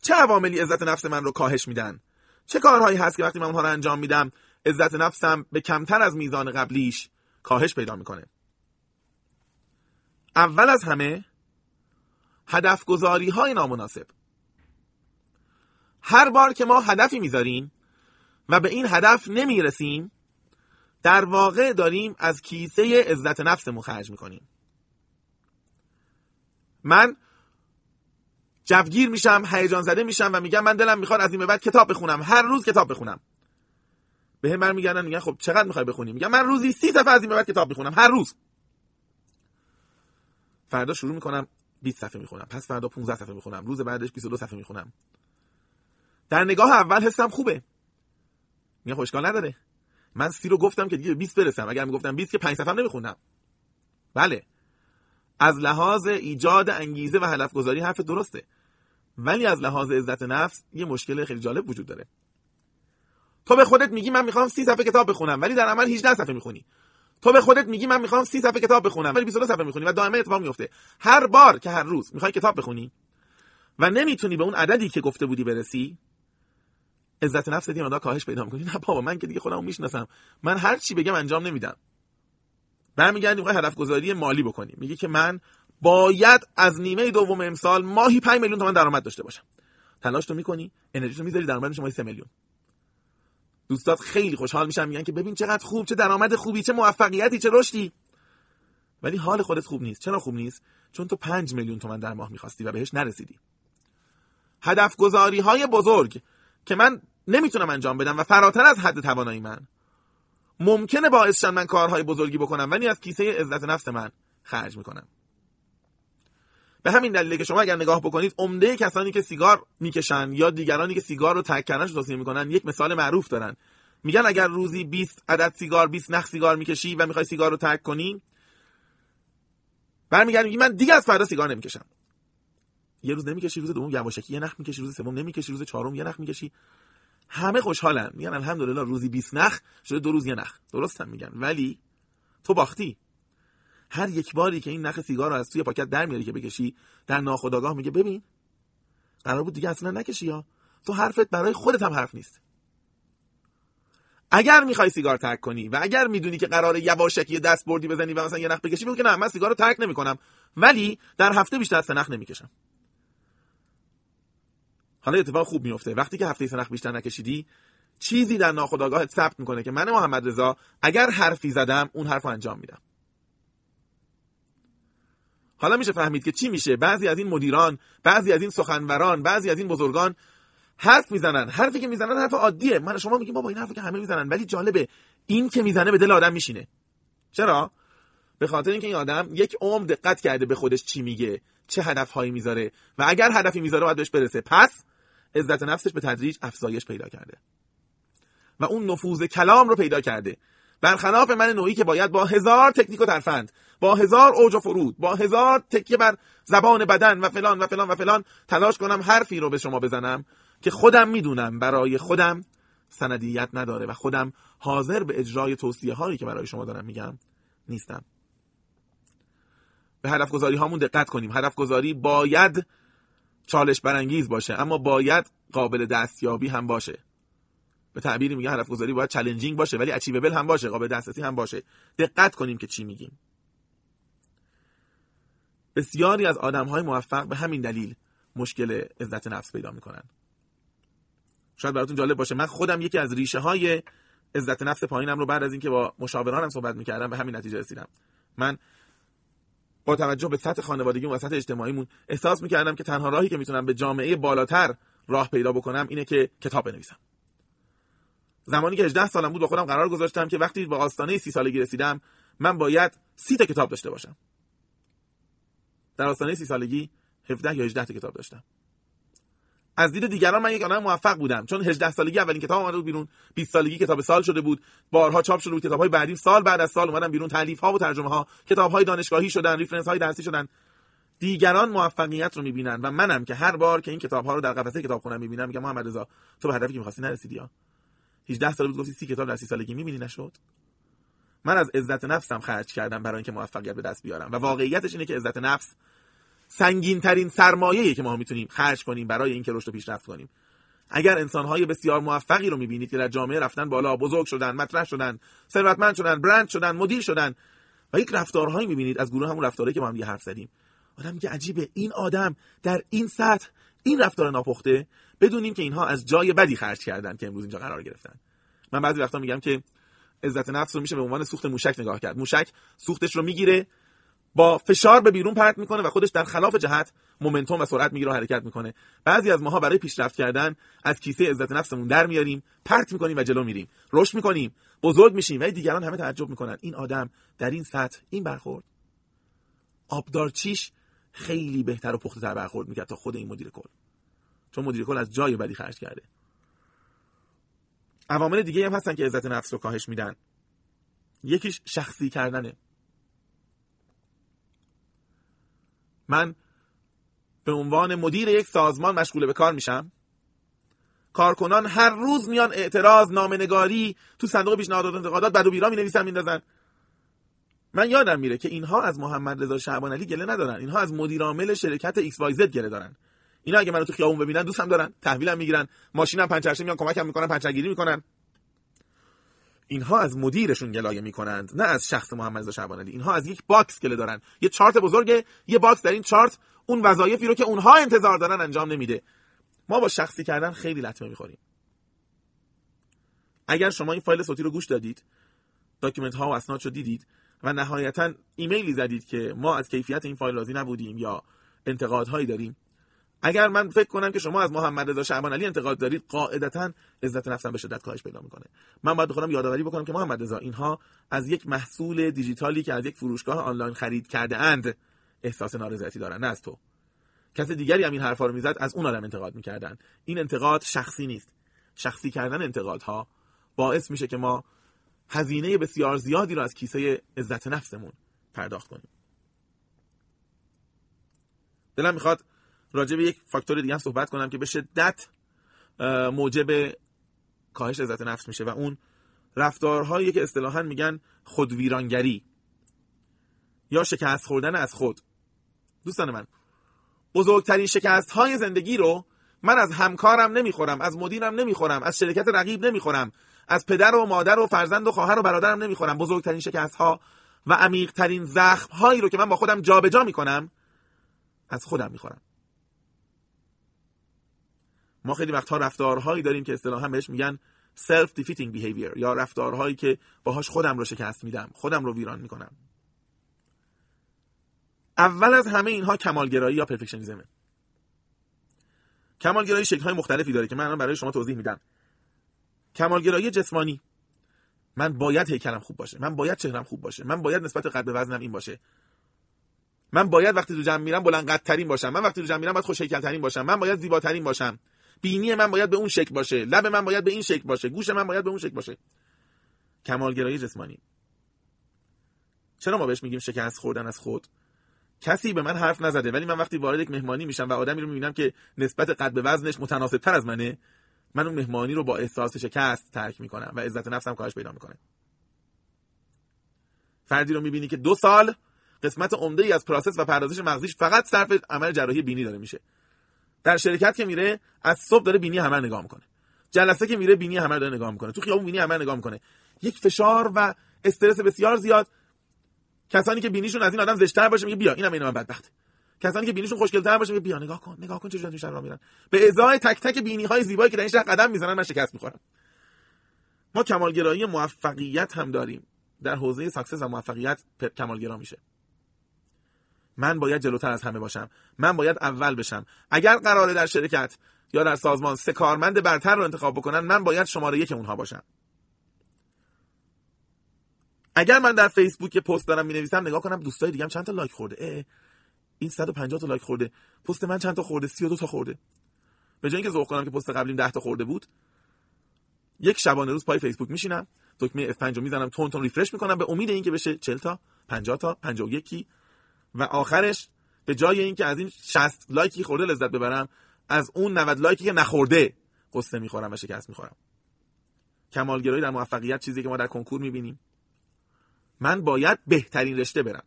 چه عواملی عزت نفس من رو کاهش میدن؟ چه کارهایی هست که وقتی من اونها رو انجام میدم عزت نفسم به کمتر از میزان قبلیش کاهش پیدا میکنه؟ اول از همه هدف گذاری های نامناسب. هر بار که ما هدفی میذاریم و به این هدف نمیرسیم، در واقع داریم از کیسه عزت نفسمون خرج میکنیم. من جوگیر میشم، هیجان زده میشم و میگم من دلم میخواد از این به بعد کتاب بخونم، هر روز کتاب بخونم. به هم برمیگردن میگن خب چقدر میخوای بخونی؟ میگم من روزی 30 صفحه از این به بعد کتاب میخونم، هر روز. فردا شروع میکنم 20 صفحه میخونم، پس فردا 15 صفحه میخونم، روز بعدش 22 صفحه میخونم. در نگاه اول حسم خوبه، میگم خب اشکال نداره، من 30 رو گفتم که دیگه 20 برسم. اگر میگفتم 20 که 5 صفحه نمیخونم. بله، از لحاظ ایجاد انگیزه و هدف گذاری حرف درسته، ولی از لحاظ عزت نفس یه مشکل خیلی جالب وجود داره. تو به خودت میگی من میخوام 30 صفحه کتاب بخونم، ولی در عمل 18 صفحه میخونی. تو به خودت میگی من میخوام 30 صفحه کتاب بخونم، ولی 22 صفحه میخونی و دائما اتفاق میفته. هر بار که هر روز میخوای کتاب بخونی و نمیتونی به اون عددی که گفته بودی برسی، عزت نفس دیگه مدام کاهش پیدا میکنی. نه بابا، من که دیگه خودمو میشناسم، من هر چی بگم انجام نمیدم. برمیگردی میخوای هدف گذاری مالی بکنی، میگی که من باید از نیمه دوم امسال ماهی 5 میلیون تومان درآمد داشته باشم. تلاش تو میکنی، انرژیتو میذاری درآمد شما 3 میلیون. دوستات خیلی خوشحال میشن، میگن که ببین چقدر خوب، چه درآمد خوبی، چه موفقیتی، چه رشدی. ولی حال خودت خوب نیست. چرا خوب نیست؟ چون تو 5 میلیون تومان در ماه میخواستی و بهش نرسیدی. هدف گذاری های بزرگ که من نمیتونم انجام بدم و فراتر از حد توانایی من، ممکنه باعث شن من کارهای بزرگی بکنم ولی از کیسه عزت نفس من خرج میکنم. به همین دلیله که شما اگر نگاه بکنید، عمده کسانی که سیگار میکشن یا دیگرانی که سیگار رو ترک کردنش توصیه میکنن، یک مثال معروف دارن. میگن اگر روزی 20 عدد سیگار، 20 نخ سیگار میکشی و میخوای سیگار رو ترک کنی، برمیگردی میگی من دیگه از فردا سیگار نمیکشم. یه روز نمیکشی، روز دوم یواشکی یه نخ میکشی، روز سوم نمیکشی، روز چهارم یه نخ میکشی. همه خوشحالن، میگن الحمدلله روزی 20 نخ شده 2 روز یه نخ. درستم میگن، ولی تو باختی. هر یک باری که این نخ سیگار رو از توی پاکت در میاری که بکشی، در ناخودآگاه میگه ببین قرار بود دیگه اصلا نکشی، یا تو حرفت برای خودت هم حرف نیست. اگر میخوای سیگار ترک کنی و اگر میدونی که قراره یواشکی دست بردی بزنی و مثلا یه نخ بکشی، میگه نه من سیگار رو ترک نمیکنم ولی در هفته بیشتر از 3 نخ نمیکشم. حالا اتفاق خوب میفته، وقتی که هفته 3 نخ بیشتر نکشیدی، چیزی در ناخودآگاهت ثبت میکنه که من محمدرضا اگر حرفی زدم اون حرفو انجام میدم. حالا میشه فهمید که چی میشه بعضی از این مدیران، بعضی از این سخنوران، بعضی از این بزرگان حرف میزنن. حرفی که میزنن حرف عادیه. من شما میگیم بابا این حرفی که همه میزنن، ولی جالبه این که میزنه به دل آدم میشینه. چرا؟ به خاطر اینکه این آدم یک عمر دقت کرده به خودش چی میگه، چه هدفهایی میذاره و اگر هدفی میذاره باید بهش برسه. پس عزت نفسش به تدریج افزایش پیدا کرده و اون نفوذ کلام رو پیدا کرده. برخلاف من نوعی که باید با 1000 تکنیک و ترفند، با 1000 اوج و فرود، با 1000 تکیه بر زبان بدن و فلان و فلان و فلان تلاش کنم حرفی رو به شما بزنم که خودم میدونم برای خودم سندیت نداره و خودم حاضر به اجرای توصیه هایی که برای شما دارم میگم نیستم. به هدف گذاری هامون دقت کنیم. هدف گذاری باید چالش برانگیز باشه، اما باید قابل دستیابی هم باشه. به تعبیری میگن هدف گذاری باید چالنجینگ باشه ولی اچیویبل هم باشه، قابل دسترسی هم باشه. دقت کنیم که چی میگیم. بسیاری از آدم‌های موفق به همین دلیل مشکل عزت نفس پیدا می‌کنن. شاید براتون جالب باشه، من خودم یکی از ریشه‌های عزت نفس پایینم رو بعد از اینکه با مشاورانم صحبت می‌کردم به همین نتیجه رسیدم. من با توجه به سطح خانوادگی و سطح اجتماعیمون احساس می‌کردم که تنها راهی که می‌تونم به جامعه بالاتر راه پیدا بکنم اینه که کتاب بنویسم. زمانی که 18 سالم بود با خودم قرار گذاشتم که وقتی به آستانه 30 سالگی رسیدم من باید 30 تا کتاب داشته باشم. در آستانه 30 سالگی 17 یا 18 تا کتاب داشتم. از دید دیگران من یک آدم موفق بودم، چون 18 سالگی اولین کتاب اومد بیرون، 20 سالگی کتاب سال شده بود، بارها چاپ شده بود، کتاب‌های بعدی سال بعد از سال اومدن بیرون، تالیف‌ها و ترجمه‌ها، کتاب‌های دانشگاهی شدن، ریفرنس‌های درسی شدن. دیگران موفقیت رو می‌بینن و منم که هر بار که این کتاب‌ها رو در قفسه کتابخونه می‌بینم میگم محمدرضا تو به هدفی که می‌خواستی نرسیدی. 18 سال بود گفتی 30 کتاب در 30 سالگی می‌بینی نشد. من از عزت نفسم خرج کردم برای اینکه موفقیت به دست بیارم و واقعیتش اینه که عزت نفس سنگین‌ترین سرمایه‌ای که ما میتونیم خرج کنیم برای اینکه رشد و پیشرفت کنیم. اگر انسان‌های بسیار موفقی رو می‌بینید که در جامعه رفتن بالا، بزرگ شدن، مطرح شدن، ثروتمند شدن، برند شدن، مدیر شدن و یک رفتارهایی می‌بینید از گروه همون رفتارهایی که ما هم دیگه حرف زدیم. آدم میگه عجیبه این آدم در این سطح این رفتار ناپخته، بدونیم که اینها از جای بدی خرج کردن که امروز اینجا قرار گرفتن. من بعضی وقتا میگم که عزت نفس رو میشه به عنوان سوخت موشک نگاه کرد. موشک سوختش رو میگیره، با فشار به بیرون پرت میکنه و خودش در خلاف جهت مومنتوم و سرعت میگیره و حرکت میکنه. بعضی از ماها برای پیشرفت کردن از کیسه عزت نفسمون در میاریم، پرت میکنیم و جلو میریم، رشد میکنیم، بزرگ میشیم و دیگران همه تعجب میکنن این آدم در این سطح این برخورد، آبدارچیش خیلی بهتر و پخته‌تر برخورد میکرد تا خود این مدیر کل، چون مدیر کل از جای بدی خرج کرده. عوامل دیگه هم هستن که عزت نفس رو کاهش میدن. یکیش شخصی کردنه. من به عنوان مدیر یک سازمان مشغول به کار میشم، کارکنان هر روز میان اعتراض، نامه‌نگاری، تو صندوق پیشنهادات و انتقادات بد و بیرا مینویسن میندازن. من یادم میره که اینها از محمدرضا شعبانعلی گله ندارن، اینها از مدیر عامل شرکت ایکس وای زد گله دارن. اینا اگه منو تو خیابون ببینن دوستم دارن، تحویلم میگیرن، ماشینم پنچرشه میان کمکم میکنن، پنچرگیری میکنن. اینها از مدیرشون گلایه میکنند، نه از شخص محمدرضا شعبانعلی. اینها از یک باکس گله دارن، یه چارت بزرگه، یه باکس در این چارت اون وظایفی رو که اونها انتظار دارن انجام نمیده. ما با شخصی کردن خیلی لطمه میخوریم. اگر شما این فایل صوتی رو گوش دادید، داکیومنت ها و اسناد رو دیدید و نهایتا ایمیلی زدید که ما از کیفیت این فایل راضی نبودیم یا انتقادهایی داریم، اگر من فکر کنم که شما از محمدرضا شعبانعلی انتقاد دارید، قاعدتاً عزت نفسم به شدت کاهش پیدا میکنه. من باید بخوام یادآوری بکنم که محمدرضا اینها از یک محصول دیجیتالی که از یک فروشگاه آنلاین خرید کرده اند احساس نارضایتی دارن، نه از تو. کس دیگری هم این حرفا رو میزد، از اون آدم انتقاد میکردن. این انتقاد شخصی نیست. شخصی کردن انتقادها باعث میشه که ما هزینه بسیار زیادی رو از کیسه عزت نفسمون پرداخت کنیم. دلم میخواد راجع به یک فاکتور دیگه هم صحبت کنم که به شدت موجب کاهش عزت نفس میشه و اون رفتارهایی که اصطلاحاً میگن خودویرانگری یا شکست خوردن از خود. دوستان من، بزرگترین شکست‌های زندگی رو من از همکارم نمیخورم، از مدیرم نمیخورم، از شرکت رقیب نمیخورم، از پدر و مادر و فرزند و خواهر و برادرم نمیخورم. بزرگترین شکست‌ها و عمیق‌ترین زخم‌هایی رو که من با خودم جابجا میکنم از خودم میخورم. ما خیلی وقت‌ها رفتارهایی داریم که اصطلاحاً بهش میگن self defeating behavior یا رفتارهایی که باهاش خودم رو شکست میدم، خودم رو ویران میکنم. اول از همه اینها کمالگرایی یا پرفکشنیسمه. کمالگرایی شکل‌های مختلفی داره که من الان برای شما توضیح میدم. کمالگرایی جسمانی، من باید هیکلم خوب باشه، من باید چهرم خوب باشه، من باید نسبت قد به وزنم این باشه، من باید وقتی تو جمع میرم بلند قدترین باشم، من وقتی تو جمع میرم باید خوش هیکل‌ترین باشم، من باید زیباترین باشم، بینی من باید به اون شکل باشه، لب من باید به این شکل باشه، گوش من باید به اون شکل باشه. کمالگرایی جسمانی. چرا ما بهش میگیم شکست خوردن از خود؟ کسی به من حرف نزده، ولی من وقتی وارد یک مهمانی میشم و آدمی رو میبینم که نسبت قد به وزنش متناسب‌تر از منه، من اون مهمانی رو با احساس شکست ترک میکنم و عزت نفسم کاهش پیدا میکنه. فردی رو میبینی که 2 سال قسمت عمده‌ای از پروسس و پردازش مغزیش فقط صرف عمل جراحی بینی داره میشه. در شرکت که میره از صبح داره بینی همه نگاه میکنه، جلسه که میره بینی همه داره نگاه میکنه، تو خیابون بینی همه نگاه میکنه. یک فشار و استرس بسیار زیاد. کسانی که بینیشون از این آدم زشت‌تر باشه میگه بیا اینم اینم بدبخته. کسانی که بینیشون خوشگل‌تر باشه میگه بیا نگاه کن، نگاه کن چه جوری دارن میرن. به ازای تک تک بینی‌های زیبایی که در این شهر قدم میزنن من شکست میخورم. ما کمالگرایی موفقیت هم داریم. در حوزه ساکسس و موفقیت کمالگرا میشه. من باید جلوتر از همه باشم، من باید اول بشم. اگر قراره در شرکت یا در سازمان 3 کارمند برتر رو انتخاب بکنن، من باید شماره 1 اونها باشم. اگر من در فیسبوک یه پست دارم می‌نویسم، نگاه کنم دوستای دیگم چند تا لایک خورده، این 150 تا لایک خورده، پست من چند تا خورده، 32 تا خورده. به جای اینکه ذوق کنم که پست قبلیم 10 تا خورده بود، یک شبانه روز پای فیسبوک میشینم، دکمه F5 رو میزنم، تون تون ریفرش میکنم به امید اینکه بشه 40 تا 50 تا 51 و آخرش به جای اینکه از این 60 لایکی خورده لذت ببرم، از اون 90 لایکی که نخورده قصه میخورم و شکست میخورم. کمالگرایی در موفقیت چیزی که ما در کنکور میبینیم. من باید بهترین رشته برم،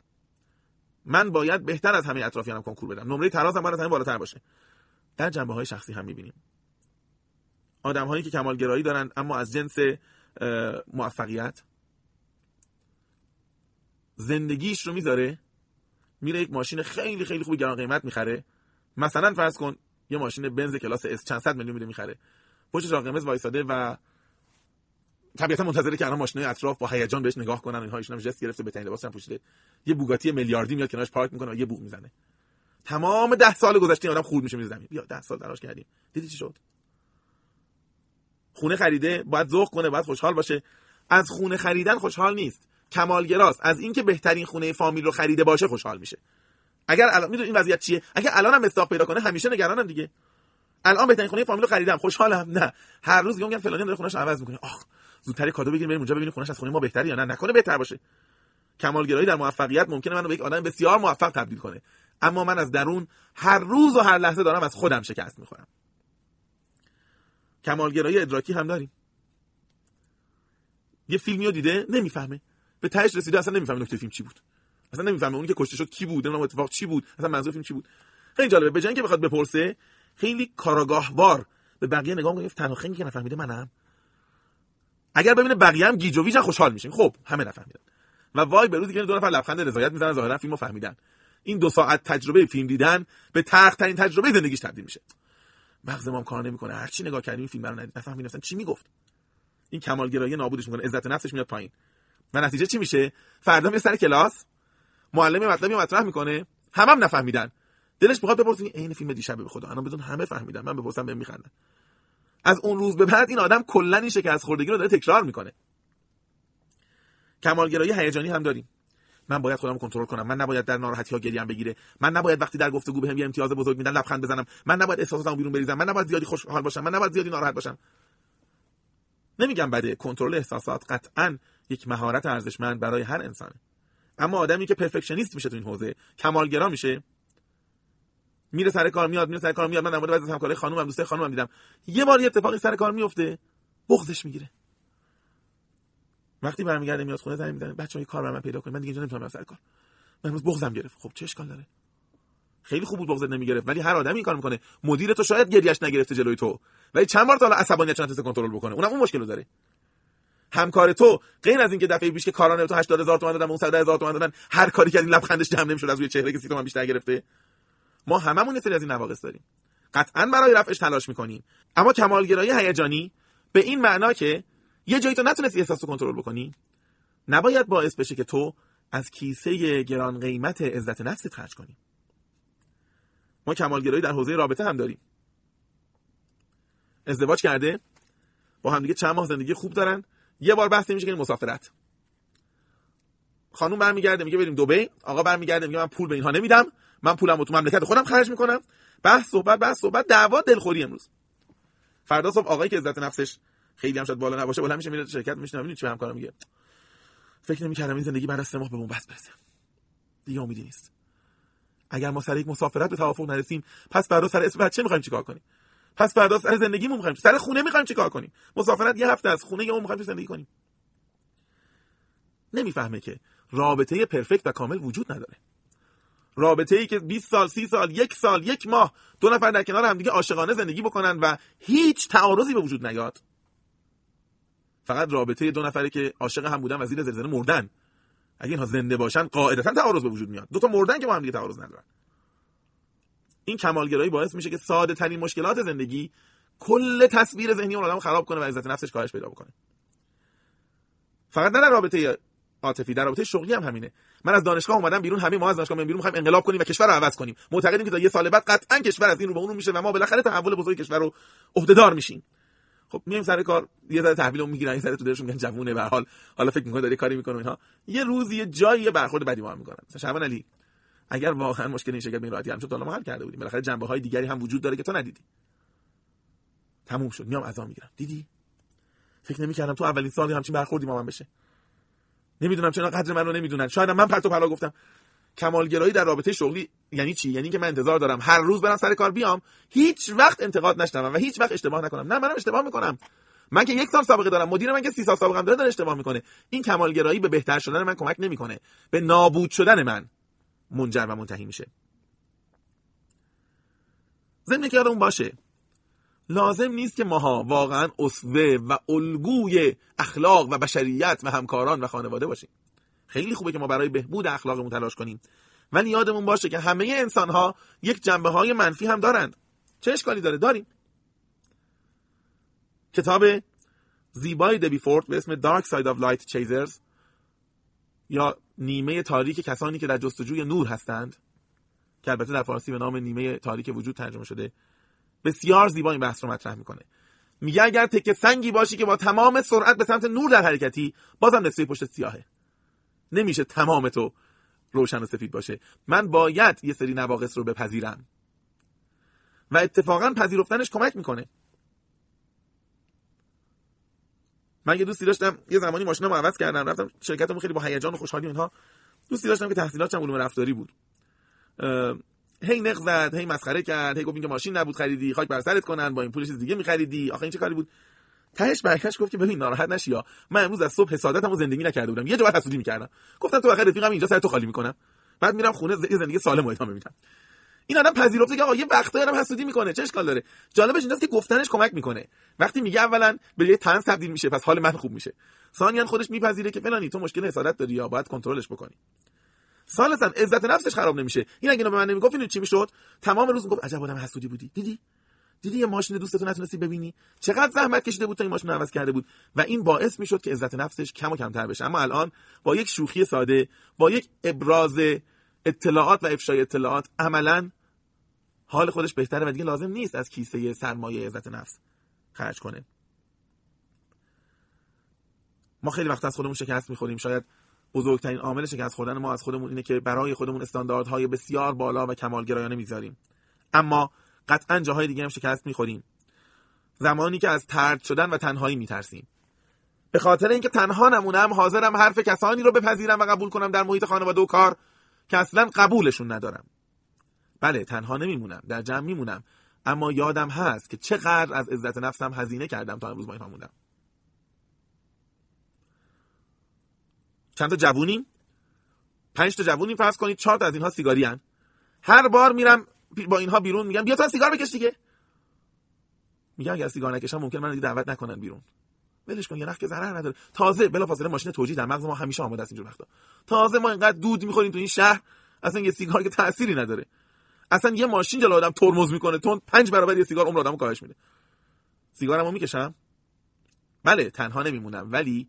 من باید بهتر از همه اطرافیانم کنکور بدم، نمره ترازم باید از همه بالاتر باشه. در جنبه‌های شخصی هم می‌بینیم آدم‌هایی که کمالگرایی دارن اما از جنس موفقیت زندگیش رو میذاره، میره یک ماشین خیلی خیلی خوب گران قیمت میخره، مثلا فرض کن یه ماشین بنز کلاس اس چند صد میلیون میده میخره، پشتش آقامز وایساده و طبیعتا منتظره که الان ماشینای اطراف با هیجان بهش نگاه کنن، اینها ایشون هم جست گرفته بهترین لباس هم پوشیده، یه بوگاتی میلیاردی میاد کنارش پارک میکنه و یه بوق میزنه. تمام 10 سال گذشته آدم خورد میشه میزنه زمین. بیا 10 سال تلاش کردیم، دیدی چی شد؟ خونه خریده، باید ذوق کنه، باید خوشحال باشه. از خونه خریدن خوشحال نیست، کمالگراست. از اینکه بهترین خونه فامیل رو خریده باشه خوشحال میشه. اگر الان میدونی این وضعیت چیه، اگه الان هم استاپ پیدا کنه همیشه نگرانم دیگه. الان بهترین خونه فامیل رو خریدم، خوشحالم؟ نه، هر روز میگم فلانی داره خونه‌اش عوض میکنه، آخ زودتر کادو بگیریم بریم اونجا ببینیم خونه‌اش از خونه ما بهتره یا نه، نکنه بهتر باشه. کمالگرایی در موفقیت ممکنه منو به یک آدم بسیار موفق تبدیل کنه، اما من از درون هر روز و هر لحظه دارم از خودم شکست میخورم. کمالگرایی ادراکی هم داریم. یه فیلمیو دیده نمیفهمه، به تهش رسیده اصلا نمیفهمه نکته فیلم چی بود، اصلا نمیفهمه اون که کشته شد کی بود، اون اتفاق چی بود، اصلا منظور فیلم چی بود. خیلی جالبه، به جای اینکه بخواد بپرسه خیلی کاراگاهوار به بقیه نگاه میکنه، تنها خنگی که نفهمیده منم. اگر ببینه بقیه هم گیج و ویج خوشحال میشن، خب همه نفهمیدن و وای به روزی که دو نفر لبخند رضایت میزنن ظاهرا فیلمو فهمیدن. این 2 ساعت تجربه فیلم دیدن به تلخ‌ترین تجربه زندگیش تبدیل میشه. مغزم هم کار نمیکنه، هر چی نگاه کردیم فیلم رو نفهمیدن اصلا چی میگفت. این کمالگرایی نابودش میکنه، عزت نفسش میاد پایین و نتیجه چی میشه؟ فردا میره سر کلاس، معلم مطلبی مطرح میکنه، همم نفهمیدن، دلش میخواد بپرسه این فیلم دیشب به خدا الان بدون همه فهمیدن من بپرسم بهم میخندن. از اون روز به بعد این آدم کلا این شکست خوردگی رو داره تکرار میکنه. کمالگرایی هیجانی هم داریم. من باید خودم کنترل کنم، من نباید در ناراحتی‌ها گریه‌ام بگیره، من نباید وقتی در گفتگو بهم یه امتیاز بزرگ میدن لبخند بزنم، من نباید احساساتمو بیرون بریزم، من نباید زیادی خوشحال باشم، من نباید زیادی ناراحت باشم. نمیگم بده، کنترل احساسات قطعاً یک مهارت ارزشمند برای هر انسانه، اما آدمی که پرفکشنیست میشه تو این حوزه، کمالگرا میشه، میره سر کار میاد، من در مورد بعضی از همکارای خانومم دوستای خانومم دیدم، یه بار یه اتفاقی سر کار میفته، بغضش میگیره. وقتی برمیگرده میاد خونه زنگ میزنه، بچه‌ها یه کار برام پیدا کنید، من دیگه اینجا نمیتونم برم سر کار، من امروز بغضم گرفت. خب چه اشکال داره؟ خیلی خوب بود بغضت نمیگرفت، ولی هر آدمی این کار میکنه. مدیر تو شاید گریه‌اش نگرفته جلوی تو، ولی چند بار تا حالا عصبانیتش نتونسته کنترل بکنه، اونم اون مشکلو داره. همکار تو غیر از اینکه دفعه پیش که کارانه تو 80000 تومان دادن، 100000 تومان دادن، هر کاری کردین لبخندش جمع نمیشد از روی چهره که 30 تومن بیشتر گرفته. ما هممون یه سری از این نواقص داریم، قطعاً برای رفعش تلاش میکنیم، اما کمالگرایی هیجانی به این معنا که یه جایی تو نتونستی احساسو کنترل بکنی، نباید باعث بشه که تو از کیسه گران قیمت عزت نفست خرج کنی. ما کمالگرایی در حوزه رابطه هم داریم. ازدواج کرده، با همدیگه چند ماه زندگی خوب دارن، یه بار بحثی میشه که مسافرت. خانوم برمیگرده میگه بریم دبی، آقا برمیگرده میگه من پول به اینها نمیدم، من پولمو تو مملکت خودم خرج میکنم. بحث صحبت، دعوا، دلخوری. امروز فردا صبح آقایی که عزت نفسش خیلی هم شاید بالا نباشه، بالا میشه میره شرکت میشینه، ببینید چه همکارا میگه فکر نمی‌کردم این زندگی بعد از 3 ماه به بن‌بست برسه، دیگه امیدی نیست. اگر ما سر یک مسافرت به توافق نرسیم، پس فردا سر اسم بچه می‌خوایم چیکار کنیم؟ پس فردا سر زندگیمون می‌خوایم، سر خونه می‌خوایم چیکار کنیم؟ مسافرت یه هفته از خونه اون می‌خوایم زندگی کنیم. نمی‌فهمه که رابطه پرفکت و کامل وجود نداره. رابطه‌ای که 20 سال، 30 سال، 1 سال، 1 ماه دو نفر در کنار همدیگه عاشقانه زندگی بکنن و هیچ تعارضی به وجود نیاد، فقط رابطه دو نفری که عاشق هم بودن و زیر زلزله مردن. اگه اینها زنده باشن قاعدتاً تعارض به وجود میاد. دو تا مردن که با هم دیگه تعارض ندارن. این کمالگرایی باعث میشه که ساده ترین مشکلات زندگی کل تصویر ذهنی اون آدمو خراب کنه و عزت نفسش کاهش پیدا بکنه. فقط نه در رابطه عاطفی، در رابطه شغلی هم همینه. من از دانشگاه اومدم بیرون، همه ما از دانشگاه میایم بیرون میخوایم انقلاب کنیم و کشور رو عوض کنیم. معتقدیم که تا یه سال بعد قطعاً کشور از این رو به اون رو میشه و ما بالاخره تحول بزرگ کشور رو عهدهدار میشیم. خب میایم سر کار، یه ذره تحویلمون میگیرن، یه ذره تو دلشون میگن جوونه، به هر حال حالا فکر میکنه داره کاری میکنه، اینها یه روز یه جایی برخورد بدی ما هم میکنن. مثلا شعبانعلی اگر واقعا مشکل این شکل به این راحتی همش تا الان ما حل کرده بودیم، بالاخره جنبه‌های دیگری هم وجود داره که تو ندیدی. تموم شد، میام عزا میگیرم. دیدی؟ فکر نمی‌کردم تو اولین سالی همچین برخوردی با من بشه. نمیدونم چرا قدر من رو نمیدونن. شاید من پرت و پلا گفتم. کمالگرایی در رابطه شغلی یعنی چی؟ یعنی که من انتظار دارم هر روز برم سر کار بیام هیچ وقت انتقاد نشنوم و هیچ وقت اشتباه نکنم. نه، منم اشتباه میکنم. من که 1 سال سابقه دارم، مدیر من که 30 سال سابقه داره اشتباه میکنه. این کمالگرایی به بهتر شدن من کمک نمیکنه، به نابود شدن من منجر و منتهی میشه. ضمن که یادمون باشه لازم نیست که ماها واقعا اسوه و الگوی اخلاق و بشریت و همکاران و خانواده باشیم. خیلی خوبه که ما برای بهبود اخلاقمون تلاش کنیم، ولی یادمون باشه که همه انسان‌ها یک جنبه‌های منفی هم دارند. چه اشکالی داره؟ داریم. کتاب زیبای دبی فورد به اسم Dark Side of Light Chasers یا نیمه تاریک کسانی که در جستجوی نور هستند، که البته در فارسی به نام نیمه تاریک وجود ترجمه شده، بسیار زیبا این بحث رو مطرح میکنه. میگه اگر تکه سنگی باشی که با تمام سرعت به سمت نور در حرکتی، بازم نصفه پشت سیاهه. نمیشه تمام تو روشن و سفید باشه. من باید یه سری نواقص رو بپذیرم و اتفاقا پذیرفتنش کمک میکنه. من یه دوستی داشتم، یه زمانی ماشینامو عوض کردم، رفتم شرکتمون خیلی با هیجان و خوشحالی اینها. دوستی داشتم که تحصیلاتش علوم رفتاری بود. هی نقد زد، هی مسخره کرد، هی گفت اینکه ماشین نبود خریدی، خاک بر سرت کنن، با این پولش دیگه می‌خریدی، آخه این چه کاری بود؟ تهش برعکس گفت که ببین ناراحت نشی، من امروز از صبح حسادتمو زندگی نکرده بودم، یه جواب حسودی می‌کردم، گفتم تو آخر رفیقم اینجا سر تو خالی می‌کنم، بعد میرم خونه زندگی سالم ادامه میدم. این آدم پذیرفته که آقا یه وقتایی هم حسودی می‌کنه، چه اشکال داره؟ جالبش اینجاست که گفتنش کمک می‌کنه. وقتی میگه اولا به یه طنز تبدیل میشه، پس حال من خوب میشه. ثانیاً خودش میپذیره که فلانی تو مشکل حسادت داری یا باید کنترلش بکنی. ثالثاً عزت نفسش خراب نمیشه. این اگه به من نمیگفت اینو چی میشد؟ تمام روز میگفت عجب آدم حسودی بودی. دیدی یه ماشین دوستتون نتونستی ببینی؟ چقدر زحمت کشیده بود تا این ماشین رو عوض کرده بود، و این باعث میشد که عزت نفسش کم و کمتر بشه. اما الان با یک شوخی ساده، با یک ابراز اطلاعات و افشای اطلاعات، عملاً حال خودش بهتره و دیگه لازم نیست از کیسه سرمایه عزت نفس خرج کنه. ما خیلی وقت از خودمون شکست میخوریم. شاید بزرگترین عامل شکست خوردن ما از خودمون اینه که برای خودمون استانداردهای بسیار بالا و کمالگرایانه میذاریم، اما قطعا جاهای دیگه هم شکست میخوریم. زمانی که از طرد شدن و تنهایی میترسیم، به خاطر اینکه تنها نمونم حاضرم حرف کسانی رو بپذیرم و قبول کنم در محیط خانواده و کار که اصلا قبولشون ندارم. بله، تنها نمیمونم، در جمع میمونم، اما یادم هست که چقدر از عزت نفسم هزینه کردم تا امروز ما اینها موندم. چند تا جوونیم، 5 تا جوونیم فرض کنید، 4 تا از اینها سیگاری هن. هر بار میرم با اینها بیرون میگم بیا تو سیگار بکش دیگه. میگم اگه سیگار نکشم ممکن من دیگه دعوت نکنن بیرون. ولش کن، یه نخ که ضرر نداره. تازه بلافاصله ماشین توجیه در مغز ما همیشه آماده است اینجور وقتا. تازه ما اینقدر دود میخوریم تو این شهر، اصلا یه سیگار که تأثیری نداره. اصلا یه ماشین جلو آدم ترمز میکنه، تند 5 برابر یه سیگار عمر آدمو کاهش میده. سیگارمو میکشم. بله، تنها نمیمونم، ولی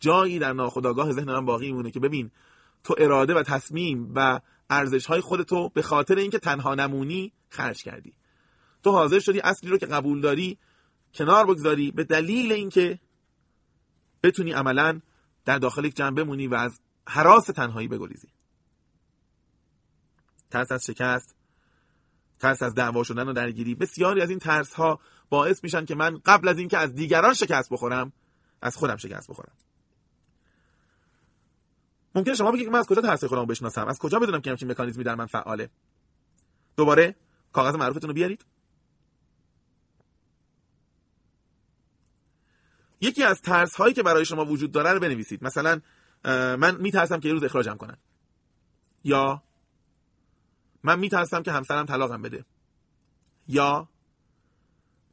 جایی در ناخودآگاه ذهن من باقی میمونه که ببین تو اراده و تصمیم و ارزش‌های خودتو به خاطر اینکه تنها نمونی خرج کردی. تو حاضر شدی اصلی رو که قبول داری کنار بگذاری به دلیل اینکه بتونی عملاً در داخل یک جمع بمونی و از هراس تنهایی بگریزی. ترس از شکست، ترس از دعوا شدن و درگیری، بسیاری از این ترس‌ها باعث میشن که من قبل از اینکه از دیگران شکست بخورم، از خودم شکست بخورم. ممکنه شما بگید من از کجا ترس خودمو بشناسم؟ از کجا بدونم که همچین مکانیزمی در من فعاله؟ دوباره کاغذ معروفتون رو بیارید. یکی از ترس هایی که برای شما وجود داره رو بنویسید. مثلا من میترسم که یه روز اخراجم کنن، یا من میترسم که همسرم طلاقم بده، یا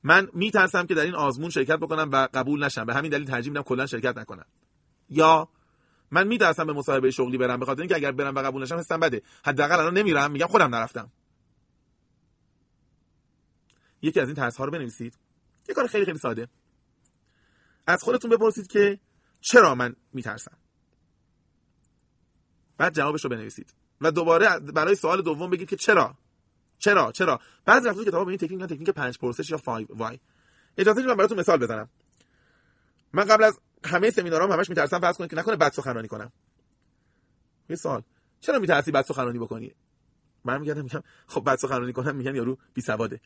من میترسم که در این آزمون شرکت بکنم و قبول نشم، به همین دلیل ترجیح میدم کلا شرکت نکنم، یا من میترسم به مصاحبه شغلی برم، به خاطر اینکه اگر برم و قبول نشم حسم بده، حداقل الان نمیرم، میگم خودم نرفتم. یکی از این ترس ها رو بنویسید. یه کار خیلی خیلی ساده، از خودتون بپرسید که چرا من میترسم، بعد جوابش رو بنویسید و دوباره برای سوال دوم بگید که چرا. بعضی وقتا کتابا به این تکنیک میگن تکنیک 5 پرسش یا 5 why. اجازه بدید من براتون مثال بزنم. من قبل از همه سمینارام همش میترسم فرض کنید که نکنه بد سخنرانی کنم. یه سوال، چرا میترسی بد سخنرانی بکنی؟ من میگم خب بد سخنرانی کنم، میگن یارو بی سواده.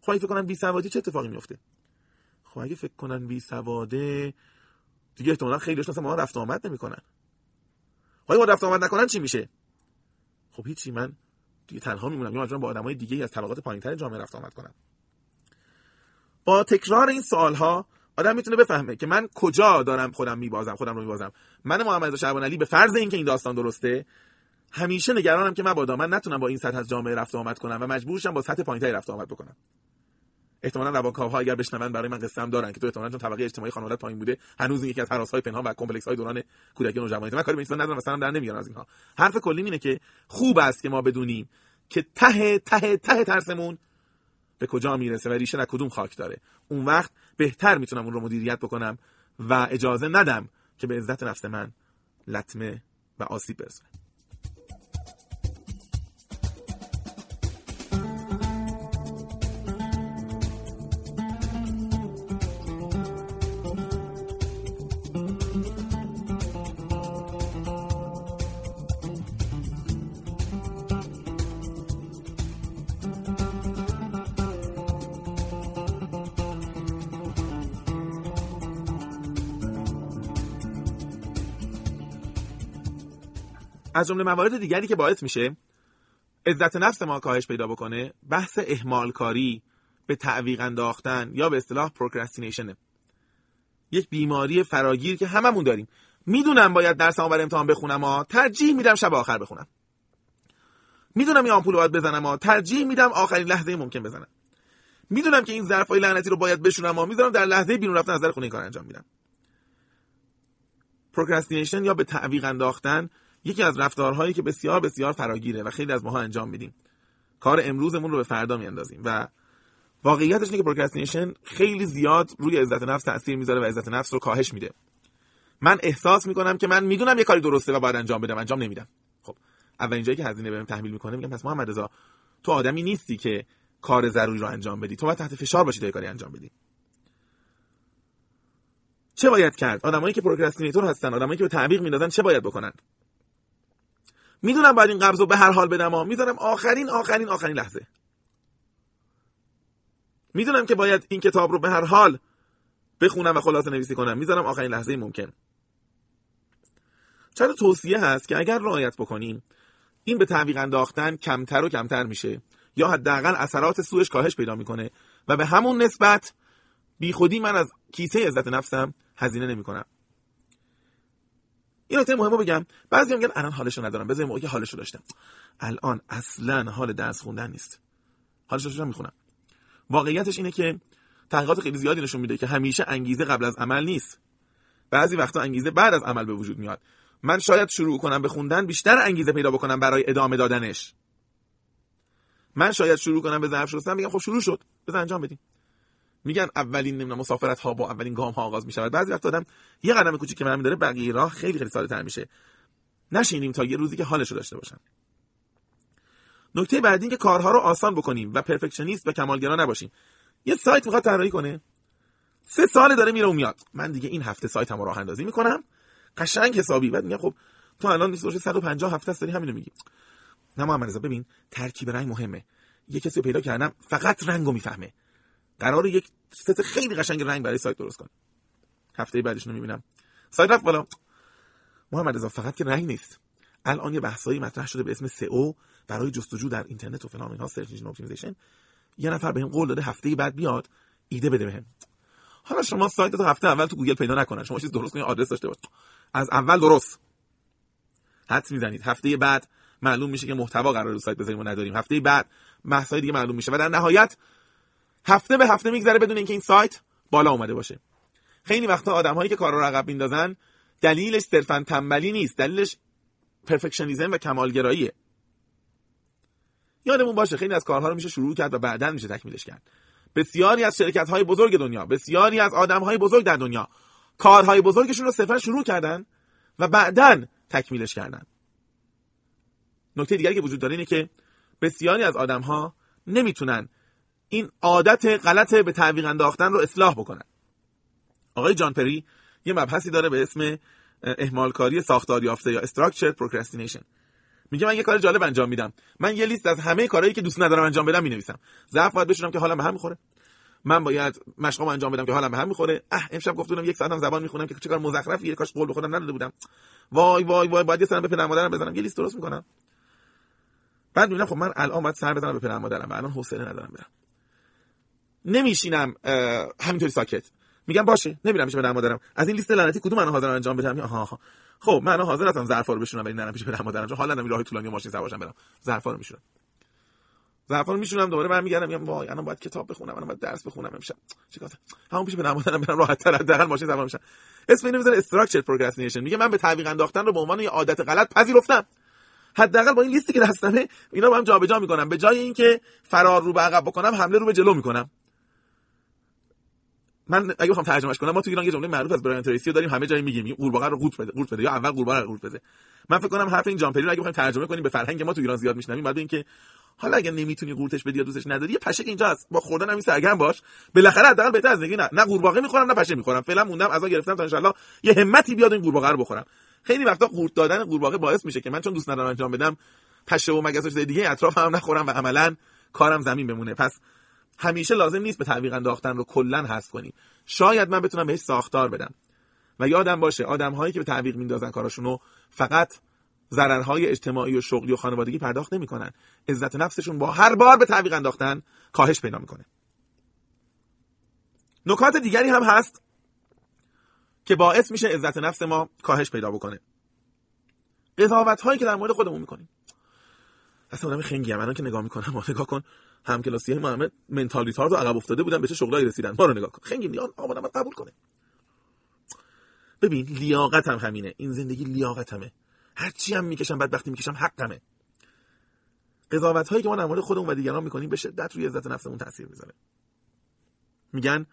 خب فکر کنم بی سوادی چه اتفاقی میفته؟ خب اگه فکر کنن بی سواده دیگه احتمالاً خیلیشون اصلا ما رفت آمد نمی‌کنن. خب اگه ما رفت آمد نکنن چی میشه؟ خب هیچی، من دیگه تنها میمونم یا مجبورم با آدمای دیگه از طبقات پایین‌تر جامعه رفت آمد کنم. با تکرار این سوال‌ها آدم میتونه بفهمه که من کجا دارم خودم رو میبازم. من محمدرضا شعبانعلی به فرض اینکه این داستان درسته، همیشه نگرانم که مبادا من نتونم با این سطح از جامعه رفت آمد کنم و مجبورشم با سطح پایین‌تری رفت آمد بکنم. احتمالاً روانکاوها اگر بشنون برای من قصه هم دارن که تو احتمالاً چون طبقه اجتماعی خانواده‌ات پایین بوده، هنوز یکی از هراس‌های پنهان و کمپلکس‌های دوران کودکی و نوجوانی. من کاری به این ندارم و سرم در نمیارم از اینها. حرف کلی اینه که خوب است که ما بدونیم که ته ته ته ترسمون به کجا میرسه و ریشه در کدوم خاک داره. اون وقت بهتر میتونم اون رو مدیریت بکنم و اجازه ندم که به عزت نفس من لطمه و آسیب برسونه. از جمله موارد دیگری که باعث میشه عزت نفس ما کاهش پیدا بکنه، بحث اهمال کاری، به تعویق انداختن یا به اصطلاح پروکراستینیشنه. یک بیماری فراگیر که هممون داریم. میدونم باید درسامو برای امتحان بخونم ها، ترجیح میدم شب آخر بخونم. میدونم این آمپول باید بزنم ها، ترجیح میدم آخرین لحظه ممکن بزنم. میدونم که این ظرفای لعنتی رو باید بشورم ها، میذارم در لحظه بیرون رفتن از در خونه این کار انجام میدم. پروکراستینیشن یا به تعویق انداختن یکی از رفتارهایی که بسیار بسیار فراگیره و خیلی از ماها انجام میدیم. کار امروزمون رو به فردا میاندازیم و واقعیتش اینه که پروکراستینیشن خیلی زیاد روی عزت نفس تاثیر میذاره و عزت نفس رو کاهش میده. من احساس میکنم که من میدونم یه کاری درسته و باید انجام بدم، انجام نمیدم. خب اولین جایی که هزینه بهم تحمیل میکنه میگم پس محمدرضا تو آدمی نیستی که کار ضروری رو انجام بدی، تو باید تحت فشار باشی تا کاری انجام بدی. چه باید کرد؟ آدمایی که پروکراستینیتور هستن، آدمایی که به تعویق میندازن چه باید بکنن؟ میدونم باید این قبضو به هر حال بدم ها، میذارم آخرین لحظه. میدونم که باید این کتاب رو به هر حال بخونم و خلاصه نویسی کنم، میذارم آخرین لحظه ممکن. چند توصیه هست که اگر رعایت بکنیم این به تعویق انداختن کمتر و کمتر میشه یا حداقل اثرات سوءش کاهش پیدا میکنه و به همون نسبت بیخودی من از کیسه عزت نفسم هزینه نمیکنم. این نکته مهمه بگم، بعضی میگن الان حالشو ندارم، بذار موقعی که حالشو داشتم. الان اصلا حال درس خوندن نیست، حالشو داشتم میخونم. واقعیتش اینه که تحقیقات خیلی زیادی نشون میده که همیشه انگیزه قبل از عمل نیست. بعضی وقتا انگیزه بعد از عمل به وجود میاد. من شاید شروع کنم به خوندن بیشتر انگیزه پیدا بکنم برای ادامه دادنش. من شاید شروع کنم به ظرف شستن، میگم خب شروع شد، بذار انجام بدیم. میگن اولین مسافرت ها با اولین گام ها آغاز میشه. بعضی وقت آدم یه قدم کوچیک که برمی داره بقیه راه خیلی خیلی ساده‌تر میشه. نشینیم تا یه روزی که حالشو داشته باشن. نکته بعدی این که کارها رو آسان بکنیم و پرفکشنیست و کمالگرا نباشیم. یه سایت میخواد طراحی کنه، 3 سال داره میره و میاد، من دیگه این هفته سایتمو راه اندازی میکنم قشنگ حسابی. بعد میگم خب تو الان 150 هفته است داری همینو میگی. نه محمدرضا ببین، ترکیب رنگ مهمه. یه کسی پیدا کردم فقط رنگو میفهمه، قراره یک ست خیلی قشنگ رنگ برای سایت درست کنه. هفته بعدش رو میبینم سایت رفت بالا. محمدرضا فقط که رنگ نیست، الان یه بحثایی مطرح شده به اسم SEO برای جستجو در اینترنت و فلان اینها، سرچ انجین اپتیمایزیشن. یه نفر بهم قول داده هفته بعد بیاد ایده بده بهم. حالا شما سایت تو هفته اول تو گوگل پیدا نکنن، شما چیز درست کنید، آدرس داشته باشه، از اول درست حدس میزنید. هفته بعد معلوم میشه که محتوا قراره رو سایت بذاریم و نداریم. هفته بعد بحثای دیگه معلوم میشه و در نهایت هفته به هفته میگذره بدون اینکه این سایت بالا اومده باشه. خیلی وقتا آدم‌هایی که کارا رو عقب میندازن دلیلش صرفاً تنبلی نیست، دلیلش پرفکشنیسم و کمالگراییه. یادمون باشه خیلی از کارها رو میشه شروع کرد و بعداً میشه تکمیلش کرد. بسیاری از شرکت‌های بزرگ دنیا، بسیاری از آدم‌های بزرگ در دنیا کارهای بزرگشون رو صفر شروع کردن و بعداً تکمیلش کردن. نکته دیگری که وجود داره اینه که بسیاری از آدم‌ها نمیتونن این عادت غلط به تعویق انداختن رو اصلاح بکنن. آقای جان پری یه مبحثی داره به اسم اهمال کاری ساختار یافته یا استراکچر پروکراستینیشن. میگه من یه کار جالب انجام میدم، من یه لیست از همه کارهایی که دوست ندارم انجام بدم مینویسم. ضعف باید بشونم که حالا به هم میخوره، من باید مشقام انجام بدم که حالم به هم میخوره. امشب گفتونم یک ساعتم زبان میخونم که چه کار مزخرفیه، کاش قول به خودم نداده بودم. وای وای وای باید یه سرم به پدر مادرم بزنم، یه لیست درست میکنم. بعد میگم خب من الان باید سر بزنم به پدر مادرم و الان حوصله ندارم برم. نمیشینم همینطوری ساکت. میگم باشه نمیرم پیش پدر مادرم. از این لیست لعنتی کدوم من حاضر انجام بدم؟ آها خب من حاضر هستم ظرفا رو بشونم ولی نرم پیش پدر مادرم، چون حالا نمیرم راه طولانی ماشین سوارشم برم. ظرفا رو میشونم. ظرفان میشونم دوباره برمیگردم میگم وای الان باید کتاب بخونم، الان باید درس بخونم، امشب چیکار کنم؟ همون پیش پدر مادرم برم راحت‌تر از درن ماشین سوار میشم. اسم اینو میذاره استراکچر پروگرسینیشن. میگه من به تعویق انداختن رو به عنوان یه عادت غلط پذیرفتم. حداقل با این لیستی که دستمه اینا رو هم جابجا میکنم، به جای اینکه فرار رو به عقب بکنم حمله رو به جلو میکنم. من اگه بخوام ترجمهش کنم، ما تو ایران یه جمله معروف از برایان تریسی داریم همه جای میگیم، قورباغه رو قورت بده یا اول قورباغه رو قورت بده. من فکر کنم حرف این جامپری رو اگه بخوایم ترجمه کنیم به فرهنگ ما تو ایران زیاد میشنویم، بعد اینکه حالا اگه نمیتونی قورتش بدی یا دوستش نداری یه پشه که اینجاست با خوردن همین سرگرم باش، بالاخره حداقل بهتر از دیگه نه قورباغه میخورم نه پشه میخورم. فعلا موندم عزا گرفتم تا ان شاء الله یه همتی بیاد این قورباغه رو بخورم. خیلی وقتا قورت دادن قورباغه باعث میشه که من چون دوست ندارم انجام بدم پشه و مگس و چیزای دیگه اطرافم نخورم و عملاً کارم زمین بمونه. پس همیشه لازم نیست به تعویق انداختن رو کلا حذف کنیم. شاید من بتونم بهش ساختار بدم. و یادم باشه آدم‌هایی که به تعویق میندازن کاراشونو فقط ضررهای اجتماعی و شغلی و خانوادگی پرداخت نمی‌کنن، عزت نفسشون با هر بار به تعویق انداختن کاهش پیدا می‌کنه. نکات دیگری هم هست که باعث میشه عزت نفس ما کاهش پیدا بکنه. قضاوت‌هایی که در مورد خودمون می‌کنیم. اصلا آدم خنگی ام الان که نگاه می‌کنم، ما نگاه کن همکلاسی‌های محمد منتالیتارد و عقب افتاده بودن به چه شغلایی رسیدن. ما رو نگاه کن. خنگی نیان آمدن بعد قبول کنه. ببین لیاقتم همینه. این زندگی لیاقتمه. هر چی هم میکشم بدبختی میکشم حقمه. قضاوت هایی که ما در مورد خودمون و دیگران میکنیم به شدت روی عزت نفسمون تاثیر میذاره. میگن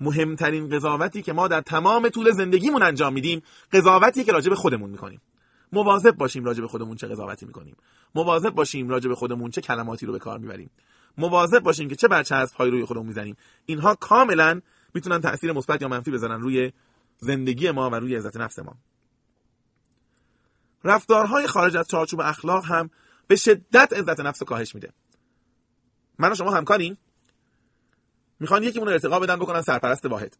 مهمترین قضاوتی که ما در تمام طول زندگیمون انجام میدیم قضاوتی که راجع به خودمون میکنیم. مواظب باشیم راجع به خودمون چه قضاوتی میکنیم، مواظب باشیم راجع به خودمون چه کلماتی رو به کار میبریم، مواظب باشیم که چه برچسب‌هایی روی خودمون میزنیم. اینها کاملا میتونن تاثیر مثبت یا منفی بذارن روی زندگی ما و روی عزت نفس ما. رفتارهای خارج از چارچوب اخلاق هم به شدت عزت نفس رو کاهش میده. من و شما همکاریم، میخوان یکیمون رو ارتقا بدن بکنن سرپرست واحد.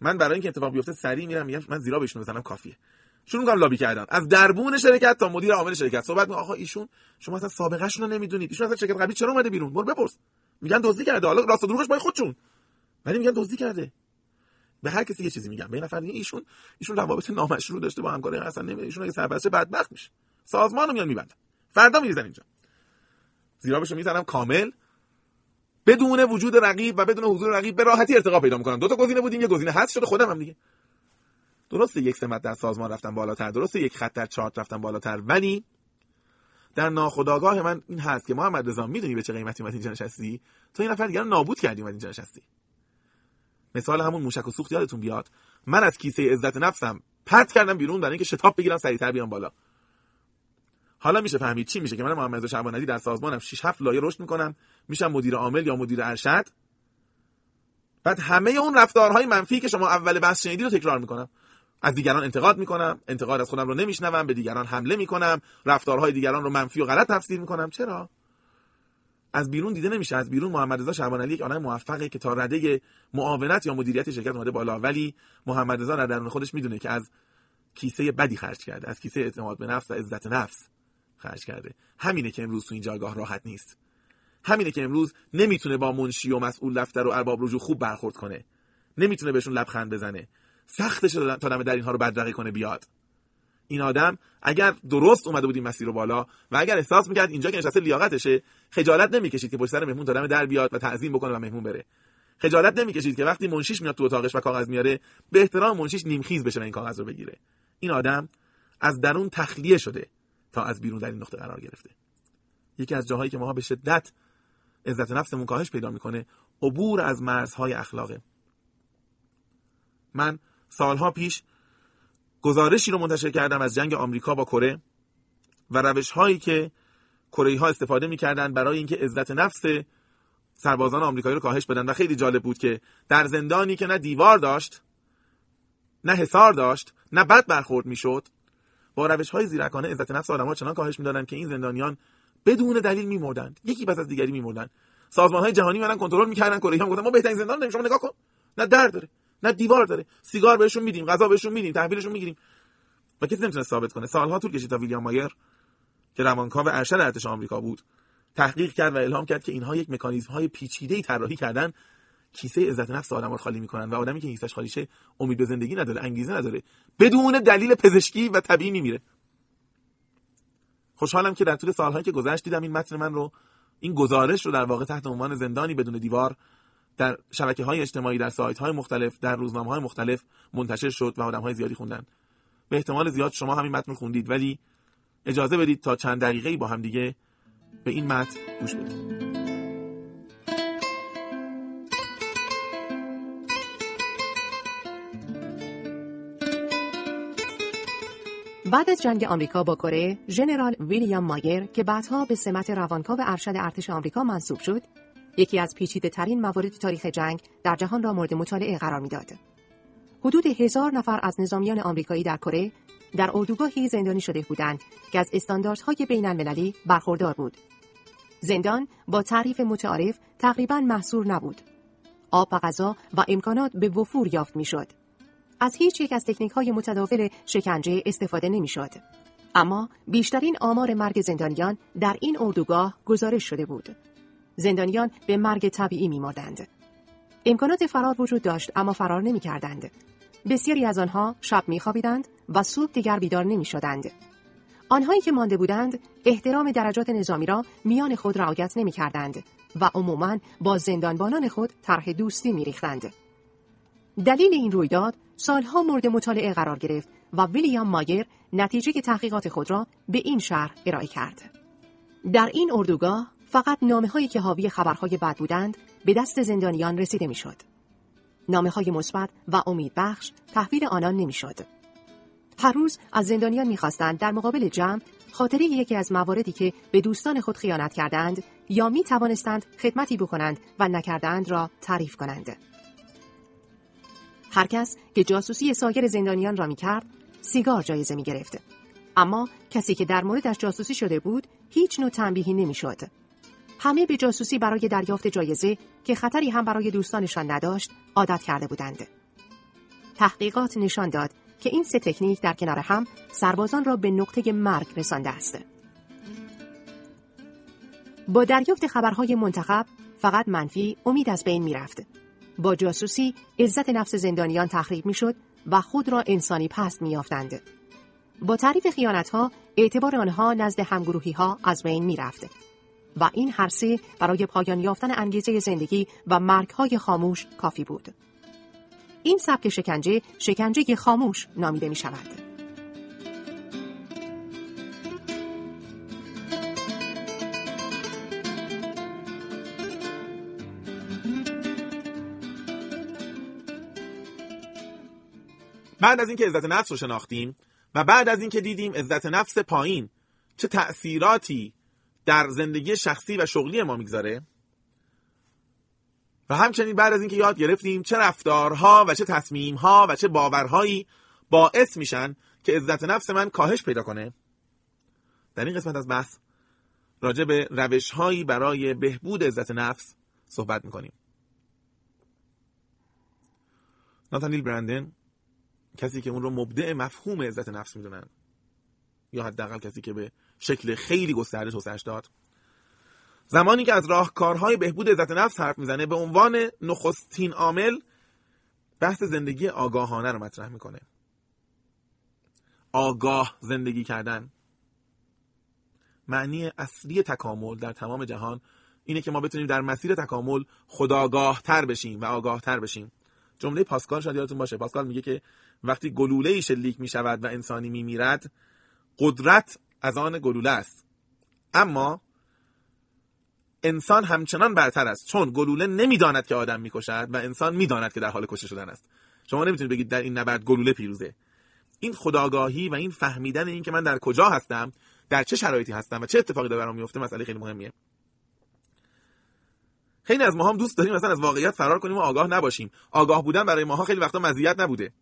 من برای اینکه اتفاق بیفته سریع میرم میگم من زیرا بهشون بزنم کافیه. شروع میکنم لابی کردن، از دربون شرکت تا مدیر عامل شرکت صحبت میکنم. آقا ایشون شما اصلا سابقه شون رو نمیدونید، ایشون اصلا شرکت قبلی چرا اومده بیرون؟ برو بپرس. میگن دزدی کرده. حالا راست و دروغش با خودشون، ولی میگن دزدی کرده. به هر کسی یه چیزی میگم. به این نفر دیگه ایشون روابط نامشروع داشته با همکاری اصلا نمیشه. ایشون اگه سربسته بدبخت میشه. سازمانو میان میبندن. فردا میریزن اینجا. زیرابشو میذارم کامل بدون وجود رقیب و بدون حضور رقیب به راحتی ارتقا پیدا میکنن. دو تا گزینه بودیم، یه گزینه حذف شده خودم هم دیگه. درسته یک سمت در سازمان رفتم بالاتر، درسته یک خط در چارت رفتم بالاتر، ولی در ناخودآگاه من این هست که محمدرضا میدونی به چه قیمتی اومد اینجا نشستی؟ تو این نفر دیگه رو نابود کردی اومد اینجا نشستی. مثال همون موشک و سوخت یادتون بیاد. من از کیسه عزت نفسم پرت کردم بیرون در اینکه شتاب بگیرم سریعتر بیام بالا. حالا میشه فهمید چی میشه که من محمدرضا شعبانعلی در سازمانم 6 7 لایه رشد میکنم، میشم مدیر عامل یا مدیر ارشد. بعد همه اون رفتارهای منفی که شما اول بحث شنیدید رو تکرار میکنم. از دیگران انتقاد میکنم، انتقاد از خودم رو نمیشنوم، به دیگران حمله میکنم، رفتارهای دیگران رو منفی و غلط تفسیر میکنم. چرا؟ از بیرون دیده نمیشه. از بیرون محمدرضا شعبانعلی یک آدم موفقه که تا رده معاونت یا مدیریت شرکت اومده بالا، ولی محمدرضا در درون خودش میدونه که از کیسه بدی خرج کرده، از کیسه اعتماد به نفس و عزت نفس خرج کرده. همینه که امروز تو این جایگاه راحت نیست. همینه که امروز نمیتونه با منشی و مسئول دفتر و ارباب رجوع خوب برخورد کنه، نمیتونه بهشون لبخند بزنه، سختش تا دم در اینها رو بدرقه کنه بیاد. این آدم اگر درست اومده بود این مسیر رو بالا و اگر احساس میکرد اینجا که نشسته لیاقتشه، خجالت نمیکشید که پشت سر مهمون تا دم در بیاد و تعظیم بکنه و مهمون بره. خجالت نمیکشید که وقتی منشیش میاد تو اتاقش و کاغذ میاره به احترام منشیش نیمخیز بشه و این کاغذ رو بگیره. این آدم از درون تخلیه شده تا از بیرون در این نقطه قرار گرفته. یکی از جاهایی که ماها به شدت عزت نفسمون کاهش پیدا میکنه عبور از مرزهای اخلاقه. من سالها پیش گزارشی رو منتشر کردم از جنگ آمریکا با کره و روش‌هایی که کره‌ای‌ها استفاده می‌کردن برای اینکه عزت نفس سربازان آمریکایی رو کاهش بدن. و خیلی جالب بود که در زندانی که نه دیوار داشت نه حصار داشت نه بد برخورد می‌شد، با روش‌های زیرکانه عزت نفس آدم‌ها چنان کاهش می‌دادن که این زندانیان بدون دلیل می‌مردند، یکی پس از دیگری می‌مردند. سازمان‌های جهانی منن کنترل می‌کردن کره. هم گفتن ما بهترین زندان داریم، شما نگاه کن، نه در داره نه دیوار داره، سیگار بهشون میدیم، غذا بهشون میدیم، تحویلشون میگیریم. و کسی نمیتونه ثابت کنه. سالها طول کشید تا ویلیام مایر که روانکاو و ارشد ارتش آمریکا بود تحقیق کرد و الهام کرد که اینها یک مکانیزم‌های پیچیده‌ای طراحی کردن کیسه عزت نفس آدم رو خالی می‌کنن و آدمی که کیسه‌اش خالی شه امید به زندگی نداره، انگیزه نداره، بدون دلیل پزشکی و طبیعی میمیره. خوشحالم که در طول سال‌هایی که گذشت دیدم این متن من رو، این گزارش رو در واقع تحت عنوان زندانی بدون دیوار در شبکه‌های اجتماعی، در سایت‌های مختلف، در روزنامه‌های مختلف منتشر شد و آدم‌های زیادی خوندن. به احتمال زیاد شما همین متن رو خوندید، ولی اجازه بدید تا چند دقیقه‌ای با هم دیگه به این متن گوش بدید. بعد از جنگ آمریکا با کره، ژنرال ویلیام مایر که بعدها به سمت روانکاو ارشد ارتش آمریکا منصوب شد، یکی از پیچیده‌ترین موارد تاریخ جنگ در جهان را مورد مطالعه قرار می‌داد. حدود 1000 نفر از نظامیان آمریکایی در کره در اردوگاهی زندانی شده بودند که از استانداردهای بین‌المللی برخوردار بود. زندان با تعریف متعارف تقریباً محصور نبود. آب و غذا و امکانات به وفور یافت می‌شد. از هیچ یک از تکنیک‌های متداول شکنجه استفاده نمی‌شد. اما بیشترین آمار مرگ زندانیان در این اردوگاه گزارش شده بود. زندانیان به مرگ طبیعی می‌مردند. امکانات فرار وجود داشت اما فرار نمی‌کردند. بسیاری از آنها شب می‌خوابیدند و صبح دیگر بیدار نمی‌شدند. آنهایی که مانده بودند احترام درجات نظامی را میان خود رعایت نمی‌کردند و عموماً با زندانبانان خود طرح دوستی می‌ریختند. دلیل این رویداد سالها مورد مطالعه قرار گرفت و ویلیام مایر نتیجه تحقیقات خود را به این شرح ارائه کرد. در این اردوگاه فقط نامه‌هایی که حاوی خبرهای بد بودند به دست زندانیان رسیده می‌شد. نامه‌های مثبت و امیدبخش تحویل آنان نمی‌شد. هر روز از زندانیان می‌خواستند در مقابل جمع خاطره یکی از مواردی که به دوستان خود خیانت کردند یا می‌توانستند خدمتی بکنند و نکردند را تعریف کنند. هر کس که جاسوسی سایر زندانیان را می‌کرد، سیگار جایزه می‌گرفت. اما کسی که در موردش جاسوسی شده بود، هیچ نوع تنبیهی نمی‌شد. همه به جاسوسی برای دریافت جایزه که خطری هم برای دوستانشان نداشت، عادت کرده بودند. تحقیقات نشان داد که این سه تکنیک در کنار هم سربازان را به نقطه مرگ رسانده است. با دریافت خبرهای منتخب، فقط منفی امید از بین می‌رفت. با جاسوسی عزت نفس زندانیان تخریب می‌شد و خود را انسانی پست می‌یافتند. با تعریف خیانت‌ها اعتبار آنها نزد همگروهی‌ها از بین می‌رفت و این هر سه برای پایان یافتن انگیزه زندگی و مرگ‌های خاموش کافی بود. این سبک شکنجه، شکنجه خاموش نامیده می‌شود. بعد از اینکه عزت نفس رو شناختیم و بعد از اینکه دیدیم عزت نفس پایین چه تأثیراتی در زندگی شخصی و شغلی ما میگذاره و همچنین بعد از اینکه یاد گرفتیم چه رفتارها و چه تصمیمها و چه باورهایی باعث میشن که عزت نفس من کاهش پیدا کنه، در این قسمت از بحث راجع به روش‌هایی برای بهبود عزت نفس صحبت میکنیم. ناتانیل برندن، کسی که اون رو مبدع مفهوم عزت نفس میدونن یا حداقل کسی که به شکل خیلی گسترده توسعه‌اش داد، زمانی که از راهکارهای بهبود عزت نفس حرف میزنه به عنوان نخستین عامل بحث زندگی آگاهانه رو مطرح میکنه. آگاه زندگی کردن، معنی اصلی تکامل در تمام جهان اینه که ما بتونیم در مسیر تکامل خودآگاه‌تر بشیم و آگاه‌تر بشیم. جمله پاسکال شاید یادتون باشه، پاسکال میگه که وقتی گلوله‌ای شلیک میشود و انسانی میمیرد، قدرت از آن گلوله است اما انسان همچنان برتر است، چون گلوله نمیداند که آدم میکشد و انسان میداند که در حال کشته شدن است. شما نمیتونید بگید در این نبرد گلوله پیروزه. این خودآگاهی و این فهمیدن این که من در کجا هستم، در چه شرایطی هستم و چه اتفاقی داره برام میفته، مسئله خیلی مهمیه. خیلی از ماها هم دوست داریم مثلا از واقعیت فرار کنیم و آگاه نباشیم. آگاه بودن برای ماها خیلی وقتا مزیت نبوده.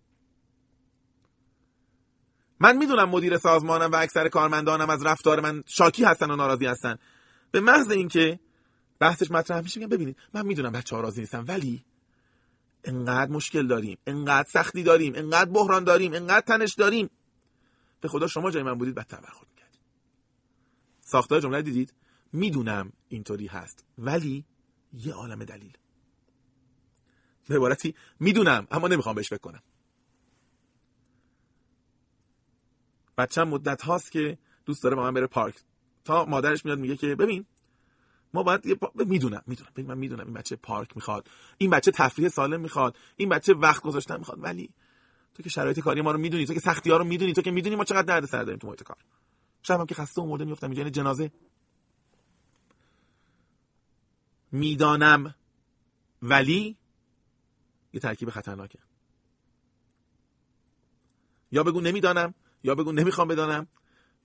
من میدونم مدیر سازمانم و اکثر کارمندانم از رفتار من شاکی هستن و ناراضی هستن. به محض اینکه بحثش مطرح میشه، میگم ببینید من میدونم بچه‌ها راضی نیستن، ولی انقدر مشکل داریم، انقدر سختی داریم، انقدر بحران داریم، انقدر تنش داریم، به خدا شما جای من بودید بدتر برخورد می‌کردید. ساختار جمله دیدید؟ میدونم اینطوری هست ولی یه عالم دلیل. به عبارتی میدونم اما نمیخوام بهش فکر کنم. بچه‌م مدت هاست که دوست داره با من بره پارک، تا مادرش میاد میگه که ببین ما باید میدونم ببین من میدونم این بچه پارک میخواد، این بچه تفریح سالم میخواد، این بچه وقت گذاشتن میخواد، ولی تو که شرایط کاری ما رو میدونی، تو که سختی ها رو میدونی، تو که میدونی ما چقدر درد سر داریم تو محیط کار. شبم که خسته و مرده میافتم اینجا جنازه. میدانم ولی یه ترکیب خطرناکه. یا بگو نمیدانم، یا بگو نمیخوام بدانم،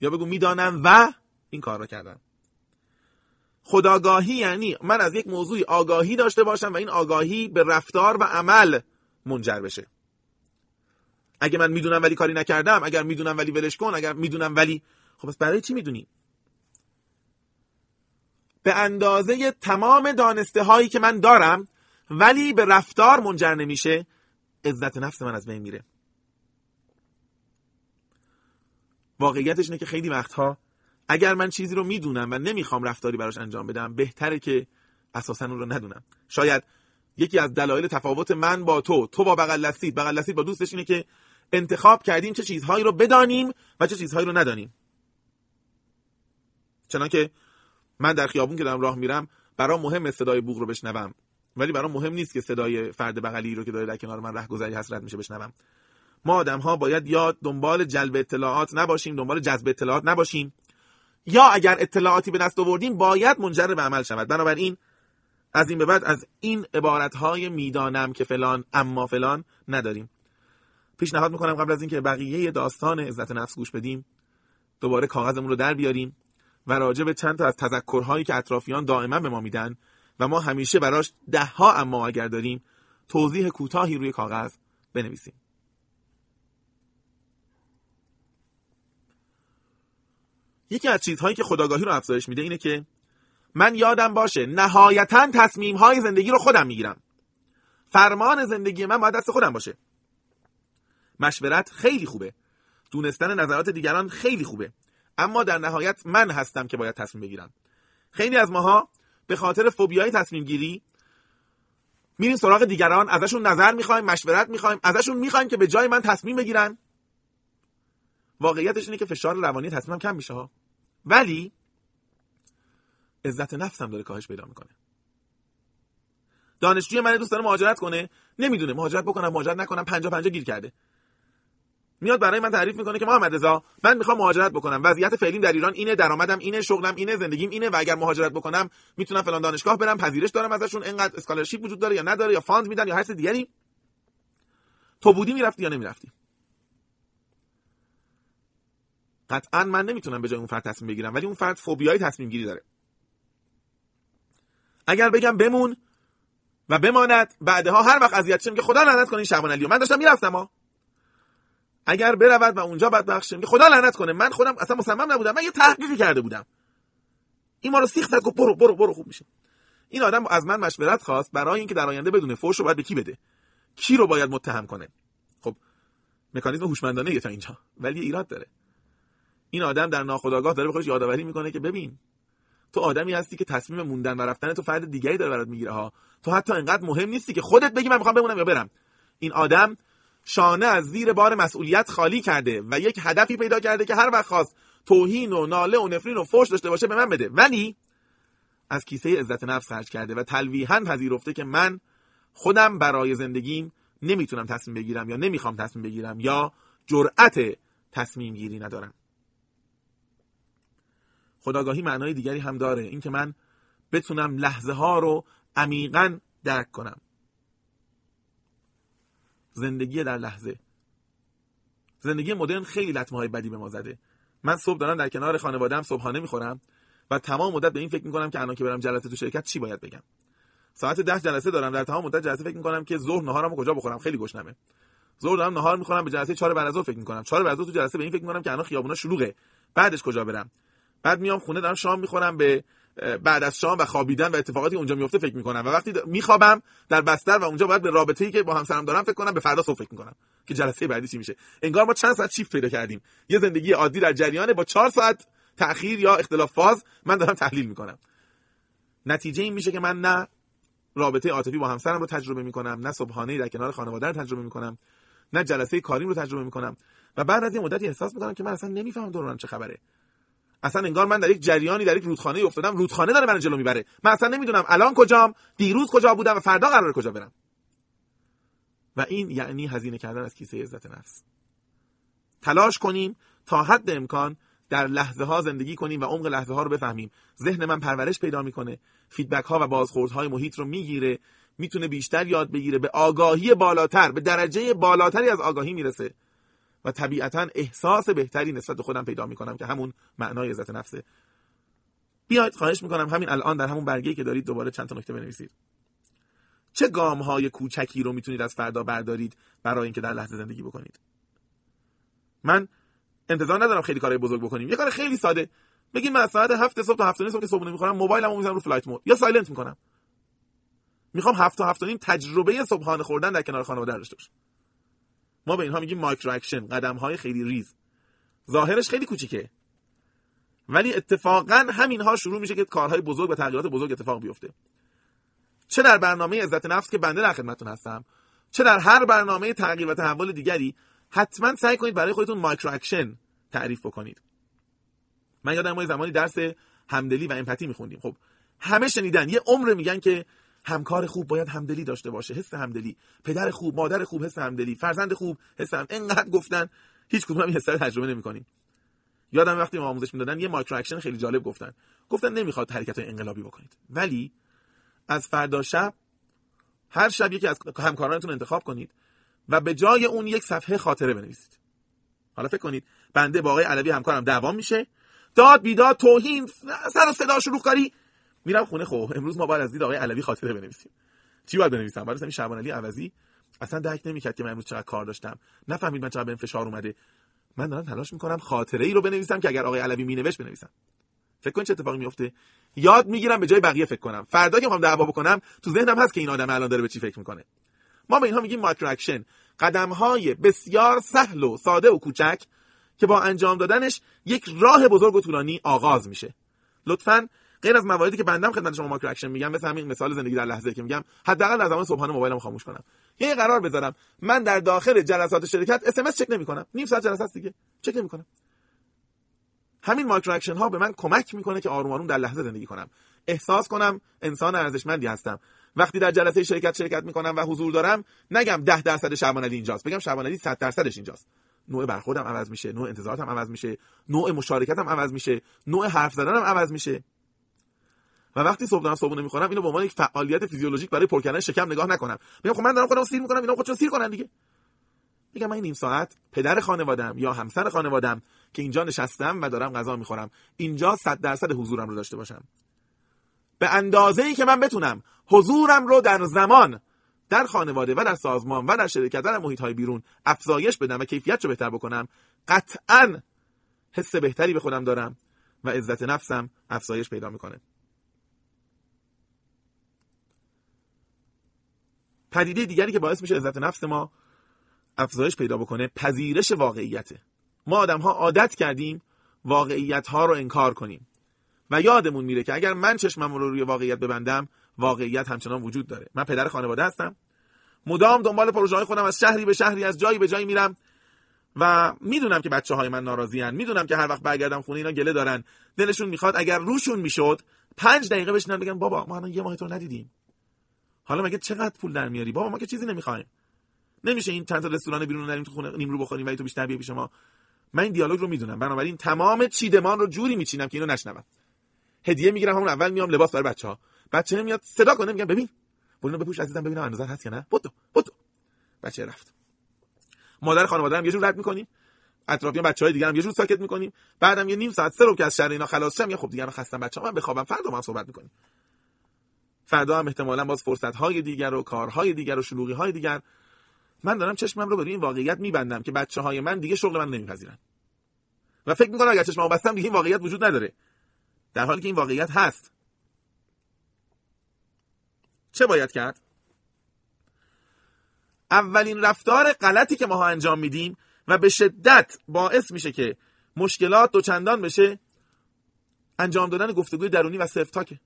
یا بگو میدانم و این کار رو کردم. خودآگاهی یعنی من از یک موضوعی آگاهی داشته باشم و این آگاهی به رفتار و عمل منجر بشه. اگه من میدونم ولی کاری نکردم، اگر میدونم ولی ولش کن، اگر میدونم ولی، خب پس برای چی میدونی؟ به اندازه تمام دانسته هایی که من دارم ولی به رفتار منجر نمیشه، عزت نفس من از بین میره. واقعیتش اینه که خیلی وقتها اگر من چیزی رو میدونم و نمیخوام رفتاری براش انجام بدم، بهتره که اساساً اون رو ندونم. شاید یکی از دلایل تفاوت من با تو با بغل دستیت با دوستش اینه که انتخاب کردیم چه چیزهایی رو بدانیم و چه چیزهایی رو ندانیم. چنانکه من در خیابون که دارم راه میرم، برام مهم صدای بوق رو بشنوم، ولی برام مهم نیست که صدای فرد بغلی رو که داره در کنار من رهگذری هست رد میشه بشنوم. ما آدم‌ها باید یا دنبال جلب اطلاعات نباشیم، دنبال جذب اطلاعات نباشیم، یا اگر اطلاعاتی به دست آوردیم باید منجر به عمل شود. بنابراین از این به بعد از این عبارت‌های میدانم که فلان اما فلان نداریم. پیشنهاد می‌کنم قبل از اینکه بقیه داستان عزت نفس گوش بدیم، دوباره کاغذمون رو در بیاریم و راجع به چند تا از تذکرهایی که اطرافیان دائما به ما میدن و ما همیشه براش ده‌ها اما اگر داریم، توضیح کوتاهی روی کاغذ بنویسیم. یکی از چیزهایی که خودآگاهی رو افزایش میده اینه که من یادم باشه نهایتاً تصمیم‌های زندگی رو خودم میگیرم. فرمان زندگی من باید دست خودم باشه. مشورت خیلی خوبه. دونستن نظرات دیگران خیلی خوبه. اما در نهایت من هستم که باید تصمیم بگیرم. خیلی از ماها به خاطر فوبیای تصمیم گیری میریم سراغ دیگران، ازشون نظر میخوایم، مشورت میخوایم، ازشون میخوایم که به جای من تصمیم بگیرن. واقعیتش اینه که فشار روانی تصمیمم کم میشه ها، ولی عزت نفسم داره کاهش پیدا میکنه. دانشجوی من دوست داره مهاجرت کنه، نمیدونه مهاجرت بکنم مهاجرت نکنم، 50-50 گیر کرده. میاد برای من تعریف میکنه که محمدرضا من میخوام مهاجرت بکنم، وضعیت فعلیم در ایران اینه، درآمدم اینه، شغلم اینه، زندگیم اینه، و اگر مهاجرت بکنم میتونم فلان دانشگاه برم، پذیرش دارم ازشون، اینقدر اسکالرشیپ وجود داره یا نداره، یا فاند میدن یا هر چیز دیگری. تو بودی میرفتی یا نمیرفتی؟ قطعاً من نمیتونم به جای اون فرد تصمیم بگیرم، ولی اون فرد فوبیای تصمیم گیری داره. اگر بگم بمون و بماند، بعدها هر وقت اذیت شه میگه خدا لعنت کنه این شعبانعلی، من داشتم میرفتم ها. اگر برود و اونجا بدبخت شه میگه خدا لعنت کنه، من خودم اصلا مصمم نبودم، من یه تحقیقی کرده بودم، این ما رو سیخ زد گفت برو خوب میشه. این آدم از من مشورت خواست برای اینکه در آینده بدون فوش رو باید به کی بده، کی رو باید متهم کنه. خب مکانیزم هوشمندانه تا اینجا، ولی ایراد داره. این آدم در ناخودآگاه داره به خودش یادآوری میکنه که ببین تو آدمی هستی که تصمیم موندن و رفتن تو فرد دیگری داره برات میگیره ها، تو حتی اینقدر مهم نیستی که خودت بگی من میخوام بمونم یا برم. این آدم شانه از زیر بار مسئولیت خالی کرده و یک هدفی پیدا کرده که هر وقت خواست توهین و ناله و نفرین و فحش داشته باشه به من بده، ولی از کیسه عزت نفس خرج کرده و تلویحاً پذیرفته که من خودم برای زندگیم نمیتونم تصمیم بگیرم، یا نمیخوام تصمیم بگیرم، یا جرأت تصمیم گیری ندارم. خودآگاهی معنای دیگری هم داره، این که من بتونم لحظه ها رو عمیقاً درک کنم. زندگی در لحظه. زندگی مدرن خیلی لطمه‌های بدی به ما زده. من صبح دارم در کنار خانواده‌ام صبحانه میخورم و تمام مدت به این فکر میکنم که الان که برم جلسه تو شرکت چی باید بگم. ساعت 10 جلسه دارم، در تمام مدت جلسه فکر میکنم که ظهر نهارمو کجا بخورم، خیلی گشنمه. ظهر دارم نهار میخورم، به جلسه 4 بعد از ظهر فکر میکنم. 4 بعد از ظهر تو جلسه به این فکر میکنم که الان خیابونا شلوغه، بعدش کجا برم. بعد میام خونه دارم شام میخورم، به بعد از شام و خوابیدن و اتفاقاتی اونجا میفته فکر میکنم، و وقتی میخوابم در بستر و اونجا باید به رابطه‌ای که با همسرم دارم فکر کنم، به فردا صبح فکر میکنم که جلسه بعدی چی میشه. انگار ما چند ساعت شیفت پیدا کردیم، یه زندگی عادی در جریان با 4 ساعت تأخیر یا اختلاف فاز من دارم تحلیل میکنم. نتیجه این میشه که من نه رابطه عاطفی با همسرم رو تجربه میکنم، نه صبحانه‌ای در کنار خانواده رو تجربه میکنم، نه جلسه کاریم رو تجربه میکنم، و بعد از یه مدتی احساس میکنم که من اصلا نمیفهمم دورانم چه خبره. اصلا انگار من در یک جریانی، در یک رودخانه افتادم، رودخانه داره منو جلو میبره، من اصلا نمیدونم الان کجام، دیروز کجا بودم و فردا قراره کجا برم. و این یعنی هزینه کردن از کیسه عزت نفس. تلاش کنیم تا حد امکان در لحظه ها زندگی کنیم و عمق لحظه ها رو بفهمیم. ذهن من پرورش پیدا میکنه، فیدبک ها و بازخوردهای محیط رو میگیره، میتونه بیشتر یاد بگیره، به آگاهی بالاتر، به درجه بالاتری از آگاهی میرسه و طبیعتاً احساس بهتری نسبت به خودم پیدا میکنم که همون معنای عزت نفسه. بیاید خواهش میکنم همین الان در همون برگه‌ای که دارید دوباره چند تا نکته بنویسید. چه گام‌های کوچکی رو میتونید از فردا بردارید برای اینکه در لحظه زندگی بکنید؟ من انتظار ندارم خیلی کارهای بزرگ بکنیم. یه کار خیلی ساده. بگید من از ساعت 7 صبح تا 7:30 صبح که صبحونه میخورم موبایلمو میذارم رو فلایت مود یا سایلنت میکنم. میخوام 7 تا 7:30 تجربه صبحانه خوردن در کنار خانواده داشته باشم. ما به اینها میگیم مایکرو اکشن، قدم‌های خیلی ریز. ظاهرش خیلی کوچیکه، ولی اتفاقاً همینها شروع میشه که کارهای بزرگ و تغییرات بزرگ اتفاق بیفته. چه در برنامه عزت نفس که بنده در خدمتتون هستم، چه در هر برنامه تغییر و تحول دیگری، حتما سعی کنید برای خودتون مایکرو اکشن تعریف بکنید. من یادم میاد زمانی درس همدلی و امپاتی می‌خوندیم. خب همه شنیدن، یه عمر میگن که همکار خوب باید همدلی داشته باشه، حس همدلی، پدر خوب، مادر خوب، حس همدلی، فرزند خوب، حس هم. اینقدر گفتن هیچ کدوم این حس رو تجربه نمی‌کنیم. یادم وقتی ما آموزش می‌دادن یه مایکرو اکشن خیلی جالب گفتن نمی‌خواد حرکت‌های انقلابی بکنید، ولی از فردا شب هر شب یکی از همکارانتون انتخاب کنید و به جای اون یک صفحه خاطره بنویسید. حالا فکر کنید بنده با آقای علوی همکارم دعوام میشه، داد بیداد، توهین، سر و صدا، شروع کاری، میرم خونه. خب امروز ما باید از دید آقای علوی خاطره بنویسیم. چی باید بنویسم؟ باید اسم شعبانعلی عوضی اصلا درک نمیکرد که من امروز چقدر کار داشتم، نفهمید من چقدر بهم فشار اومده. من دارم تلاش میکنم خاطره ای رو بنویسم که اگر آقای علوی مینوشت بنویسم. فکر کن چه اتفاقی میفته. یاد میگیرم به جای بقیه فکر کنم. فردا که میخوام دعوا بکنم تو ذهنم هست که این آدم الان داره به چی فکر میکنه. ما به اینها میگیم مایکرو اکشن، قدم‌های بسیار سهل و ساده و کوچک که با انجام دادنش یک راه بزرگ و طولانی آغاز میشه. لطفاً غیر از مواردی که بندم خدمت شما مایکرو اکشن میگم، مثل همین مثال زندگی در لحظه که میگم حداقل در زمان صبحانه موبایلم خاموش کنم. یه قرار بذارم من در داخل جلسات شرکت اس ام اس چک نمی‌کنم. نیم ساعت جلسه است دیگه، چک نمی‌کنم. همین مایکرو اکشن ها به من کمک میکنه که آروم آروم در لحظه زندگی کنم، احساس کنم انسان ارزشمندی هستم. وقتی در جلسه شرکت میکنم و حضور دارم، نگم 10% شعبانعلی اینجاست، بگم شعبانعلی 100%ش اینجاست. نوع برخوردم عوض میشه، نوع انتظاراتم عوض میشه، نوع مشارکتم عوض میشه، نوع حرف زدنم عوض میشه. و وقتی صبحونه میخورم، اینو به عنوان یک فعالیت فیزیولوژیک برای پر کردن شکم نگاه نکنم. میگم خب من دارم خودمو سیر میکنم، اینا خودشون سیر کنن دیگه. میگم من نیم ساعت پدر خانواده‌ام یا همسر خانواده‌ام که اینجا نشستم و دارم غذا میخورم، اینجا 100% حضورم رو داشته باشم. به اندازه‌ای که من بتونم حضورم رو در زمان، در خانواده و در سازمان و در شرکت و در محیط‌های بیرون افزایش بدم و کیفیتش رو بهتر بکنم، قطعاً حس بهتری به خودم دارم و عزت نفسم افزایش پیدا میکنه. پدیده دیگری که باعث میشه عزت نفس ما افزایش پیدا بکنه، پذیرش واقعیته. ما آدم‌ها عادت کردیم واقعیت‌ها رو انکار کنیم و یادمون میره که اگر من چشمم رو روی واقعیت ببندم، واقعیت همچنان وجود داره. من پدر خانواده هستم، مدام دنبال پروژه‌های خودم از شهری به شهری، از جایی به جایی میرم و میدونم که بچه‌های من ناراضی‌ان، میدونم که هر وقت برگردم خونه اینا گله دارن، دلشون میخواد اگر روشون میشد 5 دقیقه بشینن بگن بابا ما الان یه ماه تو ندیدیم، حالا مگه چقدر پول در میاری، بابا ما که چیزی نمیخوایم، نمیشه این چند تا رستوران بیرون داریم تو خونه نیمرو بخوریم ولی تو بیشتر بیا پیش ما. من این دیالوگ رو میدونم، بنابراین تمام چیدمان رو جوری میچینم که اینو نشنوم. هدیه میگیرم، همون اول میام لباس برای بچه‌ها، بچه میاد صدا کنه میگم ببین بولینو بپوش عزیزم ببینم اندازه هست یا نه، بدو بچه رفت. مادر خانواده هم یه جور رد میکنیم، اطرافیان بچهای دیگه هم یه جور ساکت میکنیم، بعدم یه نیم ساعت سرو که از شر اینا خلاص شدم، خب دیگه من خستم بچه‌ها، من بخوابم، فردا ما صحبت میکنیم. فردا هم احتمالاً باز فرصت‌های دیگر و کارهای دیگر و شلوغی‌های دیگر. من دارم چشمم رو به این واقعیت میبندم که بچه‌های من دیگه شغل منو نمیپذیرن و فکر میکنم اگر چشممو بستم دیگه این واقعیت وجود نداره، در حالی که این واقعیت هست. چه باید کرد؟ اولین رفتار غلطی که ما ها انجام میدیم و به شدت باعث میشه که مشکلات دوچندان بشه، انجام دادن گفتگوی درونی و سلف تاکه.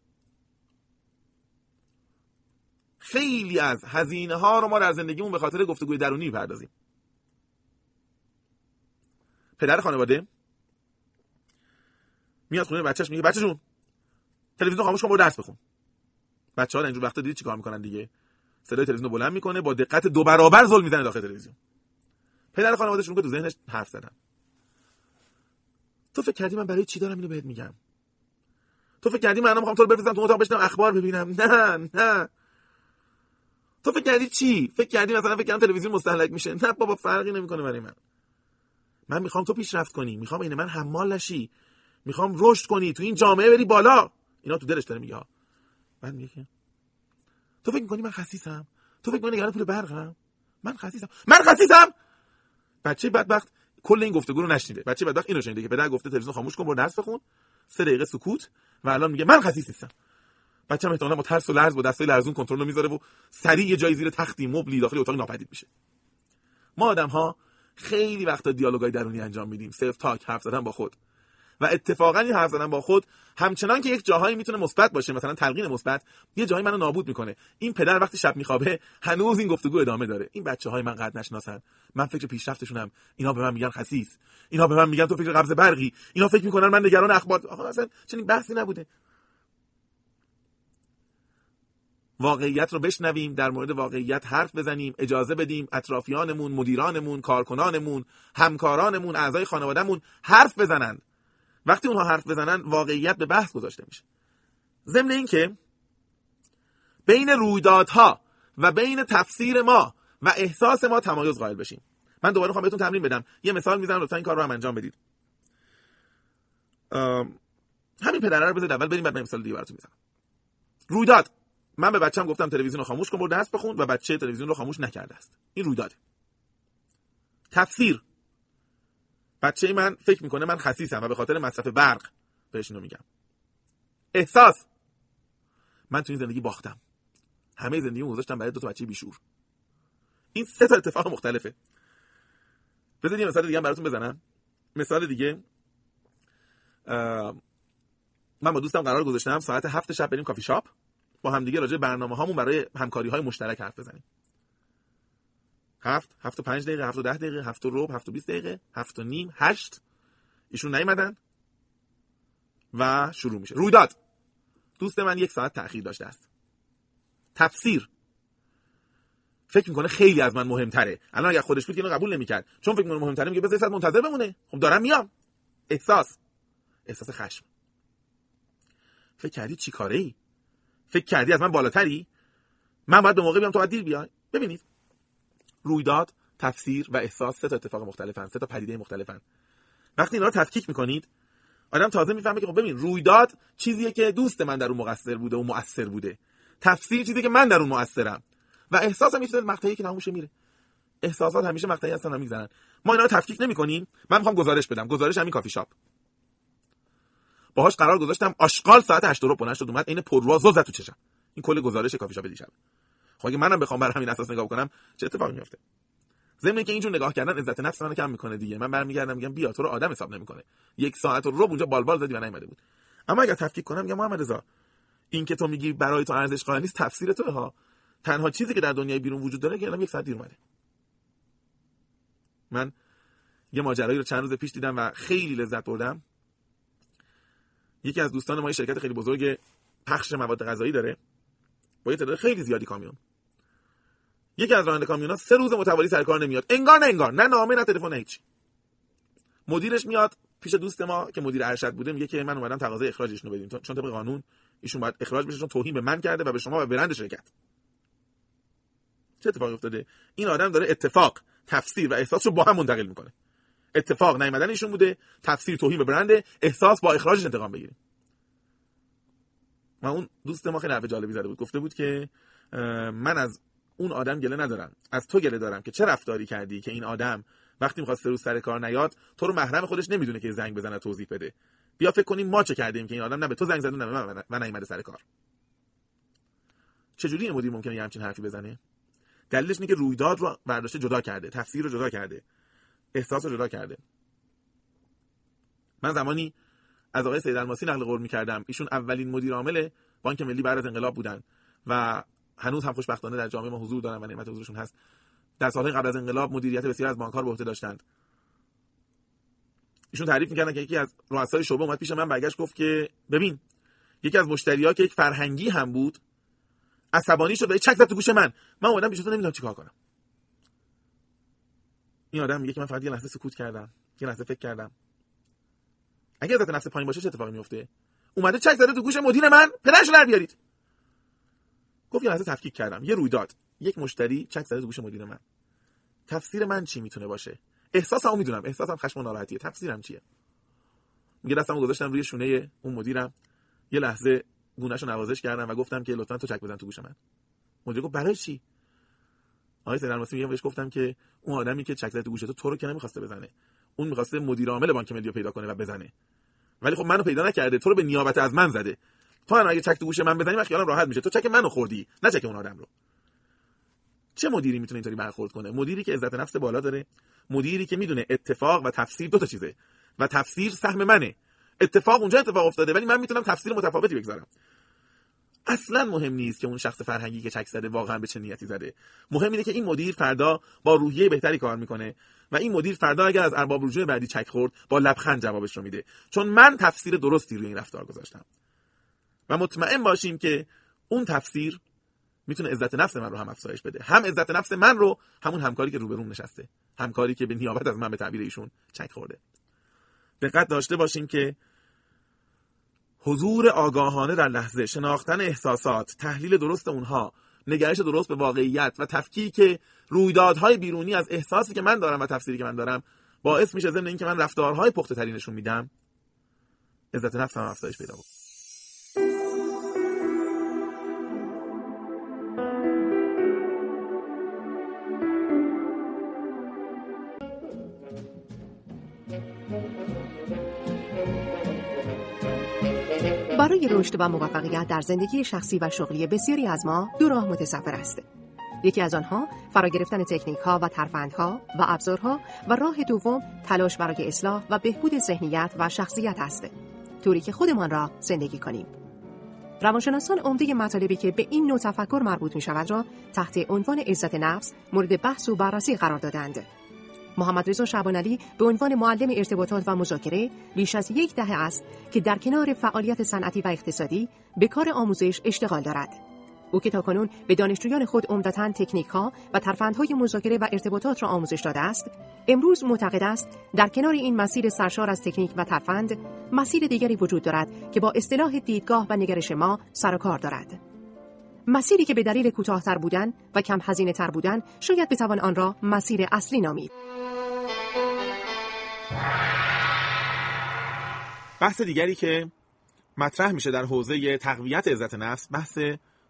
خیلی از هزینه ها رو ما در زندگیمون به خاطر گفتگوی درونی میپردازیم. پدر خانواده میاد خونه بچه‌ش میگه بچه جون تلویزیون خاموش کن برو درس بخون. بچه‌ها اینجور وقتا دیدی چیکار میکنن دیگه؟ صدای تلویزیون بلند میکنه، با دقت 2 برابر زل میزنه داخل تلویزیون. پدر خانواده شروع میکنه تو ذهنش حرف زدن. تو فکر کردی من برای چی دارم اینو بهت میگم؟ تو فکر کردی من الان میخوام تو رو بفرستم تو اتاق بشینم اخبار ببینم؟ نه. تو فکر کردی چی؟ فکر کردی مثلا فکر کنم تلویزیون مستهلک میشه؟ نه بابا، فرقی نمیکنه برای من. من میخوام تو پیشرفت کنی، میخوام این من حمال نشی، میخوام رشد کنی، تو این جامعه بری بالا. اینا تو دلش داره میگه. من میگم تو فکر میکنی من خسیسم؟ تو فکر میکنی نگران پول برقم؟ من خسیسم. بچه بدبخت کل این گفتگو رو نشنیده. بچه بدبخت اینو شنیده که پدر گفته تلویزیون خاموش کن برو درس بخون، 3 دقیقه سکوت، و الان میگه من خسیس نیستم. بچه‌م احتمالاً با ترس و لرز با دستای لرزون کنترل رو میذاره و سریع یه جایی زیر تختی مبلی داخل اتاق ناپدید میشه. ما آدم‌ها خیلی وقتا دیالوگای درونی انجام میدیم، سلف تاک، حرف زدن با خود. و اتفاقاً این حرف زدن با خود همچنان که یک جاهایی میتونه مثبت باشه، مثلا تلقین مثبت، یه جایی منو نابود میکنه. این پدر وقتی شب میخوابه هنوز این گفتگو ادامه داره. این بچه‌های من قد نشناسن، من فکر پیشرفتشونم، اینا به من میگن خسیس، اینا به من میگن تو فکر قبض برقی، اینا فکر میکنن من نگران اخبار. آخه اصلا چنین بحثی نبوده. واقعیت رو بشنویم، در مورد واقعیت حرف بزنیم، اجازه بدیم اطرافیانمون، مدیرانمون، کارکنانمون، همکارانمون، اعضای خانوادهمون حرف بزنن. وقتی اونها حرف بزنن واقعیت به بحث گذاشته میشه. ضمن این که بین رویدادها و بین تفسیر ما و احساس ما تمایز قائل بشیم. من دوباره میخوام بهتون تمرین بدم، یه مثال میزنم، لطفا این کار رو هم انجام بدید. همین پدره رو بذارید اول بریم، بعد مثال دیگه براتون میزنم. رویداد: من به بچه‌م گفتم تلویزیون رو خاموش کن برو درس بخون و بچه تلویزیون رو خاموش نکرده است. این رویداده. تفسیر: بچه من فکر میکنه من خسیسم و به خاطر مصرف برق بهش اینو میگم. احساس: من تو این زندگی باختم، همه زندگیمو گذاشتم برای 2 تا بچه بیشعور. این 3 تا اتفاق مختلفه. بذارید یه مثال دیگه براتون بزنم. مثال دیگه: من با دوستم قرار گذاشتم ساعت 7 شب بریم کافی شاپ، با همدیگه راجع برنامه‌هامون برای همکاری‌های مشترک حرف بزنیم. 7 و 5 دقیقه، 7 و 10 دقیقه، 7 و ربع، 7 و 20 دقیقه، 7 و نیم، 8. ایشون نیومدن و شروع میشه. رویداد: دوست من 1 ساعت تأخیر داشته است. تفسیر: فکر میکنه خیلی از من مهمتره، الان اگه خودش بود که اینو قبول نمی‌کرد، چون فکر میکنه مهمتره میگه بذار 1 ساعت منتظر بمونه، خب دارم میام. احساس خشم: فکر کردی چی کاره‌ای؟ فکر کردی از من بالاتری؟ من باید به موقع بیام، تو باید دیر بیای. ببینید، رویداد، تفسیر و احساس 3 تا اتفاق مختلفن، 3 تا پدیده مختلفن. وقتی اینا رو تفکیک می‌کنید، آدم تازه می‌فهمه که خب ببین، رویداد چیزیه که دوست من در اون مقصر بوده و مؤثر بوده. تفسیر چیزیه که من در اون مؤثرم. و احساس هم یه مقطعی که تموم میشه میره. احساسات همیشه مقطعی هستن، نمی‌گذرن. ما اینا رو تفکیک نمی‌کنیم. من می‌خوام گزارش بدم. گزارش همین کافی شاپ. باهاش قرار گذاشتم آشغال ساعت 8:30 بلند شد اومد، عین پرواز زد تو چشم. این کل گزارش کافی شاپ دیشب. خب اگه منم بخوام بر همین اساس نگاه کنم چه اتفاقی میفته؟ ضمن اینکه اینجور نگاه کردن عزت نفس منو کم میکنه دیگه. من برمیگردم میگم بیا، تو رو آدم حساب نمیکنه، 1 ساعت و ربع اونجا بالبال زدی و نیومده بود. اما اگه تفکیک کنم میگم محمدرضا، این که تو میگی برای تو ارزش قائل نیست، تفسیر تو ها. تنها چیزی که در دنیای بیرون وجود داره که الان 1 ساعت دیر اومده. من یه ماجرایی رو چند روز پیش دیدم و خیلی لذت بردم. یکی از دوستان ما یه شرکت خیلی بزرگ پخش مواد غذایی داره با یه تعداد خیلی زیادی کامیون. یکی از راننده کامیونا 3 روز متوالی سر کار نمیاد، انگار نه نامه نه تلفن نه هیچ. مدیرش میاد پیش دوست ما که مدیر ارشد بوده، میگه که من اومدم تقاضای اخراجشون رو بدیم، چون طبق قانون ایشون باید اخراج بشه، چون توهین به من کرده و به شما و برند شرکت. چه اتفاقی افتاده؟ این آدم داره اتفاق، تفسیر و احساسشو با هم منتقل میکنه. اتفاق نیامدن ایشون بوده، تفسیر توهین به برند، احساس با اخراجش انتقام بگیره. ما اون دوست ما خیلی حرف جالبی زده بود، گفته بود که من از اون آدم گله ندارم، از تو گله دارم که چه رفتاری کردی که این آدم وقتی می‌خواد 3 روز سر کار نیاد، تو رو محرم خودش نمیدونه که زنگ بزنه توضیح بده. بیا فکر کنیم ما چه کردیم که این آدم نه به تو زنگ زد نه به من نیامده سر کار. چجوری مدیر ممکنه یه همچین حرفی بزنه؟ دلیلش اینه که رویداد رو برداشته جدا کرده، تفسیر رو جدا کرده، احساس رو جدا کرده. من زمانی از آقای سید الماسی نقل قول می‌کردم، ایشون اولین مدیر عامل بانک ملی بعد از انقلاب بودن و هنوز هم خوشبختانه در جامعه ما حضور دارن و نعمت حضورشون هست. در سال‌های قبل از انقلاب مدیریت بسیار از بانک‌ها رو به عهده داشتند. ایشون تعریف می‌کردن که یکی از رؤسای شعبه اومد پیش من، برگشت گفت که ببین، یکی از مشتری‌ها که یک فرهنگی هم بود عصبانی شد و چک زد تو گوش من اومدم پیشتون نمی‌دونم چیکار کنم. این آدم میگه که من فقط یه لحظه سکوت کردم، یه لحظه فکر کردم. اگه ذات نفس پایین باشه چه اتفاقی میفته؟ اومده چک زده تو گوش مدیر من، پدرشو در بیارید. گفت یه لحظه تفکیک کردم، یه رویداد، یک مشتری چک زده تو گوش مدیر من. تفسیر من چی میتونه باشه؟ احساسمو میدونم، احساسم خشم و ناراحتیه، تفسیرم چیه؟ میگه دستمو گذاشتم روی شونه اون مدیرم، یه لحظه گونهشو نوازش کردم و گفتم که لطفاً تو چک بزن تو گوش من. مدیر گفت برای چی؟ آقای سرمسی میگم بهش گفتم که اون آدمی که چک زد تو گوش تو رو که نمیخواسته بزنه، اون میخواسته مدیر عامل بانک ملی رو پیدا کنه و بزنه. ولی خب منو پیدا نکرده، تو رو به نیابت از من زده. تو اگه چک تو گوش من بزنی من خیالم راحت میشه، تو چک منو خوردی، نه چک اون آدم رو. چه مدیری میتونه اینطوری برخورد کنه؟ مدیری که عزت نفس بالا داره، مدیری که میدونه اتفاق و تفسیر دو تا چیزه و تفسیر سهم منه. اتفاق اونجا اتفاق افتاده ولی من میتونم تفسیر متفاوتی بگذارم. اصلا مهم نیست که اون شخص فرهنگی که چک زده واقعا به چه نیتی زده. مهم اینه که این مدیر فردا با روحیه بهتری کار میکنه و این مدیر فردا اگر از ارباب رجوع بعدی چک خورد با لبخند جوابش رو میده، چون من تفسیر درستی روی این رفتار گذاشتم. و مطمئن باشیم که اون تفسیر میتونه عزت نفس من رو هم افزایش بده، هم عزت نفس من رو، همون همکاری که روبروم نشسته، همکاری که به نیابت از من به تعبیر ایشون چک خورده. دقت داشته باشیم که حضور آگاهانه در لحظه، شناختن احساسات، تحلیل درست اونها، نگرش درست به واقعیت و تفکیک رویدادهای بیرونی از احساسی که من دارم و تفسیری که من دارم باعث میشه ضمن اینکه من رفتارهای پخته تری نشون میدم، عزت نفسم افزایش پیدا کنه. برای رشد و موفقیت در زندگی شخصی و شغلی بسیاری از ما دو راه متصور است. یکی از آنها فرا گرفتن تکنیک‌ها و ترفندها و ابزارها و راه دوم تلاش برای اصلاح و بهبود ذهنیت و شخصیت است، طوری که خودمان را زندگی کنیم. روانشناسان عمده مطالبی که به این نوع تفکر مربوط می‌شود را تحت عنوان عزت نفس مورد بحث و بررسی قرار دادند. محمدرضا شعبانعلی به عنوان معلم ارتباطات و مذاکره بیش از 10 دهه است که در کنار فعالیت صنعتی و اقتصادی به کار آموزش اشتغال دارد. او که تاکنون به دانشجویان خود عمدتاً تکنیک‌ها و ترفندهای مذاکره و ارتباطات را آموزش داده است، امروز معتقد است در کنار این مسیر سرشار از تکنیک و ترفند، مسیر دیگری وجود دارد که با اصطلاح دیدگاه و نگرش ما سر و کار دارد. مسیری که به دلیل کوتاه‌تر بودن و کم هزینه‌تر بودن شاید بتوان آن را مسیر اصلی نامید. بحث دیگری که مطرح میشه در حوزه تقویت عزت نفس، بحث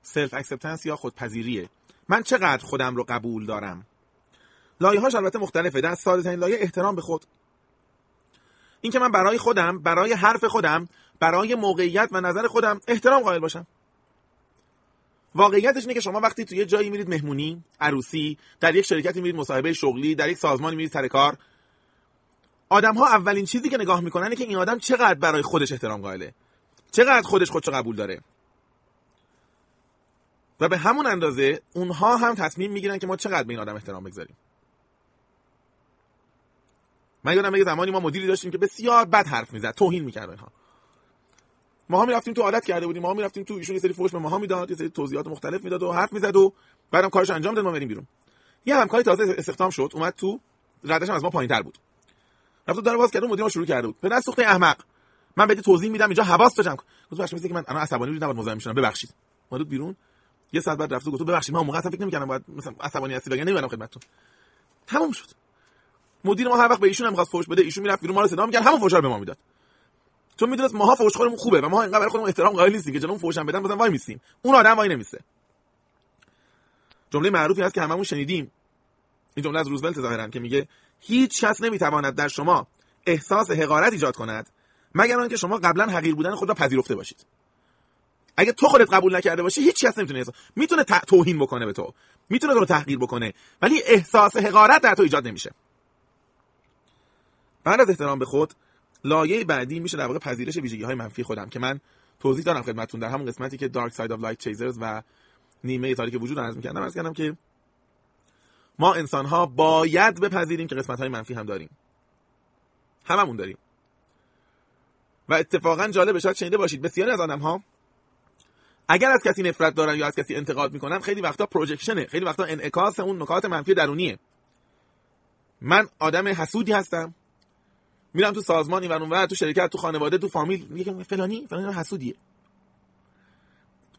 سلف اکسپتنس یا خودپذیریه. من چقدر خودم رو قبول دارم؟ لایه‌هاش البته مختلفه. در ساده‌ترین لایه احترام به خود، این که من برای خودم، برای حرف خودم، برای موقعیت و نظر خودم احترام قائل باشم. واقعیتش اینه که شما وقتی توی یه جایی میرید مهمونی، عروسی، در یک شرکتی میرید مصاحبه شغلی، در یک سازمانی میرید سر کار، آدم‌ها اولین چیزی که نگاه می‌کنن اینه که این آدم چقدر برای خودش احترام قائله، چقدر خودشو قبول داره. و به همون اندازه اونها هم تصمیم می‌گیرن که ما چقدر به این آدم احترام بگذاریم. من یادم میاد زمانی ما مدیری داشتیم که بسیار بد حرف می‌زد، توهین می‌کرد. اینها ماها می‌رفتیم تو عادت کرده بودیم، ماها می‌رفتیم تو ایشون یه سری فحش به ماها می‌داد، یه سری توضیحات مختلف می‌داد و حرف می‌زد و بعدم کارش انجام می‌داد، ما بریم بیرون. یه همکاری تازه استخدام شد، اومد تو، ردش هم از ما پایین‌تر بود. رفتو در باز کردم، مدیرم شروع کرده بود به دست سوخت احمق، من بهت توضیح میدم اینجا حواس تو جمع کن. گفت باشه، میگه من الان عصبانی بودم، بعد مزاحم میشدم، ببخشید. اومد بیرون، یه ساعت بعد رفتو گفت ببخشید من اون موقع اصلا فکر نمی‌کردم باید مثلا عصبانی هستی، بگم نمی‌دونم خدمتتون. تموم شد. مدیر ما هر وقت به ایشون هم می‌خواست فحش بده، ایشون میرفت بیرون، ما رو صدا می‌کرد، همون فحشا رو به ما میداد. چون میدونست ماها فحش خورمون خوبه و ما اینقدر برای خودمون احترام قائل نیستیم که جلوی فحش هم بدن مثلا وای میسیم. اون آدم وای نمیسه. جمله معروفی هست که هممون شنیدیم. این جمله از روزولت ظاهرا که میگه هیچ کس نمیتواند در شما احساس حقارت ایجاد کند مگر آنکه شما قبلا حقیر بودن خود را پذیرفته باشید. اگه تو خودت قبول نکرده باشی هیچ کس نمیتونه میتونه توهین بکنه به تو، میتونه تو رو تحقیر بکنه، ولی احساس حقارت در تو ایجاد نمیشه. بعد از احترام به خود، لایه بعدی میشه در واقع پذیرش ویژگی‌های منفی خودم که من توضیح دادم خدمتتون در همون قسمتی که دارک ساید اف لایت چیزرز و نیمه تاریک وجود عرض می‌کردم. عرض کردم که ما انسان‌ها باید بپذیریم که قسمت‌های منفی هم داریم. هممون داریم. و اتفاقاً جالب شاید شنیده باشید بسیاری از آدم‌ها اگر از کسی نفرت دارن یا از کسی انتقاد می‌کنن، خیلی وقتا پروجکشنه، خیلی وقتا انعکاس اون نکات منفی درونیه. من آدم حسودی هستم، میرم تو سازمان اینور اونور، تو شرکت، تو خانواده، تو فامیل، میگم فلانی حسودیه.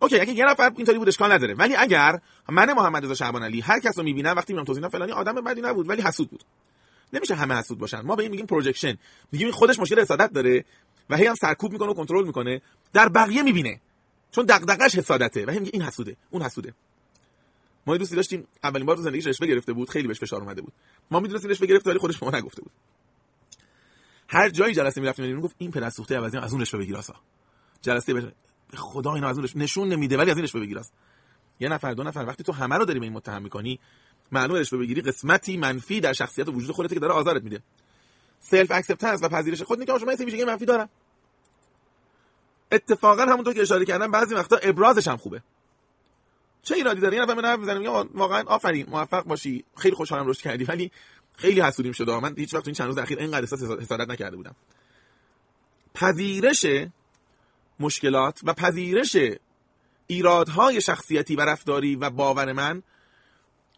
اوکی، اگه یه نفر اینطوری بود اشکال نداره، ولی اگر من محمدرضا شعبانعلی هر کس رو میبینم وقتی میرم توضیح میدم فلانی آدم بدی نبود ولی حسود بود، نمیشه همه حسود باشن. ما به این میگیم پروجکشن، میگیم خودش مشکل حسادت داره و هی هم سرکوب میکنه و کنترل میکنه، در بقیه میبینه چون دغدغش حسادته و هی میگه این حسوده اون حسوده. ما یه دوستی داشتیم اولین بار تو زندگیش رشوه گرفته بود، خیلی بهش فشار اومده بود، ما میدونستیم رشوه گرفته ولی خودش به ما نگفته بود. هر جایی جلسه میرفتیم میگفت این پدر سوخته عوضی از اون رشوه بگیر آسا، جلسه خدا اینا از اونش نشون نمیده ولی از اینش بگیر است. یه نفر دو نفر وقتی تو همه رو داری به این متهم می‌کنی، معلومه رشوه بگیری قسمتی منفی در شخصیت و وجود خودته که داره آزارت میده. سلف اکسپتنس و پذیرش خود اینه که شما این ویژگی منفی دارم. اتفاقا همونطور که اشاره کردم بعضی وقتا ابرازش هم خوبه. چه ایرادی داره؟ یه نفر من حرف می‌زنه میگم واقعا آفرین، موفق باشی، خیلی خوشحالم روش کردی، ولی خیلی حسودیم شده. من هیچ وقت این چند روز اخیر اینقدر احساس حسادت نکرده بودم. پذیرش مشکلات و پذیرش ایرادهای شخصیتی و رفتاری و باور من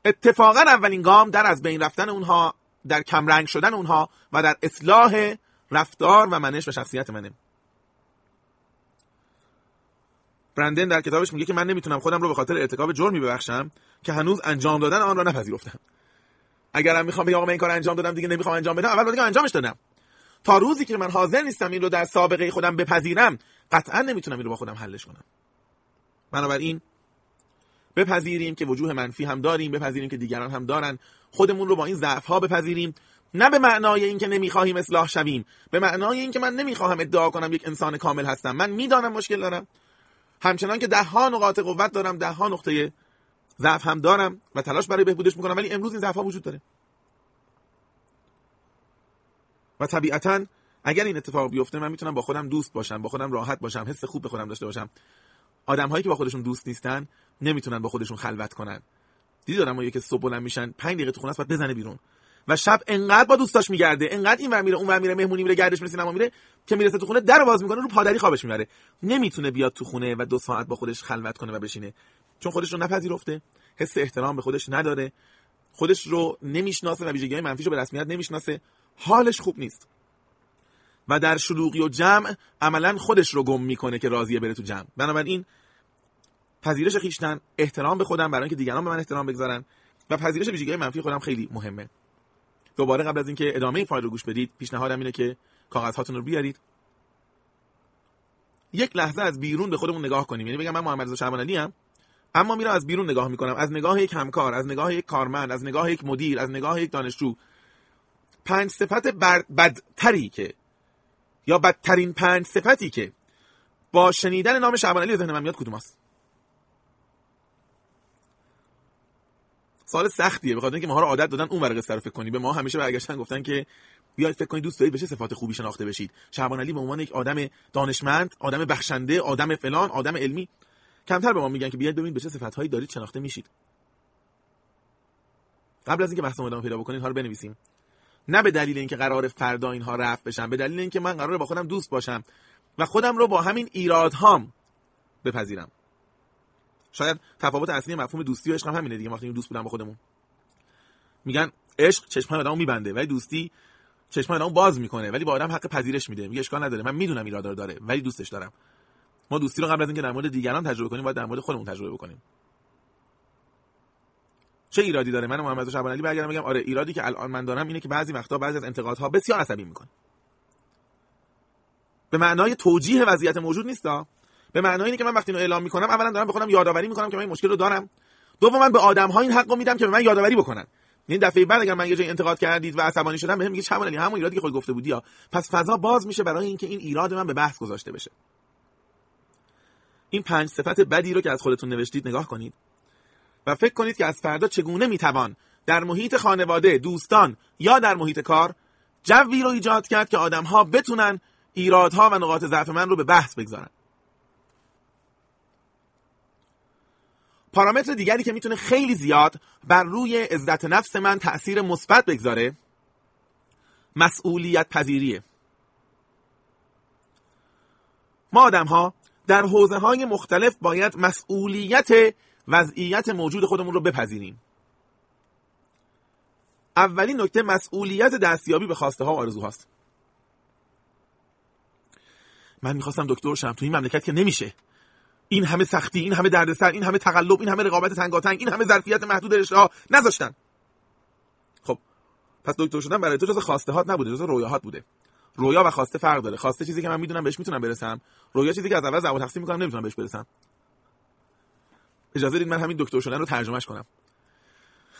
اتفاقا اولین گام در از بین رفتن اونها، در کمرنگ شدن اونها و در اصلاح رفتار و منش و شخصیت منه. برندن در کتابش میگه که من نمیتونم خودم رو به خاطر ارتکاب جرمی ببخشم که هنوز انجام دادن آن را نپذیرفتم. اگرم میخوام بگم آقا من این کارو انجام دادم دیگه نمیخوام انجام بدم، اول باید انجامش دادم. تا روزی که من حاضر نیستم این رو در سابقه خودم بپذیرم، قطعا نمیتونم این رو با خودم حلش کنم. بنابراین بپذیریم که وجوه منفی هم داریم، بپذیریم که دیگران هم دارن، خودمون رو با این ضعف‌ها بپذیریم، نه به معنای اینکه نمیخوایم اصلاح شویم، به معنای اینکه من نمیخوام ادعا کنم یک انسان کامل هستم. من میدونم مشکل دارم، همچنان که ده ها نقاط قوت دارم، ده ها نقطه ضعف هم دارم و تلاش برای بهبودش میکنم، ولی امروز این ضعف‌ها وجود داره. و طبیعتاً اگر این اتفاق بیفته من میتونم با خودم دوست باشم، با خودم راحت باشم، حس خوب به خودم داشته باشم. آدم‌هایی که با خودشون دوست نیستن نمیتونن با خودشون خلوت کنن. دیدید آدمایی که صبح بلند میشن 5 دقیقه تو خونه است بعد بزنه بیرون و شب انقدر با دوستاش میگرده، انقدر اینور میره اونور میره، مهمونی میره، گردش میره، سینما میره که میرسه تو خونه در باز میکنه رو پادری خوابش میبره. نمیتونه بیاد تو خونه و 2 ساعت با خودش خلوت کنه و بشینه، چون خودش رو نپذیرفته، حس احترام به خودش نداره، خودش رو نمیشناسه و ویژگی‌های منفیشو به رسمیت نمیشناسه، حالش خوب نیست. و در شلوغی و جمع عملا خودش رو گم میکنه که راضیه بره تو جمع. بنابراین پذیرش خویشتن، احترام به خودم برای اینکه دیگران به من احترام بگذارن و پذیرش ویژگی‌های منفی خودم خیلی مهمه. دوباره قبل از اینکه ادامه فایل رو گوش بدید، پیشنهادم اینه که کاغذ هاتون رو بیارید. یک لحظه از بیرون به خودمون نگاه کنیم. یعنی بگم من محمدرضا شعبانعلی ام، اما میرم از بیرون نگاه میکنم، از نگاه یک همکار، از نگاه یک کارمند، از نگاه یک مدیر، از نگاه یک دانشجو. 5 صفت بدتری که یا بدترین 5 صفتی که با شنیدن نام شعبانعلی به ذهن من میاد کدوم است؟ سوال سختیه، بخاطر اینکه ماها رو عادت دادن اون ور قصه رو فکر کنی. به ما همیشه برگشتن گفتن که بیاید فکر کنید دوست دارید بشه صفات خوبی شناخته بشید. شعبانعلی به عنوان یک آدم دانشمند، آدم بخشنده، آدم فلان، آدم علمی. کمتر به ما میگن که بیاید ببینید بشه صفات‌هایی دارید شناخته میشید. قبل از اینکه بحث ادامه پیدا بکنید ها رو بنویسیم. نه به دلیل اینکه قرار فردا اینها رفع بشن، به دلیل اینکه من قراره با خودم دوست باشم و خودم رو با همین ایرادهام بپذیرم. شاید تفاوت اصلی مفهوم دوستی و عشق هم همینه دیگه. وقتی دوست بودم با خودمون، میگن عشق چشمای آدمو میبنده ولی دوستی چشمای آدمو باز میکنه، ولی با آدم حق پذیرش میده، میگه اشکال نداره، من میدونم ایراد داره ولی دوستش دارم. ما دوستی رو قبل از اینکه در مورد دیگران تجربه کنیم باید در مورد خودمون تجربه بکنیم. چه ایرادی داره من محمدرضا شعبانعلی برگردم بگم آره ایرادی که الان من دارم اینه که بعضی وقتا بعضی از انتقادها بسیار عصبی میکنه. به معنای توجیه وضعیت موجود نیستا، به معنای اینه که من وقتی اینو اعلام میکنم اولا دارم به خودم یادآوری میکنم که من این مشکل رو دارم، دوما به آدم‌ها این حقو میدم که به من یادآوری بکنن. یعنی دفعه بعد اگر من یه جای انتقاد کردید و عصبانی شدم بهم میگه شعبانعلی همون ایرادی که خود گفته بودی، پس فضا باز میشه برای اینکه این ایراد من به بحث گذاشته بشه. این 5 صفت بدی رو که از خودتون نوشتید نگاه کنید و فکر کنید که از فردا چگونه میتوان در محیط خانواده، دوستان یا در محیط کار جوی رو ایجاد کرد که آدم‌ها بتونن ایرادها و نقاط ضعف من رو به بحث بگذارن. پارامتر دیگری که میتونه خیلی زیاد بر روی عزت نفس من تأثیر مثبت بگذاره مسئولیت پذیریه. ما آدم‌ها در حوزه‌های مختلف باید مسئولیت وضعیت موجود خودمون رو بپذیریم. اولین نکته مسئولیت دستیابی به خواسته ها و آرزوهاست. من میخواستم دکتر شم، تو این مملکت که نمیشه. این همه سختی، این همه دردسر، این همه تقلب، این همه رقابت تنگاتنگ، این همه ظرفیت محدود رشته‌ها نذاشتن. خب پس دکتر شدن برای تو جز خواسته هات نبوده، جز رویاهات بوده. رویا و خواسته فرق داره. خواسته چیزی که من میدونم بهش میتونم برسم، رویا چیزی که از اول زبان تقسیم میکنم نمیتونم بهش برسم. اجازه بدید من همین دکتر شدن رو ترجمهش کنم.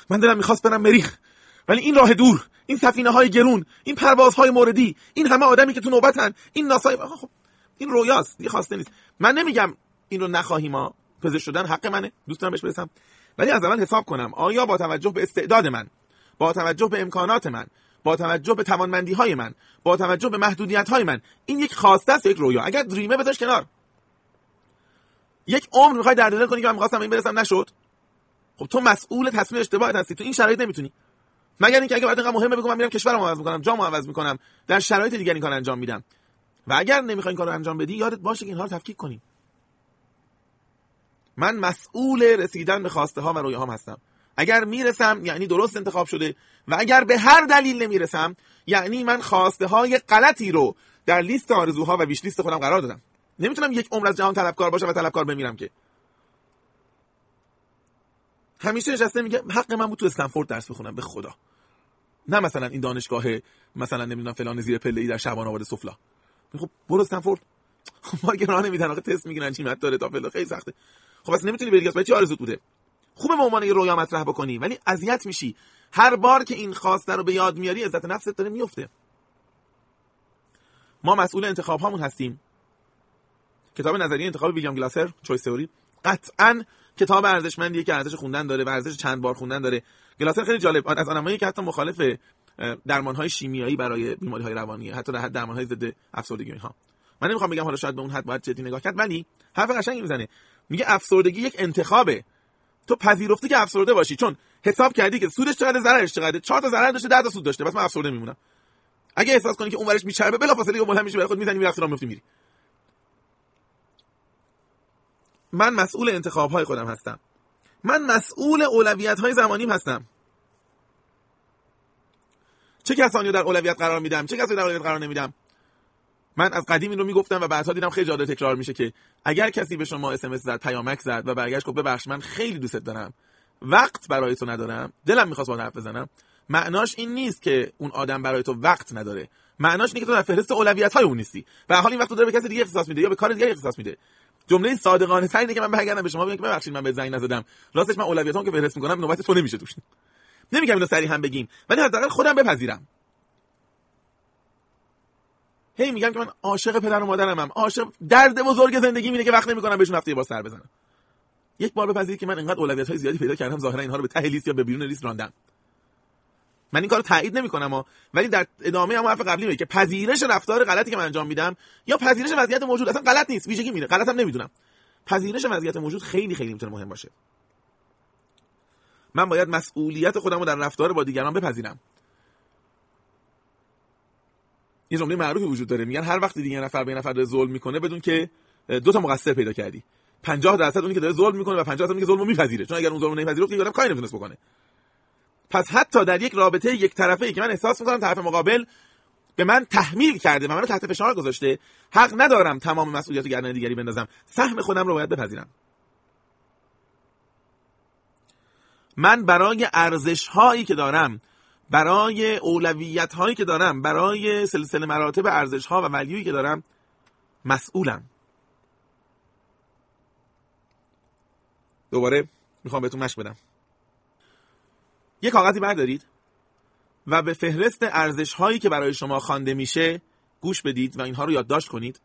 من دلم میخواست برم مریخ، ولی این راه دور، این سفینه‌های گرون، این پروازهای موردی، این همه آدمی که تو نوبتن، این ناسای، خب این رویاست، دیگه خواسته نیست. من نمیگم این رو نخواهیم، ما پزشک شدن حق منه، دوست دارم بهش برسم، ولی از اول حساب کنم آیا با توجه به استعداد من، با توجه به امکانات من، با توجه به توانمندی‌های من، با توجه به محدودیت‌های من، این یک خواسته است یا یک رویا؟ اگر دریمه بذارش کنار. یک عمر می‌خوای در دل کنی که من می‌خواستم این برسم نشد. خب تو مسئول تصمیم اشتباهت هستی، تو این شرایط نمیتونی. مگر اینکه اگه بعداً مهمه بگم من میرم کشورمو عوض می‌کنم، جامو عوض می‌کنم، در شرایط دیگه این کارو انجام میدم. و اگر نمی‌خوای این کارو انجام بدی، یادت باشه که اینها رو تفکیک کنی. من مسئول رسیدن به خواسته‌ها و رویاهام هستم. اگر میرسم یعنی درست انتخاب شده و اگر به هر دلیل نمیرسم یعنی من خواسته‌های غلطی رو در لیست آرزوها و ویش لیست خودم قرار دادم. نمیتونم یک عمر از جهان طلبکار باشم و طلبکار بمیرم که. همیشه نشسته میگه حق من بود تو استنفورد درس بخونم، به خدا. نه مثلا این دانشگاه مثلا نمیدونم فلان زیر پله‌ای در شبان‌آباد سفلا. خب برو استنفورد. ما گرا نمیدن، آخه تست میگیرن چیمت داره تا فلان، خیلی سخته. خب اصلا نمیتونی بری، بس چه آرزوت بوده. خوبه به عنوان یه رویا مطرح بکنی، ولی اذیت میشی هر بار که این خواسته رو به یاد میاری، عزت نفست داره میفته. ما مسئول انتخاب هامون هستیم. کتاب نظریه انتخاب ویلیام گلاسر، چویس تئوری، قطعاً کتاب ارزشمندیه که ارزش خوندن داره و ارزش چند بار خوندن داره. گلاسر خیلی جالب از آدمایی که حتی مخالف درمان‌های شیمیایی برای بیماری‌های روانیه، حتی در حد درمان‌های ضد افسردگی اینها. من نمی‌خوام بگم حالا شاید به اون حد باید جدی نگاه کرد، ولی حرف قشنگی میزنه. میگه افسردگی یک انتخابه. تو پذیرفتی که افسرده باشی، چون حساب کردی که سودش چقدر، ضررش چقدر، 4 تا ضرر داشته 10 تا سود داشته، بس من افسرده میمونم. اگه احساس کنی که اون ورش میچربه بلافاصله ملهم میشی، برای خود میزنی میرفتی راه میفتی میری. من مسئول انتخاب‌های خودم هستم. من مسئول اولویت‌های زمانیم هستم. چه کسانی رو در اولویت قرار میدم، چه کسانی رو در اولویت قرار نمیدم. من از قدیم این رو میگفتم و بعدها دیدم خیلی جاده تکرار میشه که اگر کسی به شما اس ام اس زد، پیامک زد و برگشت گفت ببخش من خیلی دوست دارم، وقت برای تو ندارم، دلم میخواست باهات حرف بزنم، معناش این نیست که اون آدم برای تو وقت نداره، معناش اینه که تو در فهرست اولویت‌های اون نیستی. به هر حال این وقت رو داره به کسی دیگه اختصاص میده یا به کار دیگه اختصاص میده. جمله صادقانه تری که من برگردم به شما بگم که ببخشید من به زنگ نزدم، راستش من اولویتام که فهرست میکنم نوبت تو نمیشه توش. نمیگم اینو سریع هم بگیم، ولی حداقل خودم بپذیرم. هی میگم که من عاشق پدر و مادرمم، عاشق درد بزرگ زندگی اینه که وقت نمیکنم بهشون هفته یه بار سر بزنم. یک بار بپذیرید که من انقدر اولویت‌های زیادی پیدا کردم، ظاهرا اینها رو به ته لیست یا به بیرون لیست راندم. من این کارو تایید نمیکنم ولی در ادامه هم حرف قبلی میگه که پذیرش رفتار غلطی که من انجام میدم یا پذیرش وضعیت موجود اصلا غلط نیست، ویژگی میره، غلطم نمیدونم. پذیرش وضعیت موجود خیلی خیلی میتونه مهم باشه. من باید مسئولیت خودم رو در رفتار با دیگران بپذیرم. یه جمله معروفی وجود داره، میگن هر وقت دیگه نفر به نفر داره ظلم میکنه بدون که دو تا مقصر پیدا کردی، 50% اونی که داره ظلم میکنه و 50% اونی که ظلمو میپذیره، چون اگر اون ظلمو نمیپذیره دیگه آدم کاری نمیتونه بکنه. پس حتی در یک رابطه یک طرفه‌ای که من احساس میکنم طرف مقابل به من تحمیل کرده و منو تحت فشار گذاشته، حق ندارم تمام مسئولیت رو گردن دیگری بندازم. سهم خودم رو باید بپذیرم. من برای ارزش هایی که دارم، برای اولویت هایی که دارم، برای سلسله مراتب ارزش ها و ولیویی که دارم مسئولم. دوباره میخوام بهتون مشق بدم. یک کاغذی بردارید و به فهرست ارزش هایی که برای شما خوانده میشه گوش بدید و اینها رو یادداشت کنید.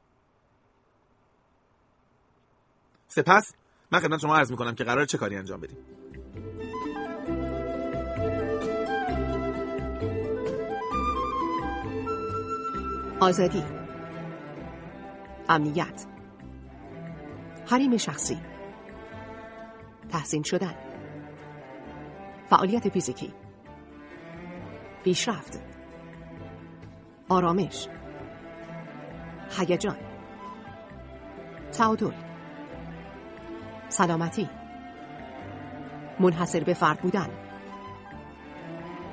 سپس من خدمت شما عرض میکنم که قراره چه کاری انجام بدیم. آزادی، امنیت، حریم شخصی، تحسین شدن، فعالیت فیزیکی، پیشرفت، آرامش، هیجان، تعادل، سلامتی، منحصر به فرد بودن،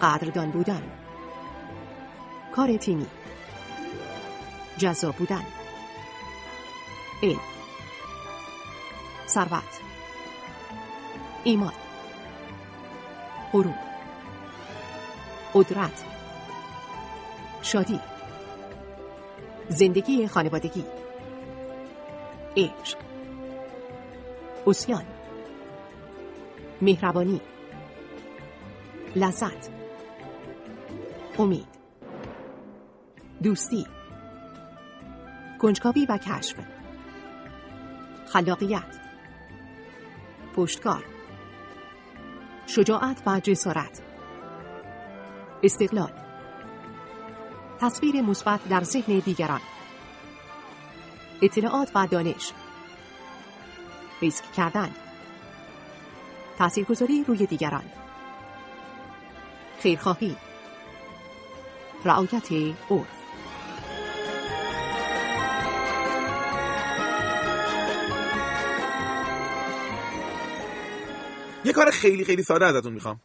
قدردان بودن، کار تیمی، جذاب بودن، علم، ثروت، ایمان، غرور، قدرت، شادی، زندگی خانوادگی، عشق، عصیان، مهربانی، لذت، امید، دوستی، کنجکاوی و کشف، خلاقیت، پشتکار، شجاعت و جسارت، استقلال، تصویر مثبت در ذهن دیگران، اطلاعات و دانش، ریسک کردن، تاثیرگذاری روی دیگران، خیرخواهی، رعایت عرف. یه کار خیلی خیلی ساده ازتون میخوام.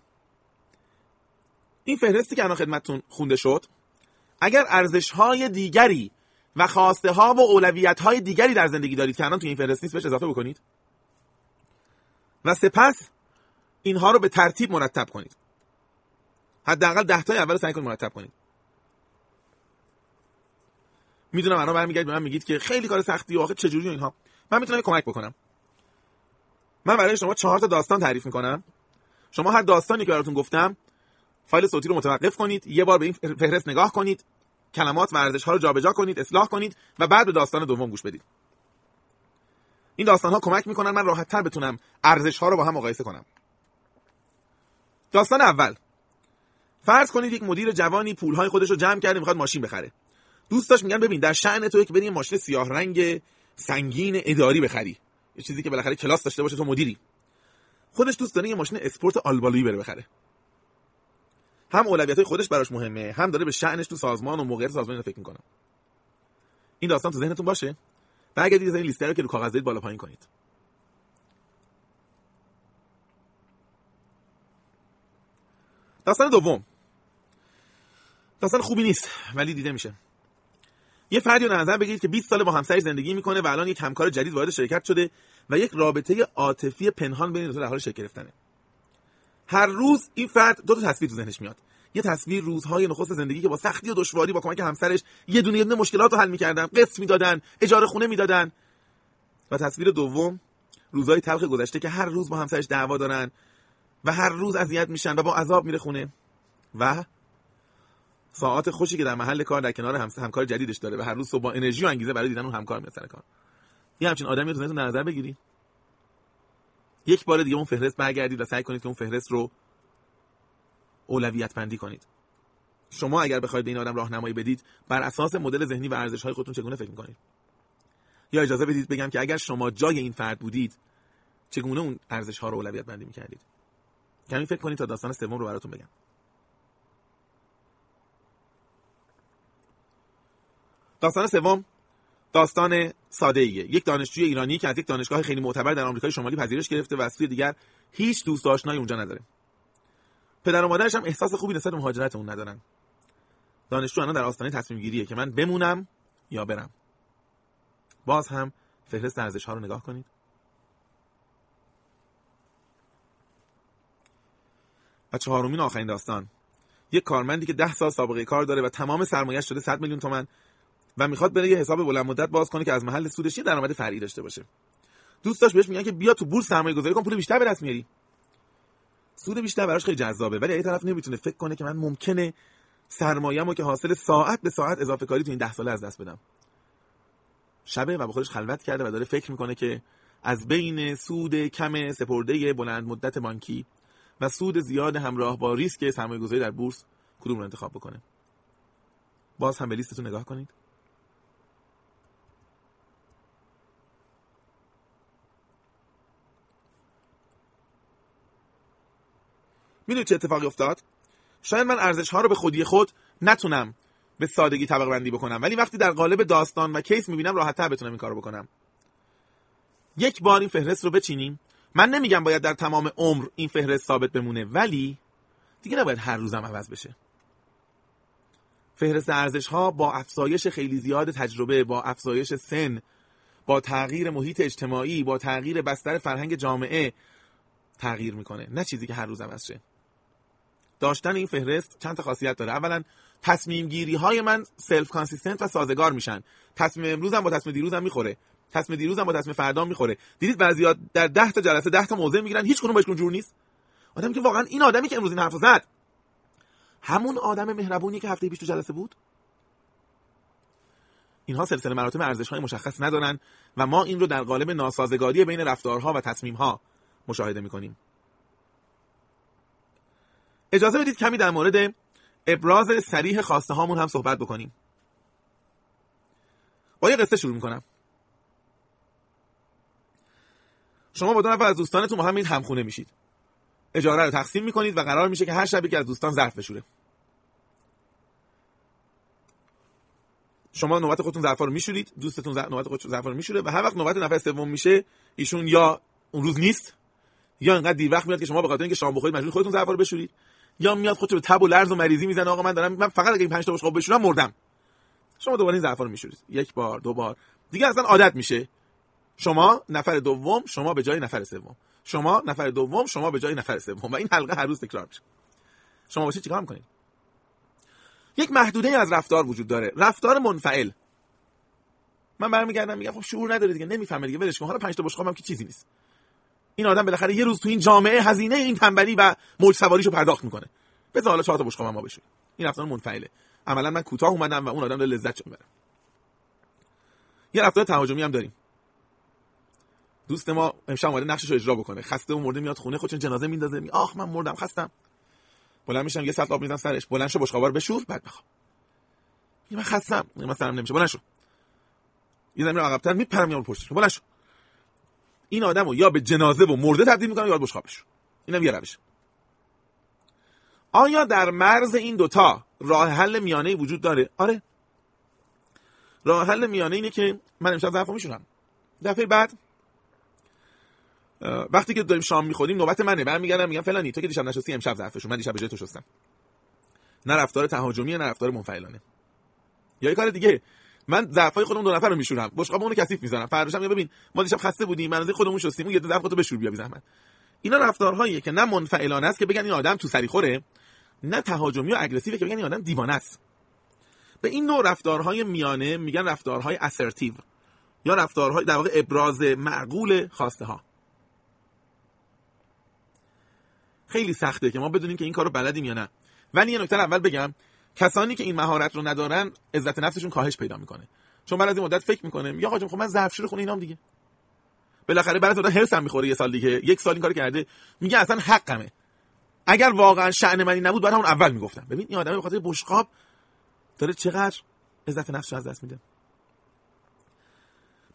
این فهرستی که الان خدمتتون خونده شد، اگر ارزش‌های دیگری و خواسته ها و اولویت های دیگری در زندگی دارید که الان تو این فهرست نیست، بهش اضافه بکنید و سپس اینها رو به ترتیب مرتب کنید. حداقل 10 تای اول رو سعی کنید مرتب کنید. میدونم الان برمیگردید به من میگید که خیلی کار سختی و آخه چه جوری اینها. من میتونم کمک بکنم. من برای شما 4 تا داستان تعریف میکنم. شما هر داستانی که براتون گفتم، فایل صوتی رو متوقف کنید، یه بار به این فهرست نگاه کنید، کلمات و ارزش‌ها رو جابجا کنید، اصلاح کنید و بعد به داستان دوم گوش بدید. این داستان‌ها کمک می‌کنن من راحت‌تر بتونم ارزش‌ها رو با هم مقایسه کنم. داستان اول. فرض کنید یک مدیر جوانی پول‌های خودش رو جمع کرده، می‌خواد ماشین بخره. دوستاش میگن ببین در شأن توئه که بریم ماشین سیاه رنگ سنگین اداری بخری. یه چیزی که بالاخره کلاس داشته باشه، تو مدیری. خودش دوست داره یه ماشین اسپورت آلبالویی بره بخره. هم اولویت‌های خودش براش مهمه، هم داره به شأنش تو سازمان و موقعیت سازمان فکر می‌کنه. این داستان تو ذهنتون باشه. برگردید از این لیسته رو که رو کاغذ دارید بالا پایین کنید. داستان دوم. داستان خوبی نیست ولی دیده میشه. یه فردی رو نظر بگیرید که 20 ساله با همسرش زندگی می‌کنه و الان یک همکار جدید وارد شرکت شده و یک رابطه عاطفی پنهان بین دو تا در حال شکل گرفتنه. هر روز این فرد دو تا تصویر تو ذهنش میاد. یه تصویر روزهای نخست زندگی که با سختی و دشواری با کمک همسرش یه دونه مشکلات رو حل می‌کردن، قسط می‌دادن، اجاره خونه می‌دادن. و تصویر دوم، روزهای تلخ گذشته که هر روز با همسرش دعوا دارن و هر روز اذیت میشن و با عذاب میره خونه. و ساعات خوشی که در محل کار در کنار همکار جدیدش داره و هر روز صبح با انرژی و انگیزه برای دیدن اون همکار میاد سر کار. یه همچین آدمی رو تو نظر بگیرید. یک بار دیگه اون فهرست برگردید و سعی کنید که اون فهرست رو اولویت بندی کنید. شما اگر بخواید به این آدم راهنمایی بدید، بر اساس مدل ذهنی و ارزش‌های خودتون چگونه فکر می‌کنید؟ یا اجازه بدید بگم که اگر شما جای این فرد بودید، چگونه اون ارزش‌ها رو اولویت بندی می‌کردید؟ کمی فکر کنید تا داستان سوم رو براتون بگم. داستان سوم داستان ساده‌ایه. یک دانشجوی ایرانی که از یک دانشگاه خیلی معتبر در آمریکای شمالی پذیرش گرفته و از سوی دیگر هیچ دوست آشنایی اونجا نداره. پدر و مادرش هم احساس خوبی نسبت به مهاجرت اون ندارن. دانشجو الان در آستانه تصمیم گیریه که من بمونم یا برم. باز هم فهرست ارزش‌ها رو نگاه کنید. و چهارمین آخرین داستان، یک کارمندی که 10 سال سابقه کار داره و تمام سرمایه‌اش شده 100 میلیون تومان. و میخواد بره یه حساب بلند مدت باز کنه که از محل سودش یه درآمد فرعی داشته باشه. دوستاش بهش میگن که بیا تو بورس سرمایه‌گذاری کن، پول بیشتر به دست میاری. سود بیشتر براش خیلی جذابه، ولی از طرف نمیتونه فکر کنه که من ممکنه سرمایه‌مو که حاصل ساعت به ساعت اضافه کاری تو این 10 ساله از دست بدم. شبه و با خودش خلوت کرده و داره فکر میکنه که از بین سود کم سپرده بلند مدت بانکی و سود زیاد همراه با ریسک سرمایه‌گذاری در بورس کدوم رو انتخاب بکنه. باز هم به لیستتون نگاه کنید. میدونید چه اتفاقی افتاد؟ شاید من ارزش‌ها رو به خودی خود نتونم به سادگی طبقه بندی بکنم، ولی وقتی در قالب داستان و کیس میبینم راحت‌تر بتونم این کارو بکنم. یک بار این فهرست رو بچینیم. من نمیگم باید در تمام عمر این فهرست ثابت بمونه، ولی دیگه نباید هر روزم عوض بشه. فهرست ارزش‌ها با افزایش خیلی زیاد تجربه، با افزایش سن، با تغییر محیط اجتماعی، با تغییر بستر فرهنگ جامعه تغییر میکنه، نه چیزی که هر روز عوض شه. داشتن این فهرست چند تا خاصیت داره. اولا تصمیم گیری های من سلف کانسیستنت و سازگار میشن. تصمیم امروزم با تصمیم دیروزم میخوره، تصمیم دیروزم با تصمیم فردا میخوره. دیدید بعضیا در 10 تا جلسه 10 تا موضوع میگیرن، هیچ کدوم بهشون جور نیست. آدمی که واقعا این آدمی که امروز این حرفو زد همون آدم مهربونی که هفته پیش تو جلسه بود. اینها سلسله مراتب ارزش های مشخص ندارن و ما این رو در قالب ناسازگاری بین رفتارها و تصمیم ها مشاهده میکنیم. اجازه بدید کمی در مورد ابراز صریح خواسته هامون هم صحبت بکنیم. با یه قصه شروع میکنم. شما با دو نفر از دوستانتون محمد همخونه میشید. اجاره رو تقسیم میکنید و قرار میشه که هر شب یکی از دوستان ظرف بشوره. شما نوبت خودتون ظرفا رو میشورید، دوستتون نوبت خودش ظرفا رو میشوره و هر وقت نوبت نفر سوم میشه ایشون یا اون روز نیست، یا انقدر دیر وقت میاد که شما به خاطر اینکه شام بخورید مجبور خودتون ظرفا رو بشورید، یا میاد خودش به تب و لرز و مریضی میزنه آقا من فقط اگه این 5 تا بشقاب بشورم مردم. شما دوباره این ظرفا رو میشورید، یک بار، دو بار، دیگه اصلا عادت میشه. شما نفر دوم، شما به جای نفر سوم، شما نفر دوم، شما به جای نفر سوم و این حلقه هر روز تکرار میشه. شما باشید چیکار میکنید؟ یک محدوده از رفتار وجود داره، رفتار منفعل. من برمیگردم میگم خب شعور نداره دیگه، نمیفهمه دیگه، ولش کن، حالا 5 تا بشقاب هم که چیزی نیست. این آدم بالاخره یه روز تو این جامعه هزینه این تنبلی و موج سواریشو پرداخت میکنه. بذار حالا 4 تا بشقاب هم ما بشه. این رفتار منفعله. عملا من کوتاه اومدم و اون آدم داره لذت میبره. یه رفتار تهاجمی هم داریم. دوست ما امشب اومده نقششو اجرا بکنه. خسته و مرده میاد خونه، خودش جنازه میندازه، می آخ من مردم خستم. بلند میشم یه سطل آب میذارم سرش. بلند شو بشقابار بشور بعد بخوام. من خستم. من سرم نمیشه. بلند شو. یه دمی عقب‌تر میپرم میام پشتش. بلند شو. این آدمو یا به جنازه و مرده تبدیل میکنم یا به بشقابش. اینم یه روشه. آیا در مرز این دوتا راه حل میانه‌ای وجود داره؟ آره. راه حل میانه اینه که من امشب ظرفو میشورم. دفعه بعد وقتی که داریم شام میخوریم نوبت منه، برمیگردم میگم فلانی تو که دیشب نشستی امشب ظرفشو من دیشب به جای تو شستم. نه رفتار تهاجمیه، نه رفتار منفعلانه. یا یه کار دیگه، من ظرفای خودم دو نفر رو میشورم، بشقابمون رو کثیف میذارم، فرداشم میگم ببین ما دیشب خسته بودیم، من از خودمون شستیم، یه ظرف خودتو بشور بیا بی زحمت. اینا رفتارهاییه که نه منفعلانه است که بگن این آدم تو سری خوره، نه تهاجمی و اگریسیو که بگن این آدم دیوانه است. به این نوع رفتارهای میانه میگن رفتارهای assertive یا رفتارهای در واقع ابراز معقول خواسته ها. خیلی سخته که ما بدونیم که این کارو بلدیم یا نه. ولی یه نکته اول بگم، کسانی که این مهارت رو ندارن عزت نفسشون کاهش پیدا میکنه. چون بعد از این مدت فکر میکنه میگه آقا جون خب من ظرفشویی خونه اینام دیگه. بالاخره بعد از اون هرسم میخوره یه سال دیگه، یک سال این کارو کرده، میگه اصلا حقمه. اگر واقعا شأن منی نبود باید همون اول میگفتم. ببین این آدم به خاطر بشقاب داره چقدر عزت نفسش از دست میده.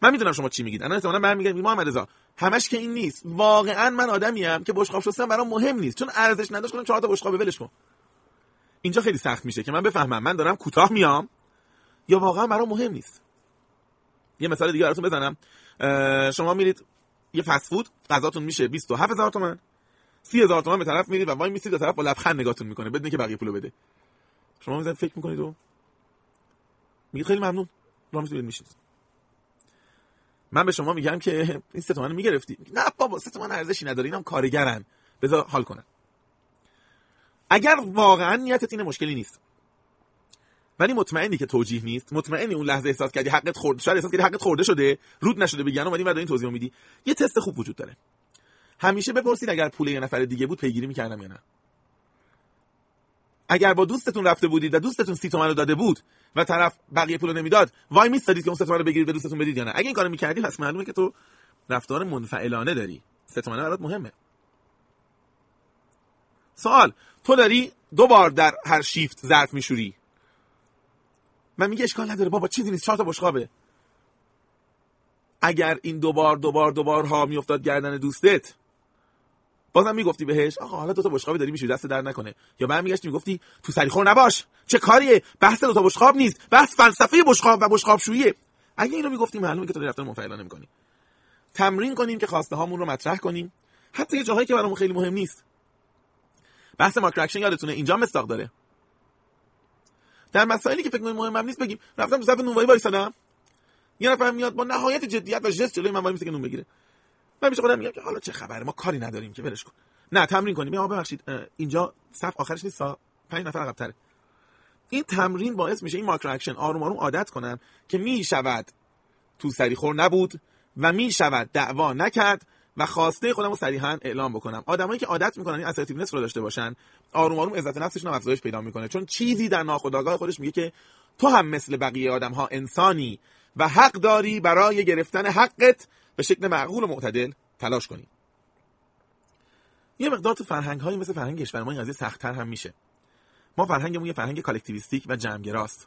من میدونم شما چی میگید. الان احتمالاً من میگم محمد رضا همش که این نیست، واقعا من آدمیم که بشقاب شستن برام مهم نیست، چون ارزش نداشت کنم 4 تا بشقاب ولش کن. اینجا خیلی سخت میشه که من بفهمم من دارم کوتاه میام یا واقعا برام مهم نیست. یه مثال دیگه براتون بزنم. شما میرید یه فست فود، غذاتون میشه 27000 تومان، 30000 تومان به طرف میرید و وای میسید، دو طرف با لبخند نگاهتون میکنه بدون که بقیه پولو بده. شما میذارید فکر میکنید و میگید خیلی ممنون، رامیتون میشید. من به شما میگم که این 3 تومن میگرفتی، نه بابا 3 تومن ارزشی نداره، اینم کارگرن بذار حال کنن. اگر واقعا نیتت اینه مشکلی نیست، ولی مطمئنی که توجیه نیست، مطمئنی اون لحظه احساس کردی حقت خورده، شاید احساس کردی حقت خورده شده رود نشده بگن اومدین بعد این توضیحو میدی. یه تست خوب وجود داره، همیشه بپرسید اگر پول یه نفر دیگه بود پیگیری میکردم یا نه. اگر با دوستتون رفته بودید و دوستتون 30 تومن رو داده بود و طرف بقیه پولو نمیداد، وای میستادید که اون 3 تومن رو بگیرید به دوستتون بدید یا نه؟ اگه این کارو میکردید پس معلومه که تو رفتار منفعلانه داری. ستمنه برات مهمه. سوال، تو داری 2 بار در هر شیفت ظرف میشوری. من میگه اشکال نداره بابا، چیزی نیست، 4 تا بشقابه. اگر این 2 بار ها میافتاد گردن دوستت، بازم میگفتی بهش آقا حالا 2 تا بشقاب داری میشوری دست در نکنه، یا من میگشتی میگفتی تو سریخور نباش، چه کاریه، بحث 2 تا بشقاب نیست، بحث فلسفه بشقاب و بشقاب شوییه. اگه اینو میگفتیم معلومه که تو رفتار منفعلانه میکنی. تمرین کنیم که خواسته هامون رو مطرح کنیم، حتی یه جاهایی که برامون خیلی مهم نیست. بحث ماکرو اکشن یادتونه اینجا مستاق داره. در مسائلی که فکر می‌کنید مهمم نیست بگیم رفتم تو صف نونوایی وایسادم، یه نفر میاد با نهایت جدیت و ژست جلوی من وایسه که نون بگیره، من میشه خودم میگم که حالا چه خبره، ما کاری نداریم که، ولش کن. نه، تمرین کنیم. آقا ببخشید اینجا صف آخرش نیست، 5 نفر عقب‌تره. این تمرین باعث میشه این ماکرو اکشن آروم آروم عادت کنن که میشود تو سریخور نبود و میشود دعوا نکرد و خواسته خودم رو صریحاً اعلام بکنم. آدمایی که عادت میکنن این assertiveness رو داشته باشن، آروم آروم عزت نفسشون هم افزایش پیدا میکنه، چون چیزی در ناخودآگاه خودش میگه که تو هم مثل بقیه آدم‌ها انسانی و حق داری برای گرفتن حقت به شکل معقول و معتدل تلاش کنی. یه مقدار تو فرهنگ‌های مثل فرهنگ کشور ما این قضیه سخت‌تر هم میشه. ما فرهنگمون یه فرهنگ کالکتیویستیک و جمع‌گراست.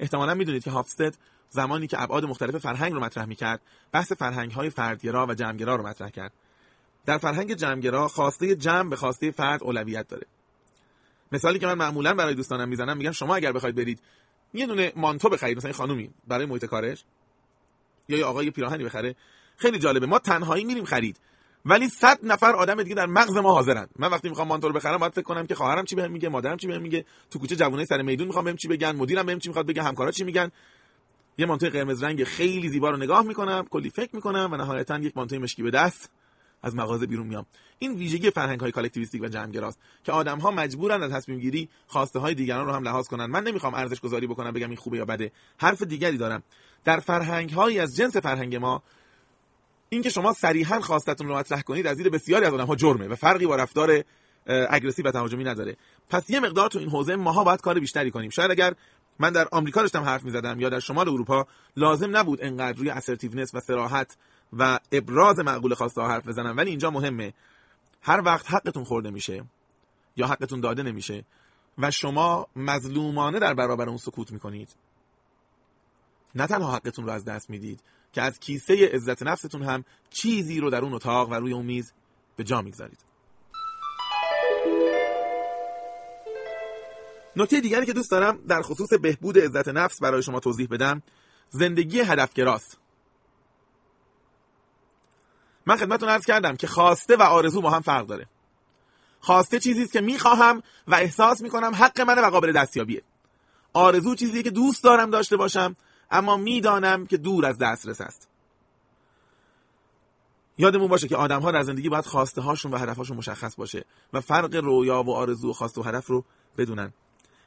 احتمالاً میدونید که هافستد زمانی که ابعاد مختلف فرهنگ رو مطرح می‌کرد، بحث فرهنگ‌های فردگرا و جمع‌گرا رو مطرح کرد. در فرهنگ جمع‌گرا خواسته جمع به خواسته فرد اولویت داره. مثالی که من معمولاً برای دوستانم میزنم، میگم شما اگر بخواید برید یه دونه مانتو بخرید، مثلا خانومی برای محیط کارش، یا یه آقای پیراهنی بخره، خیلی جالبه ما تنهایی میریم خرید، ولی 100 نفر آدم دیگه در مغز ما حاضرن. من وقتی میخوام مانتو رو بخرم باید فکر کنم که خواهرم چی بهم میگه، مادرم چی بهم میگه، تو کوچه جوونای سر میدون میخوام بهم چی بگن، مدیرم بهم چی میخواد بگه، همکارا چی میگن. یه مانتوی قرمز رنگ خیلی زیبا رو نگاه میکنم، کلی فکر میکنم و نهایتاً یک مانتوی مشکی به دست از مغازه بیرون میام. این ویژگی فرهنگ‌های کالکتیویستیک و جمع‌گراست که آدم‌ها مجبورن از تصمیم‌گیری خواسته‌های دیگران رو هم لحاظ کنن. من نمیخوام ارزش‌گذاری بکنم بگم این خوبه یا بده، حرف دیگری دارم. در فرهنگ‌هایی از جنس فرهنگ ما اینکه شما صریحاً خواستتون رو مطرح کنید از دید بسیاری از آدم‌ها جرمه و فرقی با رفتار اگریسیو و تهاجمی نداره. پس یه مقدار تو این حوزه ماها باید کار بیشتری کنیم. شاید اگر من در آمریکا داشتم حرف می‌زدم یا در شمال اروپا، لازم نبود انقدر روی assertiveness و صراحت و ابراز معقول خواسته ها حرف بزنم، ولی اینجا مهمه. هر وقت حقتون خورده میشه یا حقتون داده نمیشه و شما مظلومانه در برابر اون سکوت میکنید، نه تنها حقتون رو از دست میدید که از کیسه عزت نفستون هم چیزی رو در اون اتاق و روی اون میز به جا میگذارید. نکته دیگری که دوست دارم در خصوص بهبود عزت نفس برای شما توضیح بدم، زندگی هدفگراست. من خدمتتون عرض کردم که خواسته و آرزو با هم فرق داره. خواسته چیزی است که میخواهم و احساس میکنم حق منه و قابل دستیابیه. آرزو چیزیه که دوست دارم داشته باشم اما میدانم که دور از دسترس است. یادمون باشه که آدم‌ها در زندگی باید خواسته هاشون و هدف‌هاشون مشخص باشه و فرق رویا و آرزو و خواسته و هدف رو بدونن.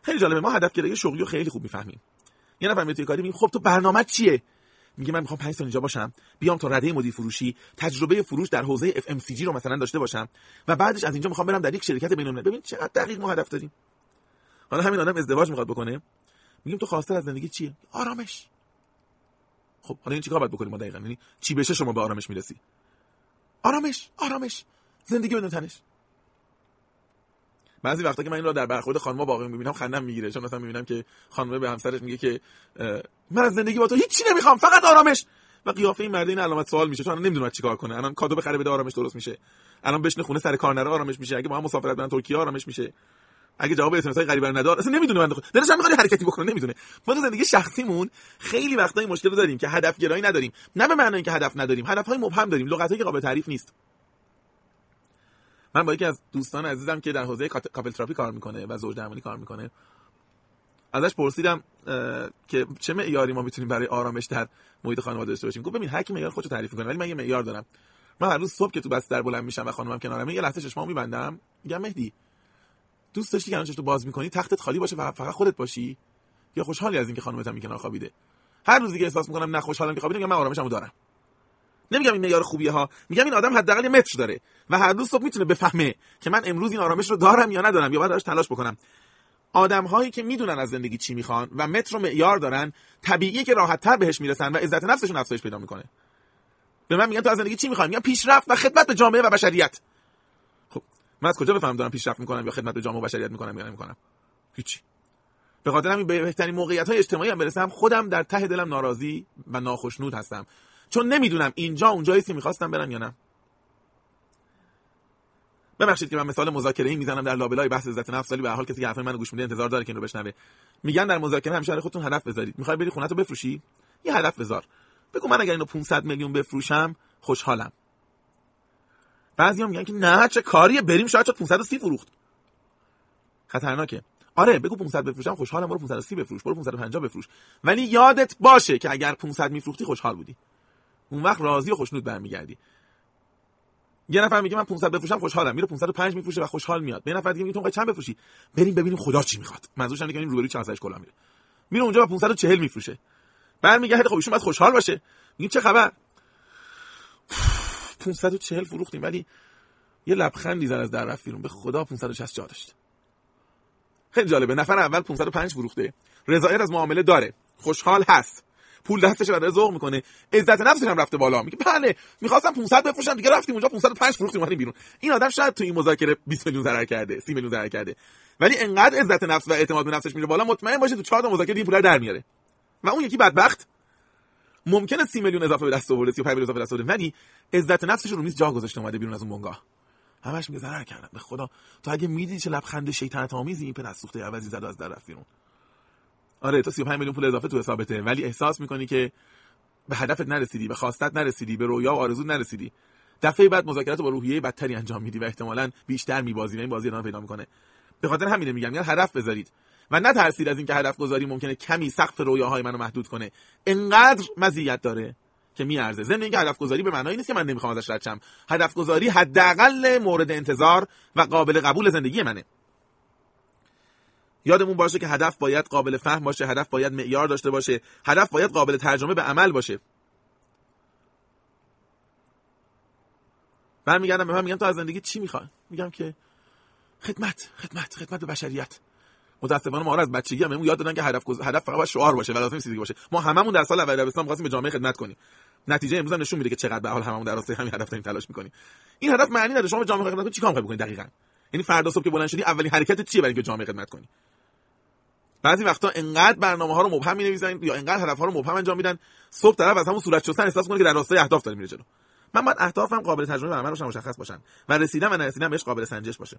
خیلی جالبه ما هدفگرایی شغلی رو خیلی خوب میفهمیم. یه نفر میاد توی کاری میگه خب تو برنامه چیه؟ میگه من میخوام 5 سال اینجا باشم، بیام تا رده مدیر فروشی، تجربه فروش در حوزه FMCG رو مثلا داشته باشم و بعدش از اینجا میخوام برم در یک شرکت بین‌المللی. ببین چقدر دقیق ما هدف داریم. حالا همین آدم ازدواج میخواد بکنه، میگیم تو خواسته از زندگی چیه؟ آرامش. خب حالا این چیکار باید بکنیم ما دقیقاً؟ یعنی چی بشه شما به آرامش میرسی؟ آرامش زندگی بدون تنش. بعضی وقتا که من این رو در برخورد خانم‌ها واقعا می‌بینم خندم می‌گیره، چون مثلا می‌بینم که خانمه به همسرش میگه که من از زندگی با تو هیچ چی نمی‌خوام، فقط آرامش. و قیافه این مرد این علامت سوال میشه، چون الان نمی‌دونه چیکار کنه. الان کادو بخره بده آرامش درست میشه، الان بشینه خونه سر کار نره آرامش میشه، اگه با هم مسافرت برن ترکیه آرامش میشه، اگه جواب اس ام اس غریبه نداره اصلا نمی‌دونه بنده خدا دلش هم می‌خواد حرکتی بکنه نمی‌دونه. ما تو زندگی شخصیمون خیلی وقتا این مشکل رو داریم که هدفگرایی نداریم، نه به معنی اینکه هدف نداریم، هدف‌های مبهم داریم، لغت‌هایی که قابل تعریف نیست. من با یکی از دوستان عزیزم که در حوزه کاپل تراپی کار میکنه و زوج درمانی کار میکنه، ازش پرسیدم که چه معیاری ما میتونیم برای آرامش در محیط خانواده داشته باشیم. گفت ببین هر کی معیار خودشو تعریف میکنه، ولی من یه معیار دارم. من هر روز صبح که تو بستر بلند میشم و خانمم کنارمه، یه لحظه چشمامو میبندم، میگم مهدی دوست داشتی که الان چشمتو باز میکنی تختت خالی باشه و فقط خودت باشی، یا خوشحالی از اینکه خانومت هم کنار خوابیده؟ هر روزی که احساس میکنم نه خوشحالم که خوابیده، میگم من آرامشمو دارم. نمیگم این معیار خوبیه ها، میگم این آدم حداقل یه متر داره و هر روز صبح میتونه بفهمه که من امروز این آرامش رو دارم یا ندارم، یا باید براش تلاش بکنم. آدم‌هایی که میدونن از زندگی چی میخوان و متر و معیار دارن، طبیعیه که راحت‌تر بهش میرسن و عزت نفسشون افزایش پیدا میکنه. به من میگن تو از زندگی چی میخوای؟ میگم پیشرفت و خدمت به جامعه و بشریت. خب من از کجا بفهمم دارم پیشرفت میکنم یا خدمت به جامعه و بشریت میکنم یا نمیکنم؟ هیچی. به خاطر همین به بهترین موقعیت‌های اجتماعی هم برسم خودم در ته دلم ناراضی و ناخشنود هستم، چون نمیدونم اینجا اونجایی که می‌خواستم برم یا نه. ببخشید که من مثال مذاکره‌ای میزنم در لابلای بحث عزت نفس، ولی به هر حال کسی که حرف منو گوش میده انتظار داره که اینو بشنوه. میگن در مذاکره همیشه برای خودتون هدف بذارید. می‌خوای بری خونه‌تو بفروشی؟ یه هدف بذار. بگو من اگر اینو 500 میلیون بفروشم خوشحالم. بعضیا میگن که نه چه کاریه، بریم شاید 530 فروخت. خطرناکه. آره بگو 500 بفروشم خوشحالم، برو 530 بفروش، برو 550 بفروش، ولی یادت باشه که اگر 500 میفروختی خوشحال بودی. اون وقت راضی و خوشنود برمیگردی. یه نفر میگه من 500 بفروشم خوشحالم، میره 505 میفروشه و خوشحال میاد. یه نفر دیگه میگه تو انقدر چند بفروشی؟ بریم ببینیم خدا چی میخواد. منظورش اینه که این روبروی چند سرش کلا میره اونجا و 540 میفروشه. برمیگرده. خب ایشون باید خوشحال باشه. میگیم چه خبر؟ 540 فروختیم، ولی یه لبخندی زد از در رفت بیرون. به خدا 560 جا داشت. خیلی جالبه. نفر اول 505 فروخته، رضایت از معامله داره، خوشحال هست، پول دستش رو ذوق میکنه، عزت نفسش هم رفته بالا، میگه بله میخواستم 500 بفروشم دیگه رفتیم اونجا 505 فروختیم اومدیم بیرون. این آدم شاید تو این مذاکره 20 میلیون ضرر کرده، 30 میلیون ضرر کرده، ولی انقدر عزت نفس و اعتماد به نفسش میره بالا، مطمئن باشه تو 4 تا مذاکره این پولا در میاره. و اون یکی بدبخت ممکنه 30 میلیون اضافه به دست آورده، 35 میلیون اضافه به دست آورده، ولی عزت نفسش رو نیز جا گذاشته اومده بیرون از اون بنگاه. همش میگه ضرر کردم. به خدا تو اگه میدیدی چه لبخند شیطنت آمیزی این پدر سوخته عوضی زد از در رفت بیرون. آره تو 35 میلیون پول اضافه تو حسابته، ولی احساس میکنی که به هدفت نرسیدی، به خواستت نرسیدی، به رویا و آرزوت نرسیدی. دفعه بعد مذاکرات با روحیه بدتری انجام میدی و احتمالاً بیشتر میبازی و این بازی ادامه پیدا میکنه. به خاطر همینه میگن هدف بذارید و نترسید از اینکه هدف گذاری ممکنه کمی سقف رویاهای منو محدود کنه. انقدر مزیت داره که میارزه. ضمن اینکه هدفگذاری به معنای نیست که من نمیخوام ازش رد شم. هدفگذاری حداقل مورد انتظار و قابل قبول زندگی منه. یادمون باشه که هدف باید قابل فهم باشه، هدف باید معیار داشته باشه، هدف باید قابل ترجمه به عمل باشه. من میگم تو از زندگی چی میخوای؟ میگم که خدمت به بشریت. متأسفانه ما از بچگی همون یاد دادن که هدف فقط شعار باشه و لازم نیست دیگه باشه. ما هممون در سال اول دبیرستان می‌خواستیم به جامعه خدمت کنیم. نتیجه امروز هم نشون میده که چقدر به حال هممون در راستای همین هدف داریم تلاش می‌کنیم. این هدف معنی نداره. شما به جامعه خدمت چیکار می‌خواید بکنید دقیقاً؟ یعنی فردا صبح که بلند شدی اولین حرکتت چیه برای اینکه جامعه خدمت کنی؟ بعضی وقتا انقدر برنامه‌ها رو مبهم می‌نویسن یا انقدر هدف‌ها رو مبهم انجام میدن، صبح طرف از همون صورت شستن احساس می‌کنه که در راستای اهداف داره میره جلو. من باید اهدافم قابل ترجمه به عمل باشن، مشخص باشن و رسیدن و نرسیدن بهش قابل سنجش باشه.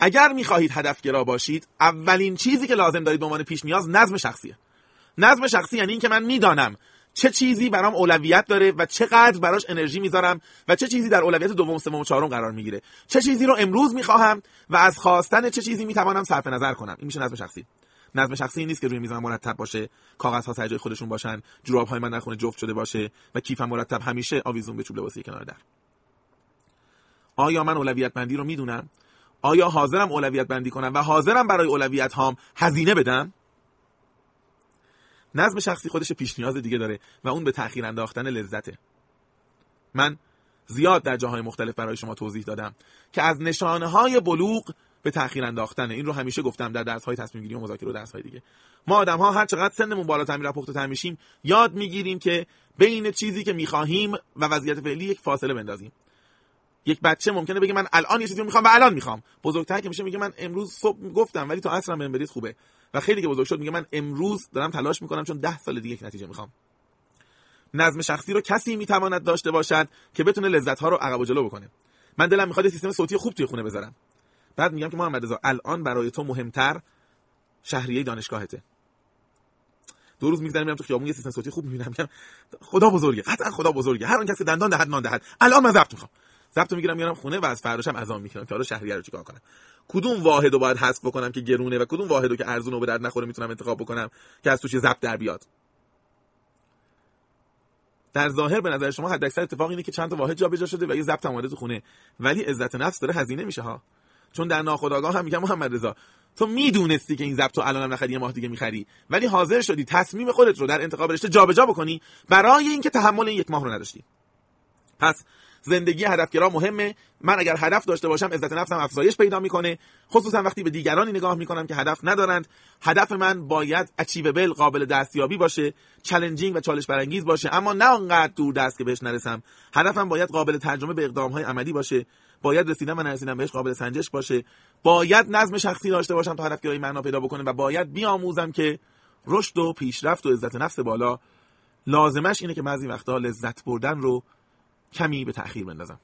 اگر میخواهید هدفگرا باشید، اولین چیزی که لازم دارید به عنوان پیش نیاز نظم شخصیه. نظم شخصی یعنی این که من میدانم چه چیزی برام اولویت داره و چقدر براش انرژی میذارم و چه چیزی در اولویت دوم، سوم و چهارم قرار میگیره. چه چیزی رو امروز میخواهم و از خواستن چه چیزی میتوانم صرف نظر کنم. این میشه نظم شخصی. نظم شخصی نیست که روی میزم مرتب باشه، کاغذها سر جای خودشون باشن، جوراب‌های من در خونه جفت شده باشه و کیفم مرتب همیشه آویزون به چوب لباسی کنار در. آیا من اولویت بندی رو میدونم؟ آیا حاضرم اولویت بندی کنم و حاضرم برای اولویت هام هزینه بدم؟ نظم شخصی خودش پیش نیاز دیگه داره و اون به تأخیر انداختن لذته. من زیاد در جاهای مختلف برای شما توضیح دادم که از نشانه‌های بلوغ به تأخیر انداختن. این رو همیشه گفتم در درس‌های تصمیم گیری و مذاکره و درس‌های دیگه. ما آدم‌ها هر چقدر سنمون بالاتر میره، پخته‌تر میشیم، یاد میگیریم که بین چیزی که می‌خواهیم و وضعیت فعلی یک فاصله بندازیم. یک بچه ممکنه بگه من الان یه چیزی رو میخوام و الان میخوام. بزرگتر که میشه میگه من امروز صبح گفتم ولی تا عصرم بهم بدید خوبه. و خیلی که بزرگ شد میگه من امروز دارم تلاش میکنم چون 10 سال دیگه یک نتیجه میخوام. نظم شخصی رو کسی میتواند داشته باشد که بتونه لذت ها رو عقب و جلو بکنه. من دلم میخواد یه سیستم صوتی خوب توی خونه بذارم. بعد میگم که محمدرضا الان برای تو مهمتر شهریه دانشگاهته. دو روز میگذره میرم تو خیابون یه سیستم صوتی خوب میبینم، میگم خدا بزرگه، قطعا خدا بزرگه. هر اون کسی دندان دهد نان دهد. الان من ضبط میخوام. ضبطو میگیرم میارم خونه و از فرداشم اذان میکنم که حالا شهریه رو چیکار کنم، کدوم واحدو باید حذف بکنم که گرونه و کدوم واحدو که ارزونه به درد نخوره میتونم انتخاب بکنم که از توش ضبط در بیاد. در ظاهر به نظر شما حداکثر اتفاق اینه که چند تا واحد جابجا شده و یه ضبط اومده تو خونه، ولی عزت نفس داره هزینه میشه ها، چون در ناخودآگاه هم میگم محمدرضا تو میدونستی که این ضبطو الانم نخری یه ماه دیگه میخری، ولی حاضر شدی تصمیم خودت رو در انتخاب رشته جابجا بکنی برای اینکه تحمل این یک ماه رو نداشتی. پس زندگی هدفگرا مهمه. من اگر هدف داشته باشم عزت نفسم افزایش پیدا میکنه، خصوصا وقتی به دیگرانی نگاه میکنم که هدف ندارند. هدف من باید اچیوبل، قابل دستیابی باشه، چالنجینگ و چالش برانگیز باشه، اما نه اونقدر دور دست که بهش نرسم. هدفم باید قابل ترجمه به اقدامهای عملی باشه، باید رسیدم و نرسیدم بهش قابل سنجش باشه. باید نظم شخصی داشته باشم تا هدفگرایی معنا پیدا بکنه و باید بیاموزم که رشد و پیشرفت و عزت نفس بالا لازمش اینه که من از این وقتها لذت بردن رو کمی به تأخیر بندازم.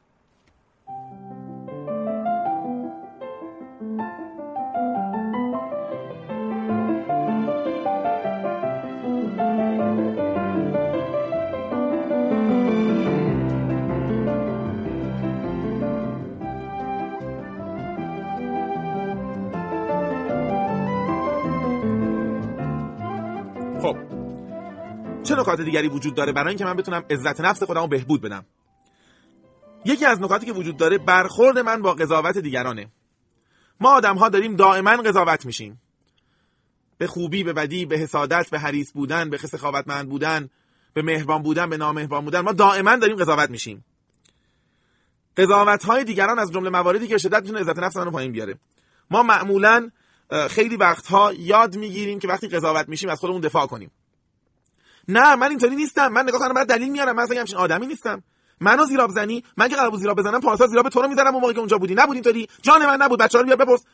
چه نکات دیگری وجود داره برای اینکه من بتونم عزت نفس خودمو بهبود بدم؟ یکی از نکاتی که وجود داره برخورد من با قضاوت دیگرانه. ما آدم‌ها داریم دائما قضاوت میشیم، به خوبی، به بدی، به حسادت، به حریص بودن، به سخاوتمند بودن، به مهربان بودن، به نامهربان بودن. ما دائما داریم قضاوت میشیم. قضاوت‌های دیگران از جمله مواردی که شدت میتونه عزت نفس منو پایین بیاره. ما معمولاً خیلی وقت‌ها یاد می‌گیریم که وقتی قضاوت میشیم از خودمون دفاع کنیم. نه، من اینطوری نیستم، من نگاه کنم بعد دلیل میارم، من اصلا همچین آدمی نیستم، منو زیراب زنی، من که قرار بود زیراب بزنم، پارسا زیراب تو رو می‌زدم، اون موقع که اونجا بودی نبود، اینطوری جان من نبود، بچه‌ها رو بیا بپرس.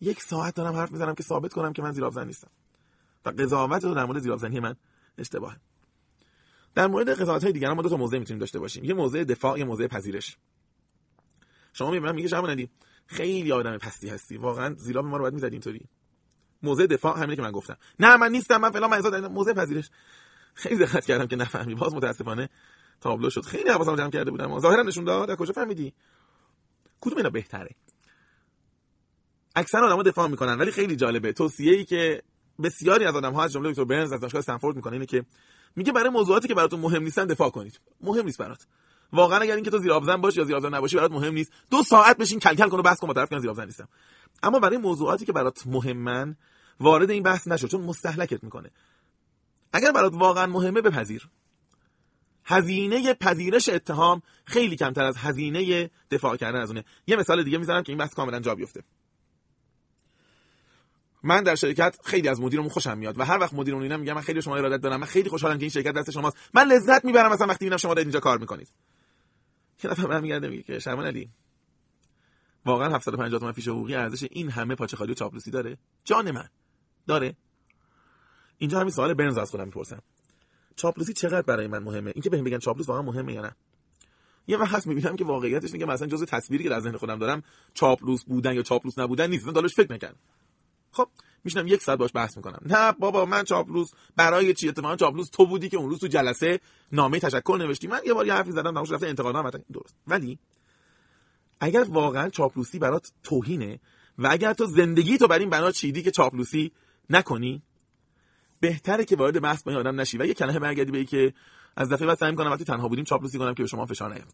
یک ساعت دارم حرف میزنم که ثابت کنم که من زیراب زن نیستم و قضاوت رو در مورد زیراب زنی من اشتباهه. در مورد قضاوت‌های دیگران ما دو تا موضع میتونیم داشته باشیم، یه موضع دفاع، یه موضع پذیرش. شما میگه شما ندی خیلی آدم پستی هستی، واقعا زیراب ما رو باید می‌زد، اینطوری. موضع دفاع همینه که من گفتم نه من نیستم، من فلان، من زیاد. موضع پذیرش خیلی دقت کردم که نفهمی، باز متاسفانه تابلو شد، خیلی حواسم جمع کرده بودم، ظاهرا نشون داد. از کجا فهمیدی؟ کدوم اینا بهتره؟ اکثر آدما دفاع میکنن، ولی خیلی جالبه توصیه‌ای که بسیاری از آدم‌ها از جمله دکتر برنز از دانشگاه استنفورد میکنه اینه که میگه برای موضوعاتی که براتون مهم نیستن دفاع کنید. مهم نیست برات واقعا، اگر اینکه تو زیرآبزن باشی یا زیرآبزن نباشی برات مهم نیست، دو ساعت بشین کلکل کن و بحث کن با طرف که زیرآبزن نیستم. اما برای موضوعاتی که برات مهمن وارد این بحث نشو، چون مستهلكت میکنه. اگر برات واقعا مهمه بپذیر. هزینه پذیرش اتهام خیلی کمتر از هزینه دفاع کردن از اونه. یه مثال دیگه میزنم که این بحث کاملا جا بیفته. من در شرکت خیلی از مدیرمون خوشم میاد و هر وقت مدیرمون اینا میگم من خیلی شما ارادت دارم، من خیلی خوشحالم که این شرکت دست شماست، من لذت میبرم مثلا وقتی میبینم شما دارید اینجا کار میکنید. یه دفعه من میگه که شعبانعلی واقعا 750 تومن فیش حقوقی ارزش این همه پاچه خالی و چاپلوسی داره؟ جان من داره. اینجا همین سوال برنز از خودم میپرسم، چاپلوسی چقدر برای من مهمه؟ اینکه بهم بگن چاپلوس واقعا مهمه یا نه؟ یه وقت هست میبینم که واقعیتش اینه که مثلا جزء تصویری که در ذهن خودم دارم چاپلوس بودن یا چاپلوس نبودن نیست، اصلا دالش فکر نکردم. خب میشینم یک ساعت باش بحث میکنم، نه بابا من چاپلوس برای چی؟ اتفاقا چاپلوس تو بودی که اون روز تو جلسه نامه تشکر نوشتی، من یه بار حرفی زدم تماشا رفته انتقادها هم درست. ولی اگر واقعا چاپلوسی برات توهینه و اگر تو زندگی تو بر این بنا چیدی که چاپلوسی نکنی، بهتره که وارد بحث با این آدم نشی و یه کلمه برگردی به این که از دفعه بعد سعی می‌کنم وقتی تنها بودیم چاپلوسی کنم که به شما فشار نیاد.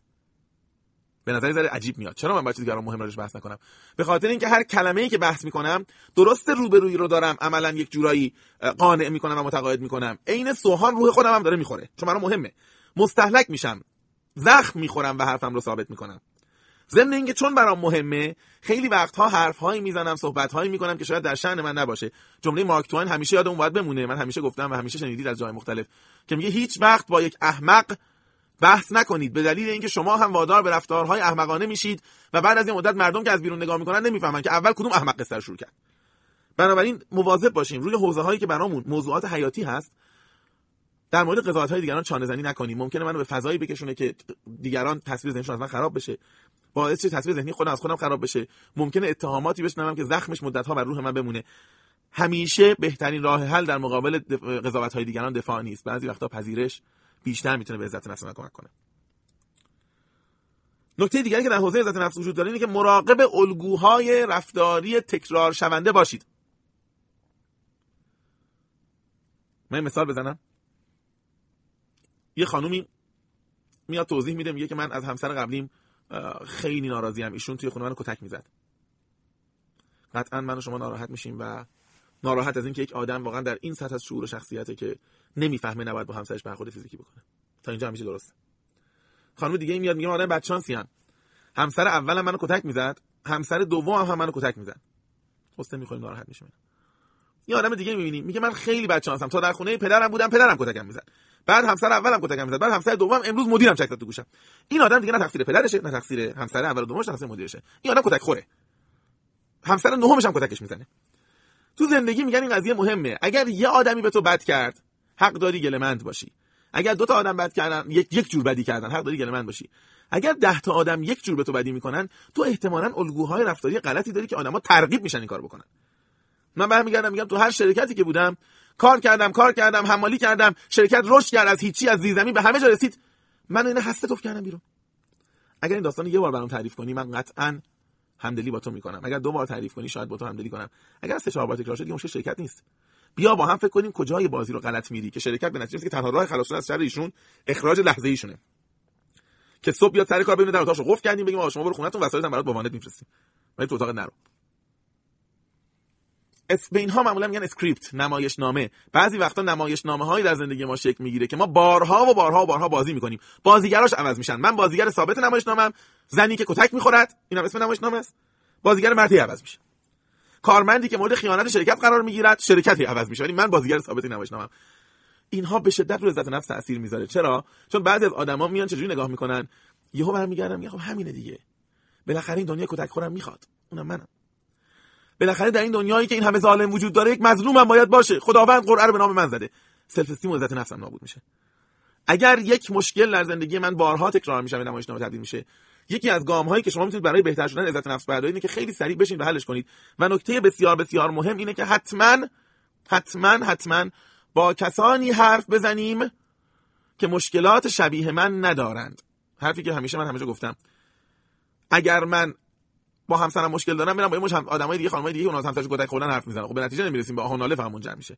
به نظر ذره عجیب میاد، چرا من با چیزی که الان مهم راجعش بحث نکنم؟ به خاطر اینکه هر کلمه‌ای که بحث می‌کنم درست روبرویی رو دارم، عملاً یک جورایی قانع می‌کنم و متقاعد می‌کنم. عین سوهان روح خودم هم داره می‌خوره، چون برام مهمه. مستهلك میشم، زخم می‌خورم و حرفم رو ثابت می‌کنم. ضمن اینکه چون برام مهمه خیلی وقتها حرفهایی میزنم، صحبتهایی میکنم که شاید در شأن من نباشه. جمله مارک توین همیشه یادمون باید بمونه، من همیشه گفتم و همیشه شنیدید از جای مختلف که میگه هیچ وقت با یک احمق بحث نکنید، به دلیل اینکه شما هم وادار به رفتارهای احمقانه میشید و بعد از این مدت مردم که از بیرون نگاه میکنن نمیفهمن که اول کدوم احمق قصه رو شروع کرد. بنابراین مواظب باشیم روی حوزه‌هایی که برامون موضوعات حیاتی هست در مورد قضاوت‌های دیگران چانه زنی نکنیم. ممکنه منو به فضایی بکشونه که دیگران تصویر ذهنشون از من خراب بشه، باعث چه تصویر ذهنی خودم از خودم خراب بشه، ممکنه اتهاماتی بشنوم که زخمش مدت‌ها بر روح من بمونه. همیشه بهترین راه حل در مقابل قضاوت‌های دیگران دفاع نیست، بعضی وقتا پذیرش بیشتر میتونه به عزت نفس ما کمک کنه. نکته دیگری که در حوزه عزت نفس وجود داره اینه که مراقب الگوهای رفتاری تکرار شونده باشید. من مثال بزنم، یه خانومی میاد توضیح میده، میگه که من از همسر قبلیم خیلی ناراضیم، ایشون توی خونه منو کتک میزد. قطعا من و شما ناراحت میشیم و ناراحت از این که یک آدم واقعا در این سطح از شعور و شخصیته که نمیفهمه نباید با همسرش برخورد فیزیکی بکنه. تا اینجا همیشه درسته. خانم دیگه میاد میگه آره بچانسی ان. همسر اولم منو کتک میزد، همسر دومم هم منو کتک میزد. حسین میخوره ناراحت میشه. یه آدم دیگه میبینی میگه من خیلی بچانسم، تا در خونه پدرم بودم پدرم کتکم میزد، بعد همسر اولم کتکم میزد، بعد همسر دومم، امروز مدیرم چک داد تو گوشم. این آدم دیگه نه تقصیر پدرشه، نه تقصیر همسر اول و دومش، نه تقصیر مدیرشه. این آدم کتک خوره، همسر نهمش هم کتکش میزنه. تو زندگی میگن این قضیه مهمه. اگر یه آدمی به تو بد کرد حق داری گله‌مند باشی. اگر دو تا آدم بد کردن یک جور بدی کردن حق داری گله‌مند باشی. اگر 10 تا آدم یک جور به تو بدی میکنن تو احتمالاً الگوهای رفتاری غلطی داری که آدما ترغیب میشن این کارو بکنن. من برمیگردم میگم تو هر شرکتی که بودم کار کردم، حمالی کردم، شرکت رشد کرد، از هیچی از زیرزمین به همه جا رسید. من اینا هسته توف کردم بیرون. اگر این داستان یه بار برام تعریف کنی من قطعاً همدلی با تو میکنم. اگر دو بار تعریف کنی شاید با تو همدلی کنم. اگر 3-4 بار تکرار شد دیگه مشکل شرکت نیست. بیا با هم فکر کنیم کجای بازی رو غلط میری که شرکت به نتیجه رسید که تنها راه خلاص شدن از شر ایشون اخراج لحظه ایشونه. که صبح بیاد سر کار ببینه در اتاقش قفل کردیم بگیم آقا شما برو خونه‌تون وسایلتون برات با وانت میفرستیم. ولی تو اتاق نرو. به اینها معمولا میگن اسکریپت، نمایش نامه. بعضی وقتا نمایش نامه‌هایی در زندگی ما شکل میگیره که ما بارها بازی میکنیم. بازیگراش عوض میشن. من بازیگر ثابت نمایش نامم، زنی که کتک میخورد، اینم اسم نمایش نامه است. بازیگر مرتی عوض میشه. کارمندی که مورد خیانت شرکت قرار میگیرد، شرکتی عوض میشه. ولی من بازیگر ثابت نمایش نامم. اینها به شدت رو عزت نفس تاثیر میذاره. چرا؟ چون بعضی از آدما میان چه جوری نگاه میکنن، یهو برمیگردن میگن خب همینه دیگه. بالاخره این دنیا کتک خورم میخواد. اونم منم. بالاخره در این دنیایی که این همه ظالم وجود داره یک مظلومم باید باشه. خداوند قرعه رو به نام من زده. سلف استیم و عزت نفسم نابود میشه. اگر یک مشکل در زندگی من بارها تکرار میشه و نمایش نامه تبدیل میشه، یکی از گام‌هایی که شما میتونید برای بهتر شدن عزت نفس بردارید اینه که خیلی سریع بشین و حلش کنید. و نکته بسیار بسیار مهم اینه که حتما با کسانی حرف بزنیم که مشکلات شبیه من ندارند. حرفی که همیشه من همه جا گفتم. اگر من با همسرم مشکل دارم میرم با یه مش آدمای دیگه خانمای دیگه اونها همسرش کتک خوردن حرف میزنن، خب به نتیجه نمیرسیم، به آهناله فهم اونجا میشه.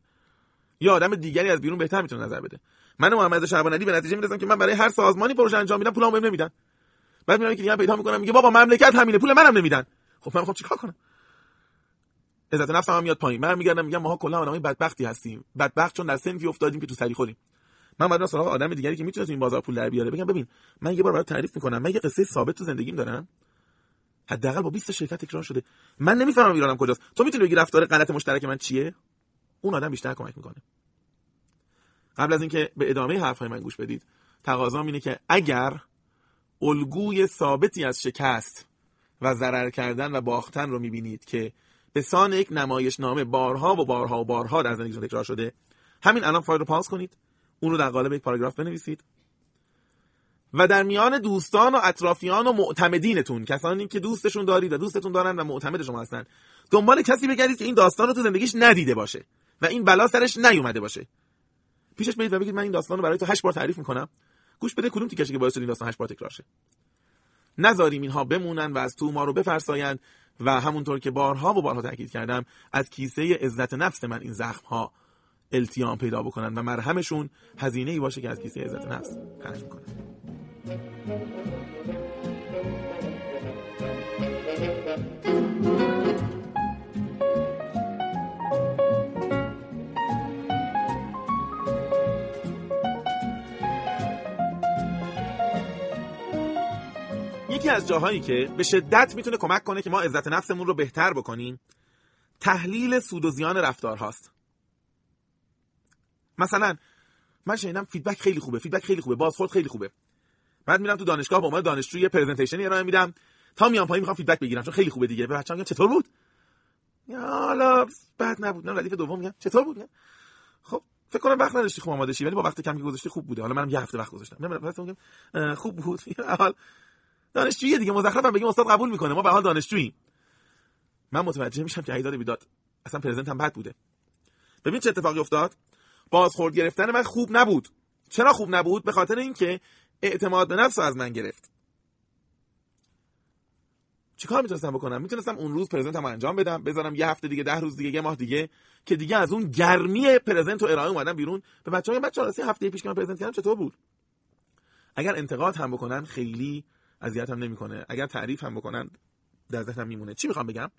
یا آدم دیگری از بیرون بهتر میتونه نظر بده. من محمدرضا شعبانعلی به نتیجه میرسم که من برای هر سازمانی پروژه انجام میدم پولام بهم نمیدن. بعد میرم که دیگه پیدا میکنم میگه بابا مملکت همینه پول منم نمیدن. خب من میخوام چیکار کنم؟ عزت نفسم هم میاد پایین. من میگردم میگم ماها کلا آدمای بدبختی هستیم. بدبخت چون در سنفی افتادیم که تو سری خوریم. من بعد از آدم دیگری که میتونه تو این بازار پول در بیاره بگم ببین من یه بار برات تعریف میکنم، من یه قصه ثابت تو زندگیم دارم. حداقل با 20 تا شرکت تکرار شده. من نمیفهمم ایرانم کجاست. تو میتونی بگی رفتار غلط مشترک من چیه؟ اون آدم بیشتر کمک میکنه. قبل از اینکه به ادامه حرفهای من گوش بدید، تقاضام اینه که اگر الگوی ثابتی از شکست و ضرر کردن و باختن رو میبینید که به سان یک نمایش نامه بارها در زندگیتون تکرار شده، همین الان فایل رو پاس کنید، اون رو در قالب یک پاراگراف بنویسید و در میان دوستان و اطرافیان و معتمدینتون، کسانی که دوستشون دارید و دوستتون دارن و معتمد شما هستن، دنبال کسی بگردید که این داستان رو تو زندگیش ندیده باشه و این بلا سرش نیومده باشه. پیشش برید و بگید من این داستان رو برای تو 8 بار تعریف میکنم، گوش بده کدوم تیکشه که باعث شد این داستان 8 بار تکرار شه. نذاریم اینها بمونن و از تو ما رو بفرسایند و همونطور که بارها تاکید کردم از کیسه عزت نفس من این زخم ها التیام پیدا بکنن و مرهمشون هزینه ای باشه که از کیسه عزت نفس خرج میکنن. یکی از جاهایی که به شدت میتونه کمک کنه که ما عزت نفسمون رو بهتر بکنیم تحلیل سود و زیان رفتار هاست. مثلا من شنیدم فیدبک خیلی خوبه، بازخورد خیلی خوبه. بعد میرم تو دانشگاه به عنوان دانشجو یه پرزنتیشنی ارائه میدم، تا میام پایین میخوام فیدبک بگیرم چون خیلی خوبه دیگه. به بچه‌ها میگم چطور بود؟ یالا بد نبود. نه ردیف دوم میگم چطور بود؟ خب فکر کنم وقت نداشتی خوب آماده شی، ولی با وقت کمی که گذاشتی خوب بوده. حالا منم یه هفته وقت گذاشتم. میگم خوب بود. حال دانشجویی دیگه مزخرفم بگیم استاد قبول میکنه، ما به حال دانشجویی. من متوجه میشم که عیداد بیداد اصلا پرزنتم بد بوده. ببین چه اتفاقی افتاد؟ بازخورد گرفتن من خوب نبود. چرا خوب نبود؟ به خاطر اینکه اعتماد به نفس از من گرفت. چیکار میتونستم بکنم؟ میتونستم اون روز پرزنتم رو انجام بدم، بذارم یه هفته دیگه، 10 روز دیگه، یه ماه دیگه که دیگه از اون گرمی پرزنت و ارائه اومدم بیرون به بچه‌ها میگم بچه‌ها راستی هفته پیش که من پرزنت کردم چطور بود؟ اگر انتقاد هم بکنن خیلی اذیتم نمیکنه، اگر تعریف هم بکنن در ذهنم میمونه. چی میخوام بگم؟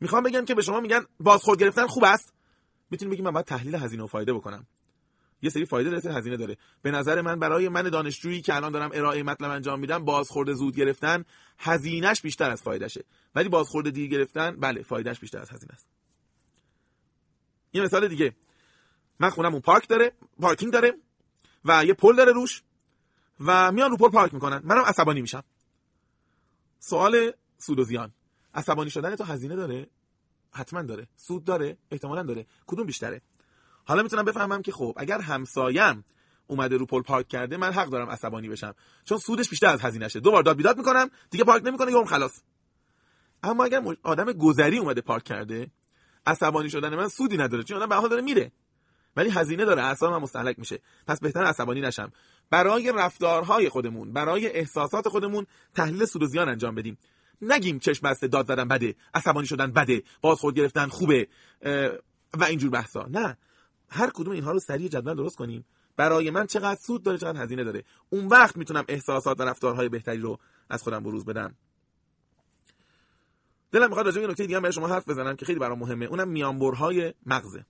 میخوام بگم که به شما میگن بازخورد گرفتن خوب است، میتونید بگید من باید تحلیل هزینه و فایده بکنم. یه سری فایده داره، هزینه داره. به نظر من برای من دانشجویی که الان دارم ارائه مطلب انجام میدم، بازخورد زود گرفتن هزینه‌اش بیشتر از فایده‌شه، ولی بازخورد دیر گرفتن بله فایده‌اش بیشتر از هزینه است. یه مثال دیگه، من خونم اون پارکینگ داره و یه پل داره روش و میان رو پل پارک میکنن، منم عصبانی میشم. سوال سود و زیان، عصبانی شدن تو هزینه داره؟ حتما داره. سود داره؟ احتمالاً داره. کدوم بیشتره؟ حالا میتونم بفهمم که خب اگر همسایم اومده رو پل پارک کرده، من حق دارم عصبانی بشم، چون سودش بیشتر از هزینه‌شه. دو بار داد بیداد میکنم، دیگه پارک نمیکنه، یهو خلاص. اما اگر آدم گذری اومده پارک کرده، عصبانی شدن من سودی نداره، چون آدم به حال داره میره، ولی هزینه داره، اعصابم مستهلک میشه. پس بهتر عصبانی نشم. برای رفتارهای خودمون، برای احساسات خودمون تحلیل سود و زیان انجام بدیم. نگیم چشم بسته داد زدن بده، عصبانی شدن بده، بازخورد گرفتن خوبه و اینجور بحثا. نه، هر کدوم اینها رو سریع جدول درست کنیم، برای من چقدر سود داره، چقدر هزینه داره. اون وقت میتونم احساسات و رفتارهای بهتری رو از خودم بروز بدم. دلم میخواد راجع به نکته دیگه هم برای شما حرف بزنم که خیلی برام مهمه، اونم میانبرهای مغزه.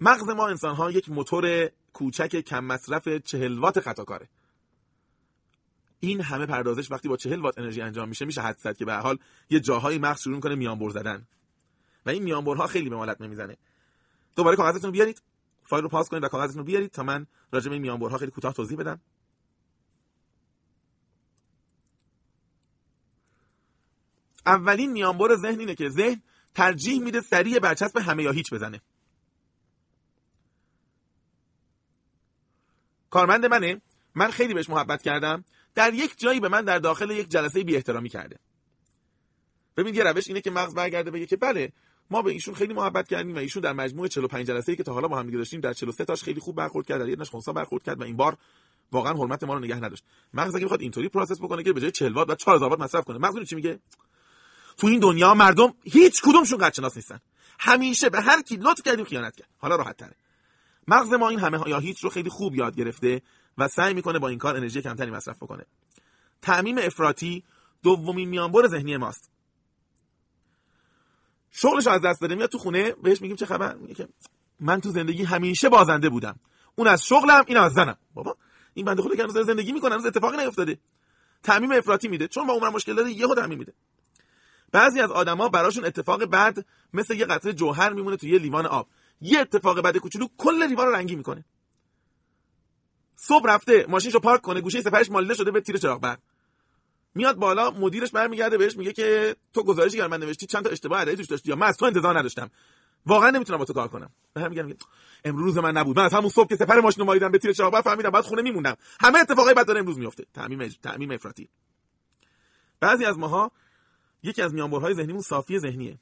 مغز ما انسان‌ها یک موتور کوچک کم مصرف 40 وات خطاکاره. این همه پردازش وقتی با 40 وات انرژی انجام میشه، میشه حدس زد که به هر حال یه جاهای مغز شروع می‌کنه میانبر زدن و این میانبرها خیلی به ملت نمیزنه. دوباره کاغذتون رو بیارید، فایل رو پاس کنید و کاغذتون رو بیارید تا من راجع به این میانبرها خیلی کوتاه توضیح بدم. اولین میانبر ذهن اینه که ذهن ترجیح میده سریع برچسب همه یا هیچ بزنه. کارمند منه، من خیلی بهش محبت کردم، در یک جایی به من در داخل یک جلسه بی احترامی کرده. ببین یه روش اینه که مغز برگرده بگه که بله ما به ایشون خیلی محبت کردیم و ایشون در مجموع 45 جلسه‌ای که تا حالا با هم دیگه داشتیم در 43 تاش خیلی خوب برخورد کرد، در یه تاش خنثی برخورد کرد و این بار واقعا حرمت ما رو نگه نداشت. مغز اگه بخواد اینطوری پروسس بکنه که به جای 40 وات بعد 4000 وات مصرف کنه، مغز چی میگه؟ تو این دنیا مردم هیچ کدومشون قدرشناس نیستن، همیشه به هر کی لطف کردیم خیانت کرد. حالا راحت‌تره. مغز ما این همه یا هیچ رو خیلی خوب یاد گرفته و سعی میکنه با این کار انرژی کمتری مصرف بکنه. تعمیم افراطی دومین میانبر ذهنی ماست. شغلش از دست داده، میاد تو خونه بهش میگیم چه خبر، میگه که من تو زندگی همیشه بازنده بودم، اون از شغلم این از زنم. بابا این بنده خدا که هنوز زندگی میکنه، هنوز اتفاقی نیفتاده. تعمیم افراطی میده، چون با عمر مشکل داره یهو تعمیم میده. بعضی از آدما براشون اتفاق بد مثل یه قطره جوهر میمونه تو یه لیوان آب، یه اتفاق بد کوچولو کل لیوان رو رنگی میکنه. صبح رفته ماشینشو پارک کنه، گوشه سپرش مالیده شده به تیر چراغ برق. میاد بالا، مدیرش برمیگرده بهش میگه که تو گزارشی که من نوشتی چند تا اشتباه عددی توش داشتی، یا من از تو انتظار نداشتم، واقعا نمیتونم با تو کار کنم. به هم میگم امروز من نبود، من از همون صبح که سپر ماشینو مالیدم به تیر چراغ برق فهمیدم بعد خونه میمونم. همه اتفاقای بد داره امروز میفته. تعمیم افراطی. بعضی از ماها یکی از میانبرهای ذهنیمون صافی ذهنیه.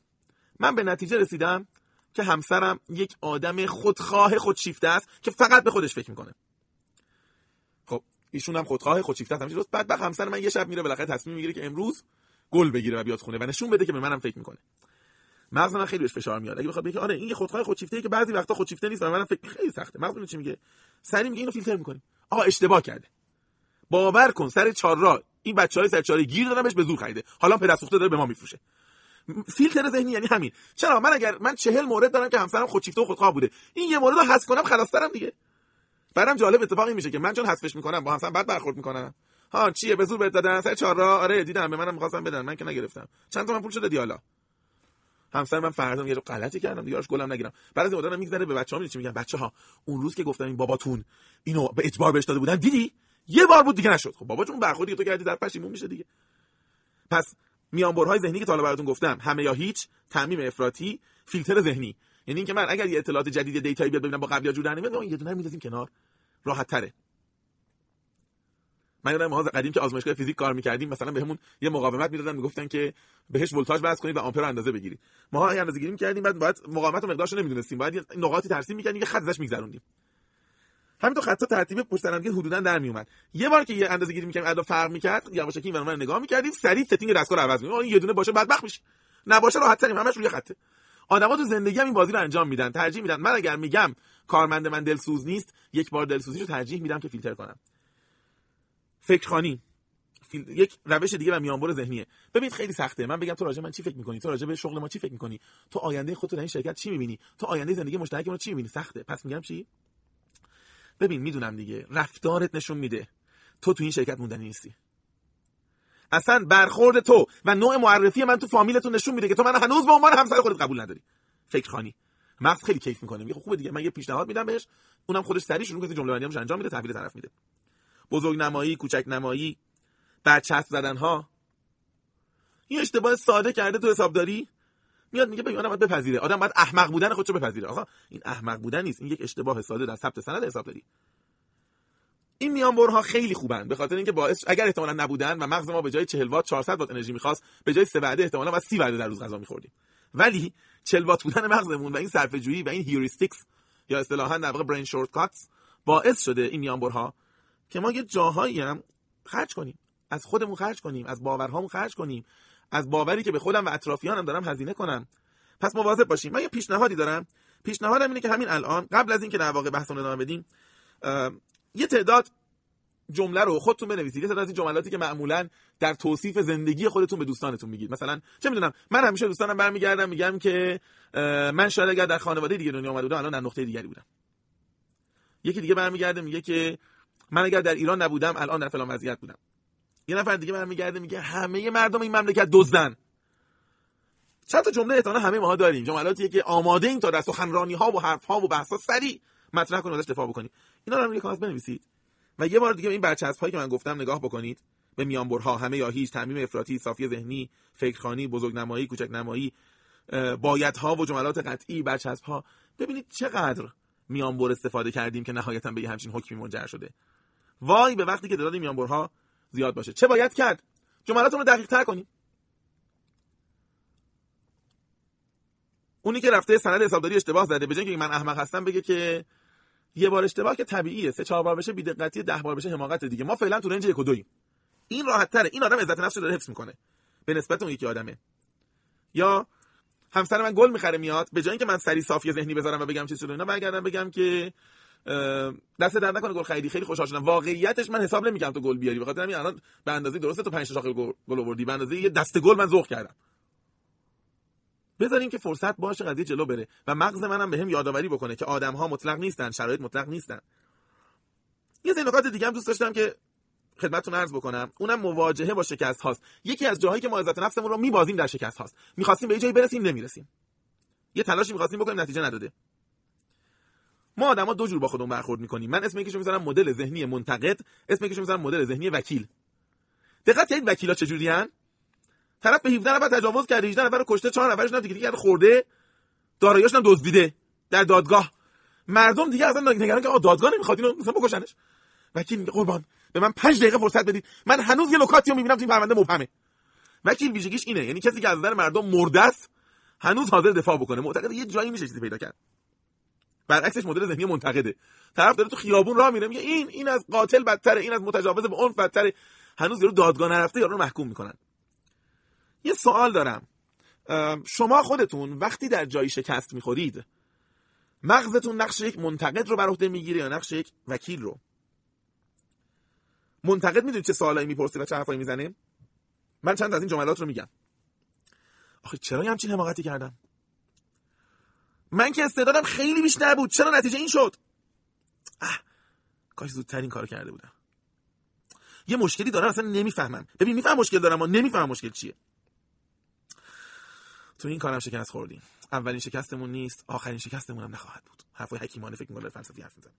من به نتیجه رسیدم که همسرم یک آدم خودخواه خودشیفته است که فقط به خودش فکر میکنه. خب ایشون هم خودخواه خودشیفته است، همیشه درست. بعد همسر من یه شب میره بالاخره تصمیم میگیره که امروز گل بگیره و بیاد خونه و نشون بده که به منم فکر میکنه. مغز من خیلی بهش فشار میاد. اگه بخواد بگه آره این خودخواه خودشیفته ای که بعضی وقتا خودشیفته نیست و منم فکر، خیلی سخته. مغز چی میگه؟ سری میگه اینو فیلتر میکنیم. آقا اشتباه کرده. باور کن سر چهارراه این بچهای سر چهارراه گیر دادن بهش به زور خریده. حالا پدر سوخته داره به ما میفروشه. فیلتر ذهنی یعنی همین. چرا من اگر من 40 مورد دارم که همسرم خودشیفته و خودخواه بوده، این یه مورد رو حذف کنم خلاص ترم دیگه. برام جالب اتفاقی میشه که من چون حذفش میکنم با همسرم بعد برخورد میکنم. ها چیه به زور بهت دادن سر چهار راه؟ آره دیدم، به منم می‌خواستن بدن، من که نگرفتم. چند تا من پول شده دیالا. همسر من فردا یه غلطی کردم دیگه، آش گلم نگیرم. بعد از این مدارا میگذره به بچه‌ها میگم بچه‌ها اون روز که گفتم این باباتون اینو به اجبار بهش داده بودن دیدی؟ یه بار بود دیگه نشد. خب بابا جون برخوردی تو کردی در پشیمون میشه دیگه. پس میانبرهای ذهنی که تا حالا براتون گفتم، همه یا هیچ، تعمیم افراطی، فیلتر ذهنی، یعنی اینکه من اگر یه اطلاعات جدید دیتایی بیاد ببینم با قبلی جور در نمیاد، اون یه دونه میذاریم کنار، راحت تره. من یادم ماها قدیم که آزمایشگاه فیزیک کار میکردیم، مثلا بهمون یه مقاومت میدادن، میگفتن که بهش ولتاژ وضع کنید و آمپر رو اندازه بگیرید. ماها اندازه گیری میکردیم، بعد مقاومت و مقدارش رو نمیدونستیم، باید نقاطی ترسیم میکردیم که خط ازش میگذروندیم. همین تو خطا ترتیب پشت هم دیگه حدودا در می اومد. یه بار که یه اندازه‌گیری می‌کردیم ادا فرق می‌کرد، یواشکی اینو من نگاه می‌کردیم، سریع ستینگ دستگاه رو عوض می‌کنیم. اون یه دونه باشه بدبخت میشه، نباشه راحت تریم، همش روی خطه. آدم‌ها تو زندگی هم این بازی رو انجام میدن، ترجیح میدن. من اگر میگم کارمند من دلسوز نیست، یک بار دلسوزی رو ترجیح میدم که فیلتر کنم. فکرخوانی یک روش دیگه و میانبر ذهنیه. ببین خیلی سخته من بگم تو راجع من چی فکر می‌کنی، تو راجع به شغل ما چی فکر می‌کنی، تو آینده خودت تو این شرکت چی می‌بینی، تو آینده زندگی مشترکمون چی می‌بینی. سخته. پس میگم چی؟ ببین میدونم دیگه، رفتارت نشون میده تو این شرکت موندنی نیستی. اصلا برخورد تو و نوع معرفی من تو فامیلتون نشون میده که تو من هنوز به عنوان همسر خودت قبول نداری. فکر خانی مغز خیلی کیف میکنه، میگه خوبه دیگه، من یه پیشنهاد میدم بهش، اونم خودش سریع شروع کنه جمله بندیامش انجام میده، تحویل طرف میده. بزرگ نمایی، کوچک نمایی، برچسب زدن ها. این اشتباه ساده کرده تو حسابداری. میاد میگه ببین آدم باید بپذیره، آدم باید احمق بودن خودشو بپذیره. آقا این احمق بودن نیست، این یک اشتباه ساده در ثبت سند حسابداری. این میانبرها خیلی خوبن به خاطر اینکه باعث اگر احتمالاً نبودن و مغز ما به جای 40 وات 400 وات انرژی می‌خواست، به جای 3 وعده احتمالاً ما 30 وعده در روز غذا می‌خوردیم. ولی 40 وات بودن مغزمون و این صرفه‌جویی و این هیوریستیکس یا اصطلاحاً در واقع برین شورت کاتس باعث شده این میانبرها که ما یه جاهایی هم خرج کنیم، از خودمون خرج کنیم، از باورهامون خرج کنیم، از باوری که به خودم و اطرافیانم دارم هزینه کنم. پس مواظب باشیم. من یه پیشنهادی دارم. پیشنهادم اینه که همین الان قبل از اینکه در واقع بحثمون ادامه بدیم یه تعداد جمله رو خودتون بنویسید، یه تعداد از این جملاتی که معمولاً در توصیف زندگی خودتون به دوستانتون میگید. مثلا چه میدونم، من همیشه دوستانم برمیگردم میگم که من شاید اگر در خانواده دیگه دنیا اومده بودم الان در نقطه دیگری بودم. یکی دیگه برمیگرده میگه که من اگر در ایران نبودم الان در فلان وضعیت بودم. یه نفر دیگه برمیگرده میگه همه مردم این مملکت دزدن. چند تا جمله احتمالاً همه ماها داریم، جملاتی که آماده این تا در سخنرانی‌ها و حرف‌ها و بحث‌ها سری مطرح کنید، ازش دفاع بکنید. اینا رو هم روی کاغذ بنویسید و یه بار دیگه این برچسب‌هایی که من گفتم نگاه بکنید، به میانبرها، همه یا هیچ، ترمیم افراطی، صافی ذهنی، فکرخوانی، بزرگنمایی، کوچک‌نمایی، بایدها و جملات قطعی، برچسب‌ها. ببینید چقدر میانبر استفاده کردیم که نهایتاً به همین حکمی منجر شده. وای به وقتی که تعداد میانبرها زیاد باشه. چه باید کرد؟ جملاتون رو دقیق‌تر کنید. اونی که رفته سند حسابداری اشتباه زده، به جای اینکه من احمق هستم بگه که یه بار اشتباه که طبیعیه، 3-4 بار بشه بی‌دقتی، 10 بار بشه حماقت دیگه. ما فعلا تو رنج 1 و 2ایم. این راحت تره. این آدم عزت نفسش رو داره حفظ میکنه به نسبت اون یکی آدمه. یا همسر من گل میخره میاد، به جای اینکه من سری صافی ذهنی بذارم و بگم چه شده اینا، برگردم بگم که دست درد نکنه گل خریدی، خیلی خوشحال شدم. واقعیتش من حساب نمیکنم تو گل بیاری، به خاطر همین الان به اندازه درسته تو 5 تا شاخه گل آوردی، به اندازه یه دست گل من ذوق کردم. بذاریم که فرصت باشه قضیه جلو بره و مغز منم بهم یادآوری بکنه که آدم‌ها مطلق نیستن، شرایط مطلق نیستن. یه سری نکات دیگه هم دوست داشتم که خدمتتون عرض بکنم، اونم مواجهه با شکست هاست. یکی از جاهایی که ما عزت نفسمون رو میبازیم در شکست هاست. می‌خواستیم به یه جایی برسیم نمیرسیم. یه تلاشی می‌خواستیم بکنیم نتیجه نداده. ما آدم‌ها دو جور با خودمون برخورد می‌کنیم. من اسم یکیشو می‌ذارم مدل ذهنی منتقد، اسم یکیشو می‌ذارم مدل ذهنی وکیل. دقت کنید وکیلا چجوریان؟ طرف به 17 نفر تجاوز کرده، 18 نفر رو کشته، 4 نفرش هم دیگه خورده، دارایی‌هاش هم دزدیده در دادگاه. مردم دیگه اصلا نگران که آقا دادگاه نمیخواد اینو مثلا بکشنش. وکیل میگه قربان به من 5 دقیقه فرصت بدید، من هنوز یه لوکاتیو میبینم تو این پرونده مبهمه. وکیل ویژگیش اینه، یعنی کسی که از نظر مردم مرده است هنوز حاضر دفاع بکنه، معتقد یه جایی میشه چیزی پیدا کرد. برعکسش مدل ذهنی منتقده، طرف داره تو خیابون راه میره میگه این از قاتل بدتره، این از متجاوز به عنف بدتره، هنوز یارو دادگاه نرفته یارو محکوم میکنن. یه سوال دارم، شما خودتون وقتی در جایی شکست میخورید مغزتون نقش یک منتقد رو بر عهده میگیره یا نقش یک وکیل رو؟ منتقد میدونید چه سوالایی میپرسه و چه حرفایی میزنه؟ من چند از این جملات رو میگم. آخه چرا همچین حماقتی کردم؟ من که استعدادم خیلی بیشتر بود، چرا نتیجه این شد؟ کاش زودتر این کارو کرده بودم. یه مشکلی دارم اصلا نمیفهمم. ببین میفهم مشکل دارم اما نمیفهم مشکل چیه. تو این کارم شکست خوردیم. اولین شکستمون نیست، آخرین شکستمون هم نخواهد بود. حرفای حکیمانه فکر می‌کنه فلسفی حرف می‌زنه.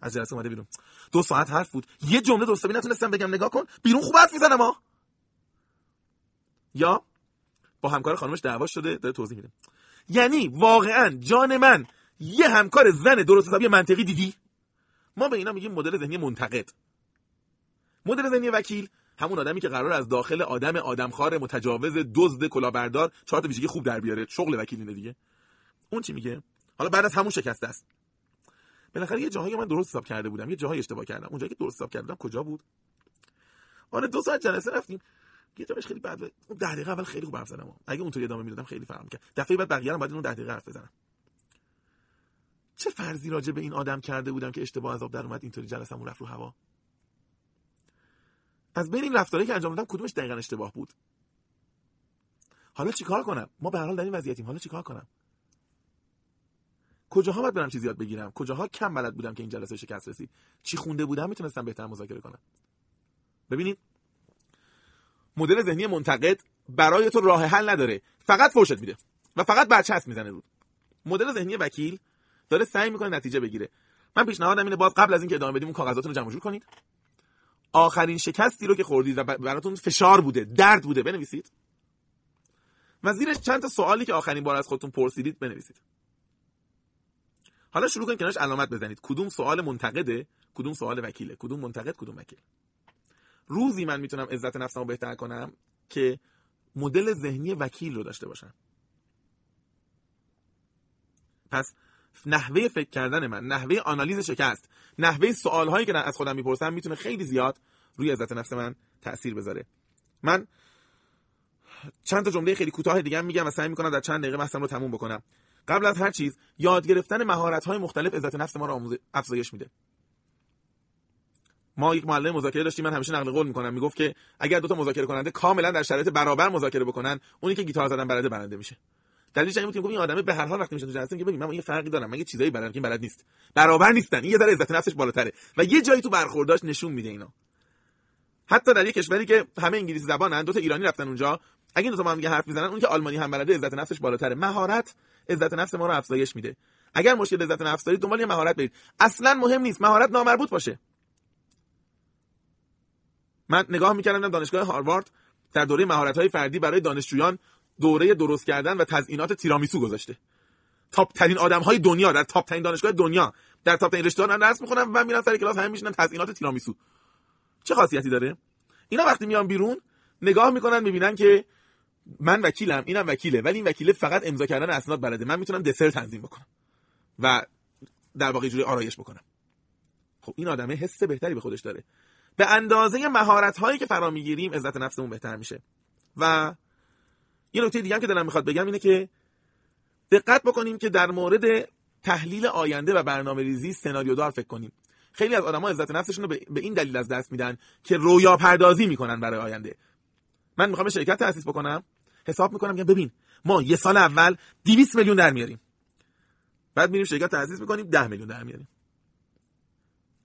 از جلسه اومده بیرون. 2 ساعت حرف بود. یه جمله درسته نتونستم بگم. نگاه کن، بیرون خوب حرف می‌زنم ها. یا با همکار خانمش دعوا شده، داره توضیح میده. یعنی واقعاً جان من، یه همکار زن درست حسابی منطقی دیدی؟ ما به اینا میگیم مدل ذهنی منتقد. مدل ذهنی وکیل همون آدمی که قرار از داخل آدمخوار، متجاوز، دزد، کلاهبردار 4 تا ویژگی خوب در بیاره. شغل وکیل اینه دیگه. اون چی میگه؟ حالا بعد از همون شکسته است. بالاخره یه جاهایی من درست حساب کرده بودم، یه جاهایی اشتباه کردم. اونجایی که درست حساب کرده بودم کجا بود؟ آره 2 ساعت جلسه رفتیم. یه جاش خیلی بد بود. اون 10 دقیقه اول خیلی خوب حرف زدم. اگه اونطوری ادامه میدادم خیلی فرق می‌کرد. دفعه بعد بقیه‌ام باید اون 10 دقیقه حرف بزنم. چه فرضی راجع به این آدم کرده بودم که اشتباه عذاب در اومد اینطوری جلسه‌مون رفت رو هوا؟ از بین این رفتاری که انجام دادم کدومش دقیقاً اشتباه بود؟ حالا چیکار کنم؟ ما به هر حال در این وضعیتیم. حالا چیکار کنم؟ کجاها باید برم چیز یاد بگیرم، کجاها کم بلد بودم که این جلسه شکست رسید، چی خونده بودم میتونستم بهتر مذاکره کنم. ببینید مدل ذهنی منتقد برای تو راه حل نداره، فقط فرشت میده و فقط برچسب میزنه رو. مدل ذهنی وکیل داره سعی میکنه نتیجه بگیره. من پیشنهادم اینه باز قبل از اینکه ادامه بدیم اون کاغذاتون رو جمع جور کنید، آخرین شکستی رو که خوردید و براتون فشار بوده، درد بوده بنویسید و زیرش چند تا سوالی که آخرین بار از خودتون پرسیدید بنویسید. حالا شروع کنید کنارش علامت بزنید، کدوم سوال منتقده، کدوم سوال وکیله، کدوم منتقد، کدوم وکیل. روزی من میتونم عزت نفسمو بهتر کنم که مدل ذهنی وکیل رو داشته باشم. پس نحوه فکر کردن من، نحوه آنالیز شکست، نحوه سوالهایی که از خودم میپرسم میتونه خیلی زیاد روی عزت نفس من تأثیر بذاره. من چند تا جمله خیلی کوتاه دیگه میگم و سعی میکنم در چند دقیقه بحثم رو تموم بکنم. قبل از هر چیز یاد گرفتن مهارت‌های مختلف عزت نفس ما رو افزایش میده. ما یک معلم مذاکره داشتیم، من همیشه نقل قول میکنم، میگفت که اگر دو تا مذاکره کننده کاملا در شرایط برابر مذاکره بکنن، اونی که گیتار زدن بلده برنده میشه. دلیلش اینه که میگم این آدمه به هر حال وقتی میشه تو جلسه میگه ببین من یه فرقی دارم، من یه چیزایی بلدم که بلد نیست، برابر نیستن، این یه ذره عزت نفسش بالاتره و یه جایی تو برخورداش نشون میده اینا. حتی در یک کشوری که همه انگلیسی زبانن، دو تا ایرانی رفتن اونجا، اگه دو تا با هم دیگه حرف میزنن، اون که آلمانی هم بلده عزت نفسش بالاتره. مهارت عزت نفس ما رو افزایش میده. اگر مشکل عزت نفس دارید دنبال یه مهارت برید، اصلا مهم نیست مهارت نامربوط باشه. من نگاه می‌کردم دانشگاه هاروارد در دوره مهارت‌های فردی برای دانشجویان دوره درست کردن و تزیینات تیرامیسو گذاشته. تاپ ترین آدم‌های دنیا در تاپ ترین دانشگاه دنیا در تاپ ترین رشته‌ها درس می‌خونن و میرن سر کلاس همین میشینن تزیینات تیرامیسو. چه خاصیتی داره؟ اینا وقتی میان بیرون نگاه می‌کنن می‌بینن که من وکیلم، اینم وکیله، ولی این وکیله فقط امضا کردن اسناد بلده، من میتونم دسر تنظیم بکنم و در واقع جوری آرایش بکنم. خب این آدمه حس بهتری به خودش داره. به اندازه مهارت‌هایی که فرا می‌گیریم عزت نفسمون بهتر میشه. و یه نکته دیگه هم که دلم می‌خواد بگم اینه که دقت بکنیم که در مورد تحلیل آینده و برنامه‌ریزی سناریودار فکر کنیم. خیلی از آدم‌ها عزت نفسشون رو به این دلیل از دست میدن که رویاپردازی می‌کنن برای آینده. من می‌خوام شرکت تأسیس بکنم، حساب می‌کنم میگم ببین ما یه سال اول 200 میلیون درمیاریم. بعد می‌ریم شرکت تأسیس می‌کنیم 10 میلیون درمیاریم.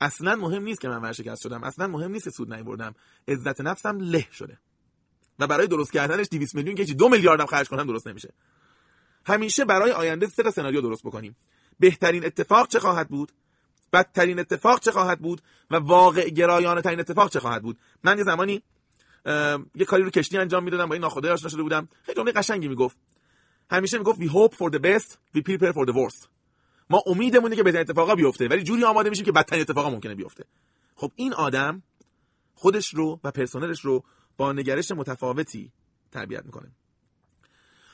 اصلا مهم نیست که من ورشکست شدم، اصلا مهم نیست که سود نمیبردم، عزت نفسم له شده و برای درست کردنش 200 میلیون که 2 میلیاردم خرج کنم درست نمیشه. همیشه برای آینده 3 تا سناریو درست بکنیم. بهترین اتفاق چه خواهد بود، بدترین اتفاق چه خواهد بود و واقع گرایانه ترین اتفاق چه خواهد بود. من یه زمانی یه کاری رو کشتی انجام میدادم، با این ناخودآگاه آشنا شده بودم، خیلی جمله قشنگی میگفت. همیشه میگفت we hope for the best we prepare for the worst. ما امیدمونه که بهترین اتفاقا بیفته ولی جوری آماده میشیم که بدترین اتفاقا ممکنه بیفته. خب این آدم خودش رو و پرسنلش رو با نگرش متفاوتی تربیت میکنه.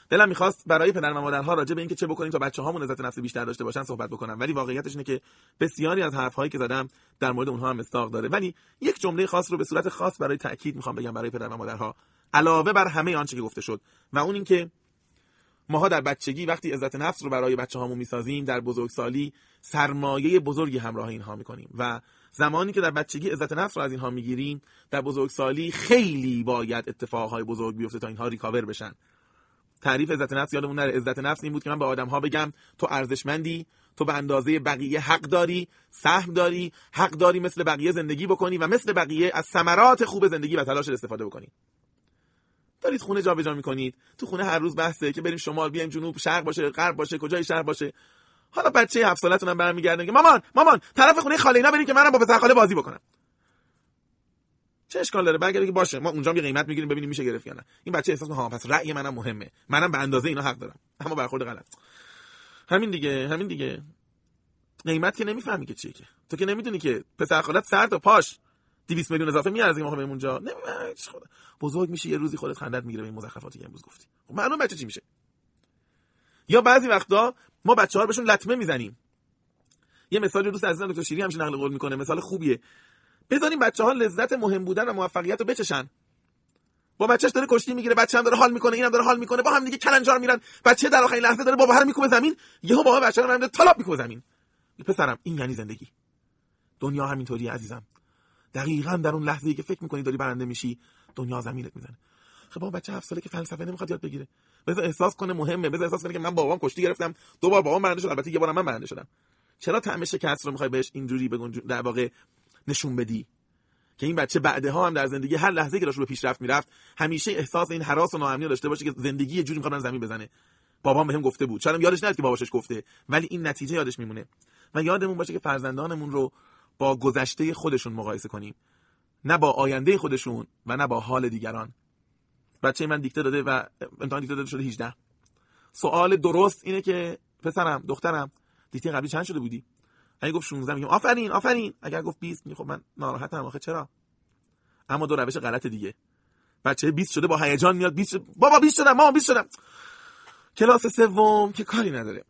دلم میخواست برای پدر و مادرها راجع به اینکه چه بکنیم تا بچه‌هامون عزت نفس بیشتر داشته باشن صحبت بکنم، ولی واقعیتش اینه که بسیاری از حرف‌هایی که زدم در مورد اونها هم مستاق داره. ولی یک جمله خاص رو به صورت خاص برای تاکید میخوام بگم برای پدر و مادرها علاوه بر همه آنچه که گفته شد، و اون این که ماها در بچگی وقتی عزت نفس رو برای بچه‌هامون می‌سازیم، در بزرگسالی سرمایه بزرگی همراه اینها می‌کنیم و زمانی که در بچگی عزت نفس رو از اینها می‌گیریم، در بزرگسالی خیلی باید اتفاق‌های بزرگ بیفته تا اینها ریکاور بشن. تعریف عزت نفس یادمون نره، عزت نفس این بود که من به آدم‌ها بگم تو ارزشمندی، تو به اندازه بقیه حق داری، سهم داری، حق داری مثل بقیه زندگی بکنی و مثل بقیه از ثمرات خوب زندگی و تلاش استفاده بکنی. دارید خونه جابجا میکنید، تو خونه هر روز بحثه که بریم شمال، بیایم جنوب، شرق باشه، غرب باشه، کجای شهر باشه. حالا بچه 7 سالتون هم برمیگرده میگه مامان طرف خونه خاله اینا بریم که منم با پسر خاله بازی بکنم. چه اشکال داره؟ بگه که باشه ما اونجا هم یه قیمت میگیریم ببینیم میشه گرفت یا نه. این بچه احساس میکنه ها پس رأی منم مهمه، منم به اندازه اینا حق دارم، اما برخورد غلط. همین دیگه قیمت که نمیفهمی که چیه، که تو که نمیدونی که پسر خاله‌ت سر تا پاش 200 میلیون اضافه میارزه ما بریم اونجا. نه خدا بزرگ میشه یه روزی خودت خندت میگیره به این مزخرفاتی که امروز گفتی. خب معلومه بچه چی میشه. یا بعضی وقتا ما بچه‌ها رو بهشون لطمه میزنیم. یه مثالی دوست عزیزم دکتر شیری همش نقل قول میکنه، مثال خوبیه. بذاریم بچه‌ها لذت مهم بودن و موفقیت رو بچشن. با بچه‌ش داره کشتی میگیره، بچه‌ام داره حال میکنه، اینم داره حال میکنه، با هم دیگه کلنجار میرن، بچه در آخرین لحظه داره بابا هر میکوبه زمین، یهو بابا بچه‌ها رو میاره طلاق میکوبه زمین. پسرم این یعنی زندگی. دنیا همینطوریه عزیزم. دقیقاً در اون لحظه‌ای که فکر می‌کنی داری برنده میشی، دنیا زمینت میزنه. خب اون بچه 7 ساله که فلسفه نمیخواد یاد بگیره، بذار احساس کنه مهمه، بذار احساس کنه که من بابام کشتی گرفتم، دو بار بابام برنده شد، البته یه بارم من برنده شدم. چرا طعم شکست رو میخوای بهش اینجوری بگون در واقع نشون بدی که این بچه بعدها هم در زندگی هر لحظه که داشت به پیشرفت میرفت همیشه احساس این هراس و ناامنی داشته باشه که زندگی یه جوری میخواد من زمین بزنه. بابام بهم گفته بود، شاید یادش نره که باباشش گفته، ولی این نتیجه یادش میمونه. و یادمون باشه که فرزندانمون رو با گذشته خودشون مقایسه کنیم، نه با آینده خودشون و نه با حال دیگران. بچه من دیکته داده و امتحان دیکته داده شده 18. سوال درست اینه که پسرم، دخترم، دیکته قبلی چند شده بودی؟ اگه گفت 16 میگم آفرین آفرین، اگر گفت 20 میگم خب من ناراحتم آخه چرا؟ اما دو روش غلط دیگه. بچه 20 شده با هیجان میاد 20 شده. بابا 20 شدم، مامان 20 شدم. کلاس سوم که کاری نداره.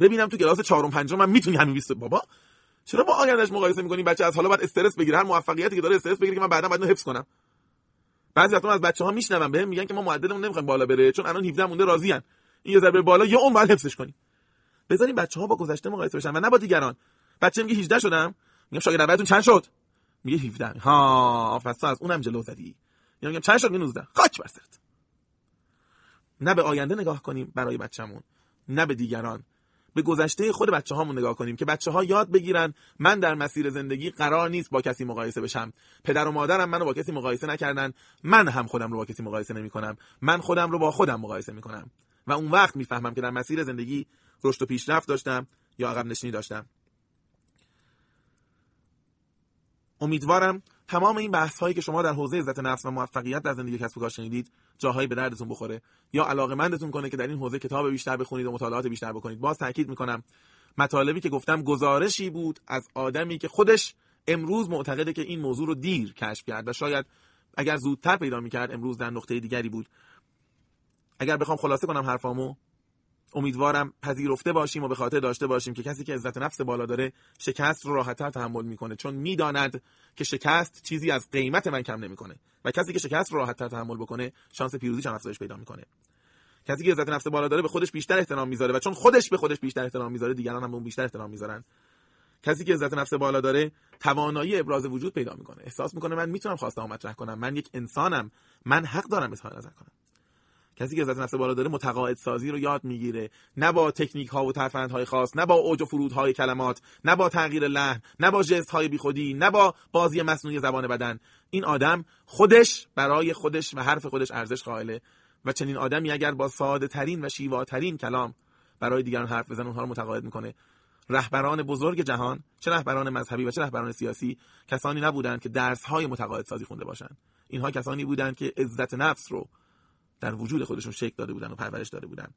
ببینم تو کلاس 4 و 5 من میتونی همین 20. بابا چرا با آیندهش مقایسه می‌کنی؟ بچه از حالا بعد استرس بگیره، هر موفقیتی که داره استرس بگیره که من بعداً باید حفظ کنم. بعضی وقتا از بچه‌ها میشنوم بهم میگن که ما معدلمون نمی‌خوایم بالا بره چون الان 17 مونده راضی‌ان. این یه ضربه بالا یه اون باید حفظش کنی. بذارین بچه‌ها با گذشته مقایسه بشن و نه با دیگران. بچه میگه 18 شدم، میگم شاگرد اولتون چند شد؟ میگه 17. ها پس از اونم جلو زدی. میگم چند شد؟ 19. خاک بر سرت. نه به آینده نگاه کنیم برای بچه‌مون، نه به دیگران. به گذشته خود بچه‌هامون نگاه کنیم که بچه‌ها یاد بگیرن من در مسیر زندگی قرار نیست با کسی مقایسه بشم. پدر و مادرم منو با کسی مقایسه نکردن، من هم خودم رو با کسی مقایسه نمی‌کنم. من خودم رو با خودم مقایسه می‌کنم و اون وقت می‌فهمم که در مسیر زندگی رشد و پیشرفت داشتم یا عقب نشینی داشتم. امیدوارم تمام این بحث‌هایی که شما در حوزه عزت نفس و موفقیت در زندگی کسب و کار شنیدید جاهایی به دردتون بخوره یا علاقه‌مندتون کنه که در این حوزه کتاب بیشتر بخونید و مطالعات بیشتر بکنید. باز تاکید می‌کنم مطالبی که گفتم گزارشی بود از آدمی که خودش امروز معتقده که این موضوع رو دیر کشف کرد و شاید اگر زودتر پیدا می‌کرد امروز در نقطه دیگری بود. اگر بخوام خلاصه کنم حرفامو، امیدوارم پذیرفته باشیم و به خاطر داشته باشیم که کسی که عزت نفس بالا داره شکست رو راحت‌تر تحمل می‌کنه، چون می‌داند که شکست چیزی از قیمت من کم نمی‌کنه و کسی که شکست رو راحت‌تر تحمل بکنه شانس پیروزی چند افزایش پیدا می‌کنه. کسی که عزت نفس بالا داره به خودش بیشتر احترام می‌ذاره و چون خودش به خودش بیشتر احترام می‌ذاره دیگران هم به اون بیشتر احترام می‌ذارن. کسی که عزت نفس بالا داره توانایی ابراز وجود پیدا می‌کنه، احساس می‌کنه من می‌تونم خواسته‌ام مطرح کنم، من یک انسانم، من حق دارم اظهار نظر کنم. کسی که عزت نفس بالا داره متقاعد سازی رو یاد میگیره، نه با تکنیک ها و ترفندهای خاص، نه با اوج و فرودهای کلمات، نه با تغییر لحن، نه با ژست های بیخودی، نه با بازی مصنوعی زبان بدن. این آدم خودش برای خودش و حرف خودش ارزش قائله و چنین آدمی اگر با ساده ترین و شیوا ترین کلام برای دیگران حرف بزنه اونها رو متقاعد میکنه. رهبران بزرگ جهان، چه رهبران مذهبی و چه رهبران سیاسی، کسانی نبودند که درس های متقاعد سازی خونده باشند. اینها کسانی بودند که عزت نفس رو در وجود خودشون شکل داده بودن و پرورش داده بودن.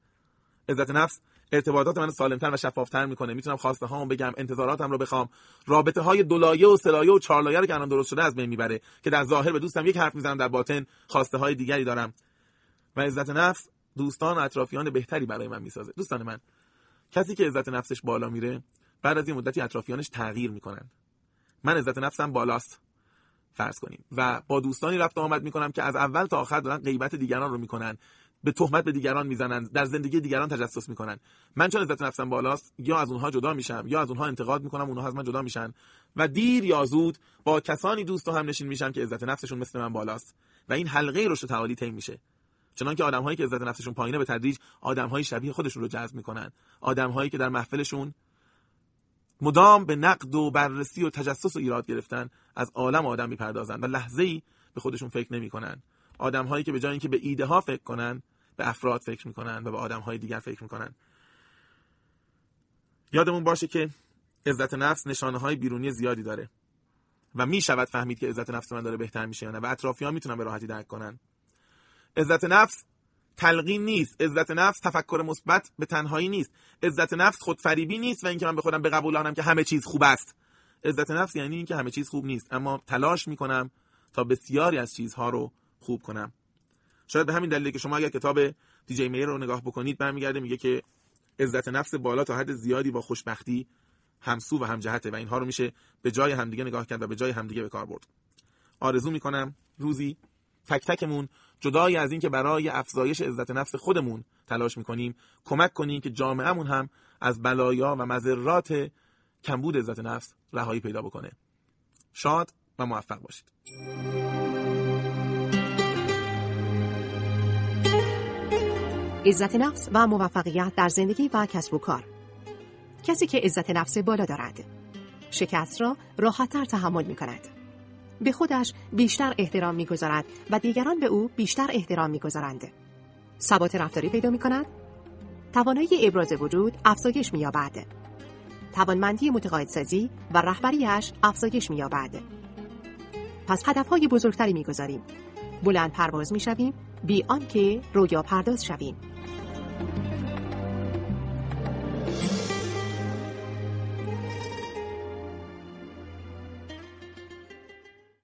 عزت نفس ارتباطات منو سالم‌تر و شفاف‌تر می‌کنه. میتونم خواسته هامو بگم، انتظاراتم رو بخوام. رابطه های دولایه و سلایه و چارلایه رو که الان درست شده از بین میبره که در ظاهر به دوستم یک حرف میزنم در باطن خواسته های دیگری دارم. و عزت نفس دوستان و اطرافیان بهتری برای من میسازه. دوستان من، کسی که عزت نفسش بالا میره بعد از این مدتی اطرافیانش تغییر می‌کنن. من عزت نفسم بالاست فرض کنیم و با دوستانی رفت و آمد میکنم که از اول تا آخر دارن غیبت دیگران رو میکنن، به تهمت به دیگران میزنن، در زندگی دیگران تجسس میکنن. من چون عزت نفسم بالاست یا از اونها جدا میشم یا از اونها انتقاد میکنم، اونها از من جدا میشن و دیر یا زود با کسانی دوست و هم نشین میشم که عزت نفسشون مثل من بالاست و این حلقه رشد و تعالی طی میشه. چنان که آدم‌هایی که عزت نفسشون پایینه به تدریج آدم‌های شبیه خودشون رو جذب میکنن، آدم‌هایی که در محفلشون مدام به نقد و بررسی و تجسس و ایراد گرفتن از عالم آدم میپردازن و لحظه‌ای به خودشون فکر نمی‌کنن. آدم‌هایی که به جای اینکه به ایده ها فکر کنن، به افراد فکر می‌کنن و به آدم‌های دیگر فکر می‌کنن. یادمون باشه که عزت نفس نشانه‌های بیرونی زیادی داره و می‌شود فهمید که عزت نفس من داره بهتر میشه یا نه و اطرافیان میتونن به راحتی درک کنن. عزت نفس تلقین نیست، عزت نفس تفکر مثبت به تنهایی نیست، عزت نفس خودفریبی نیست و اینکه من به خودم بقبولانم که همه چیز خوب است. عزت نفس یعنی اینکه همه چیز خوب نیست اما تلاش میکنم تا بسیاری از چیزها رو خوب کنم. شاید به همین دلیل که شما اگر کتاب دیجی میر رو نگاه بکنید برمیگرده میگه که عزت نفس بالا تا حد زیادی با خوشبختی همسو و همجهته و اینها رو میشه به جای همدیگه نگاه کرد و به جای همدیگه به کار برد. آرزو میکنم روزی تک تکمون جدای از این که برای افزایش عزت نفس خودمون تلاش میکنیم کمک کنیم که جامعهمون هم از بلایا و مضرات کمبود عزت نفس رهایی پیدا بکنه. شاد و موفق باشید. عزت نفس و موفقیت در زندگی و کسب و کار. کسی که عزت نفس بالا دارد شکست را راحت‌تر تحمل می‌کند، به خودش بیشتر احترام می‌گذارد و دیگران به او بیشتر احترام می‌گذارند. ثبات رفتاری پیدا می‌کند، توانایی ابراز وجود افزایش می‌یابد، توانمندی متقاعدسازی و رهبری‌اش افزایش می‌یابد. پس هدف‌های بزرگتری می‌گذاریم، بلند پرواز می‌شویم، بی آنکه رویا پرداز شویم.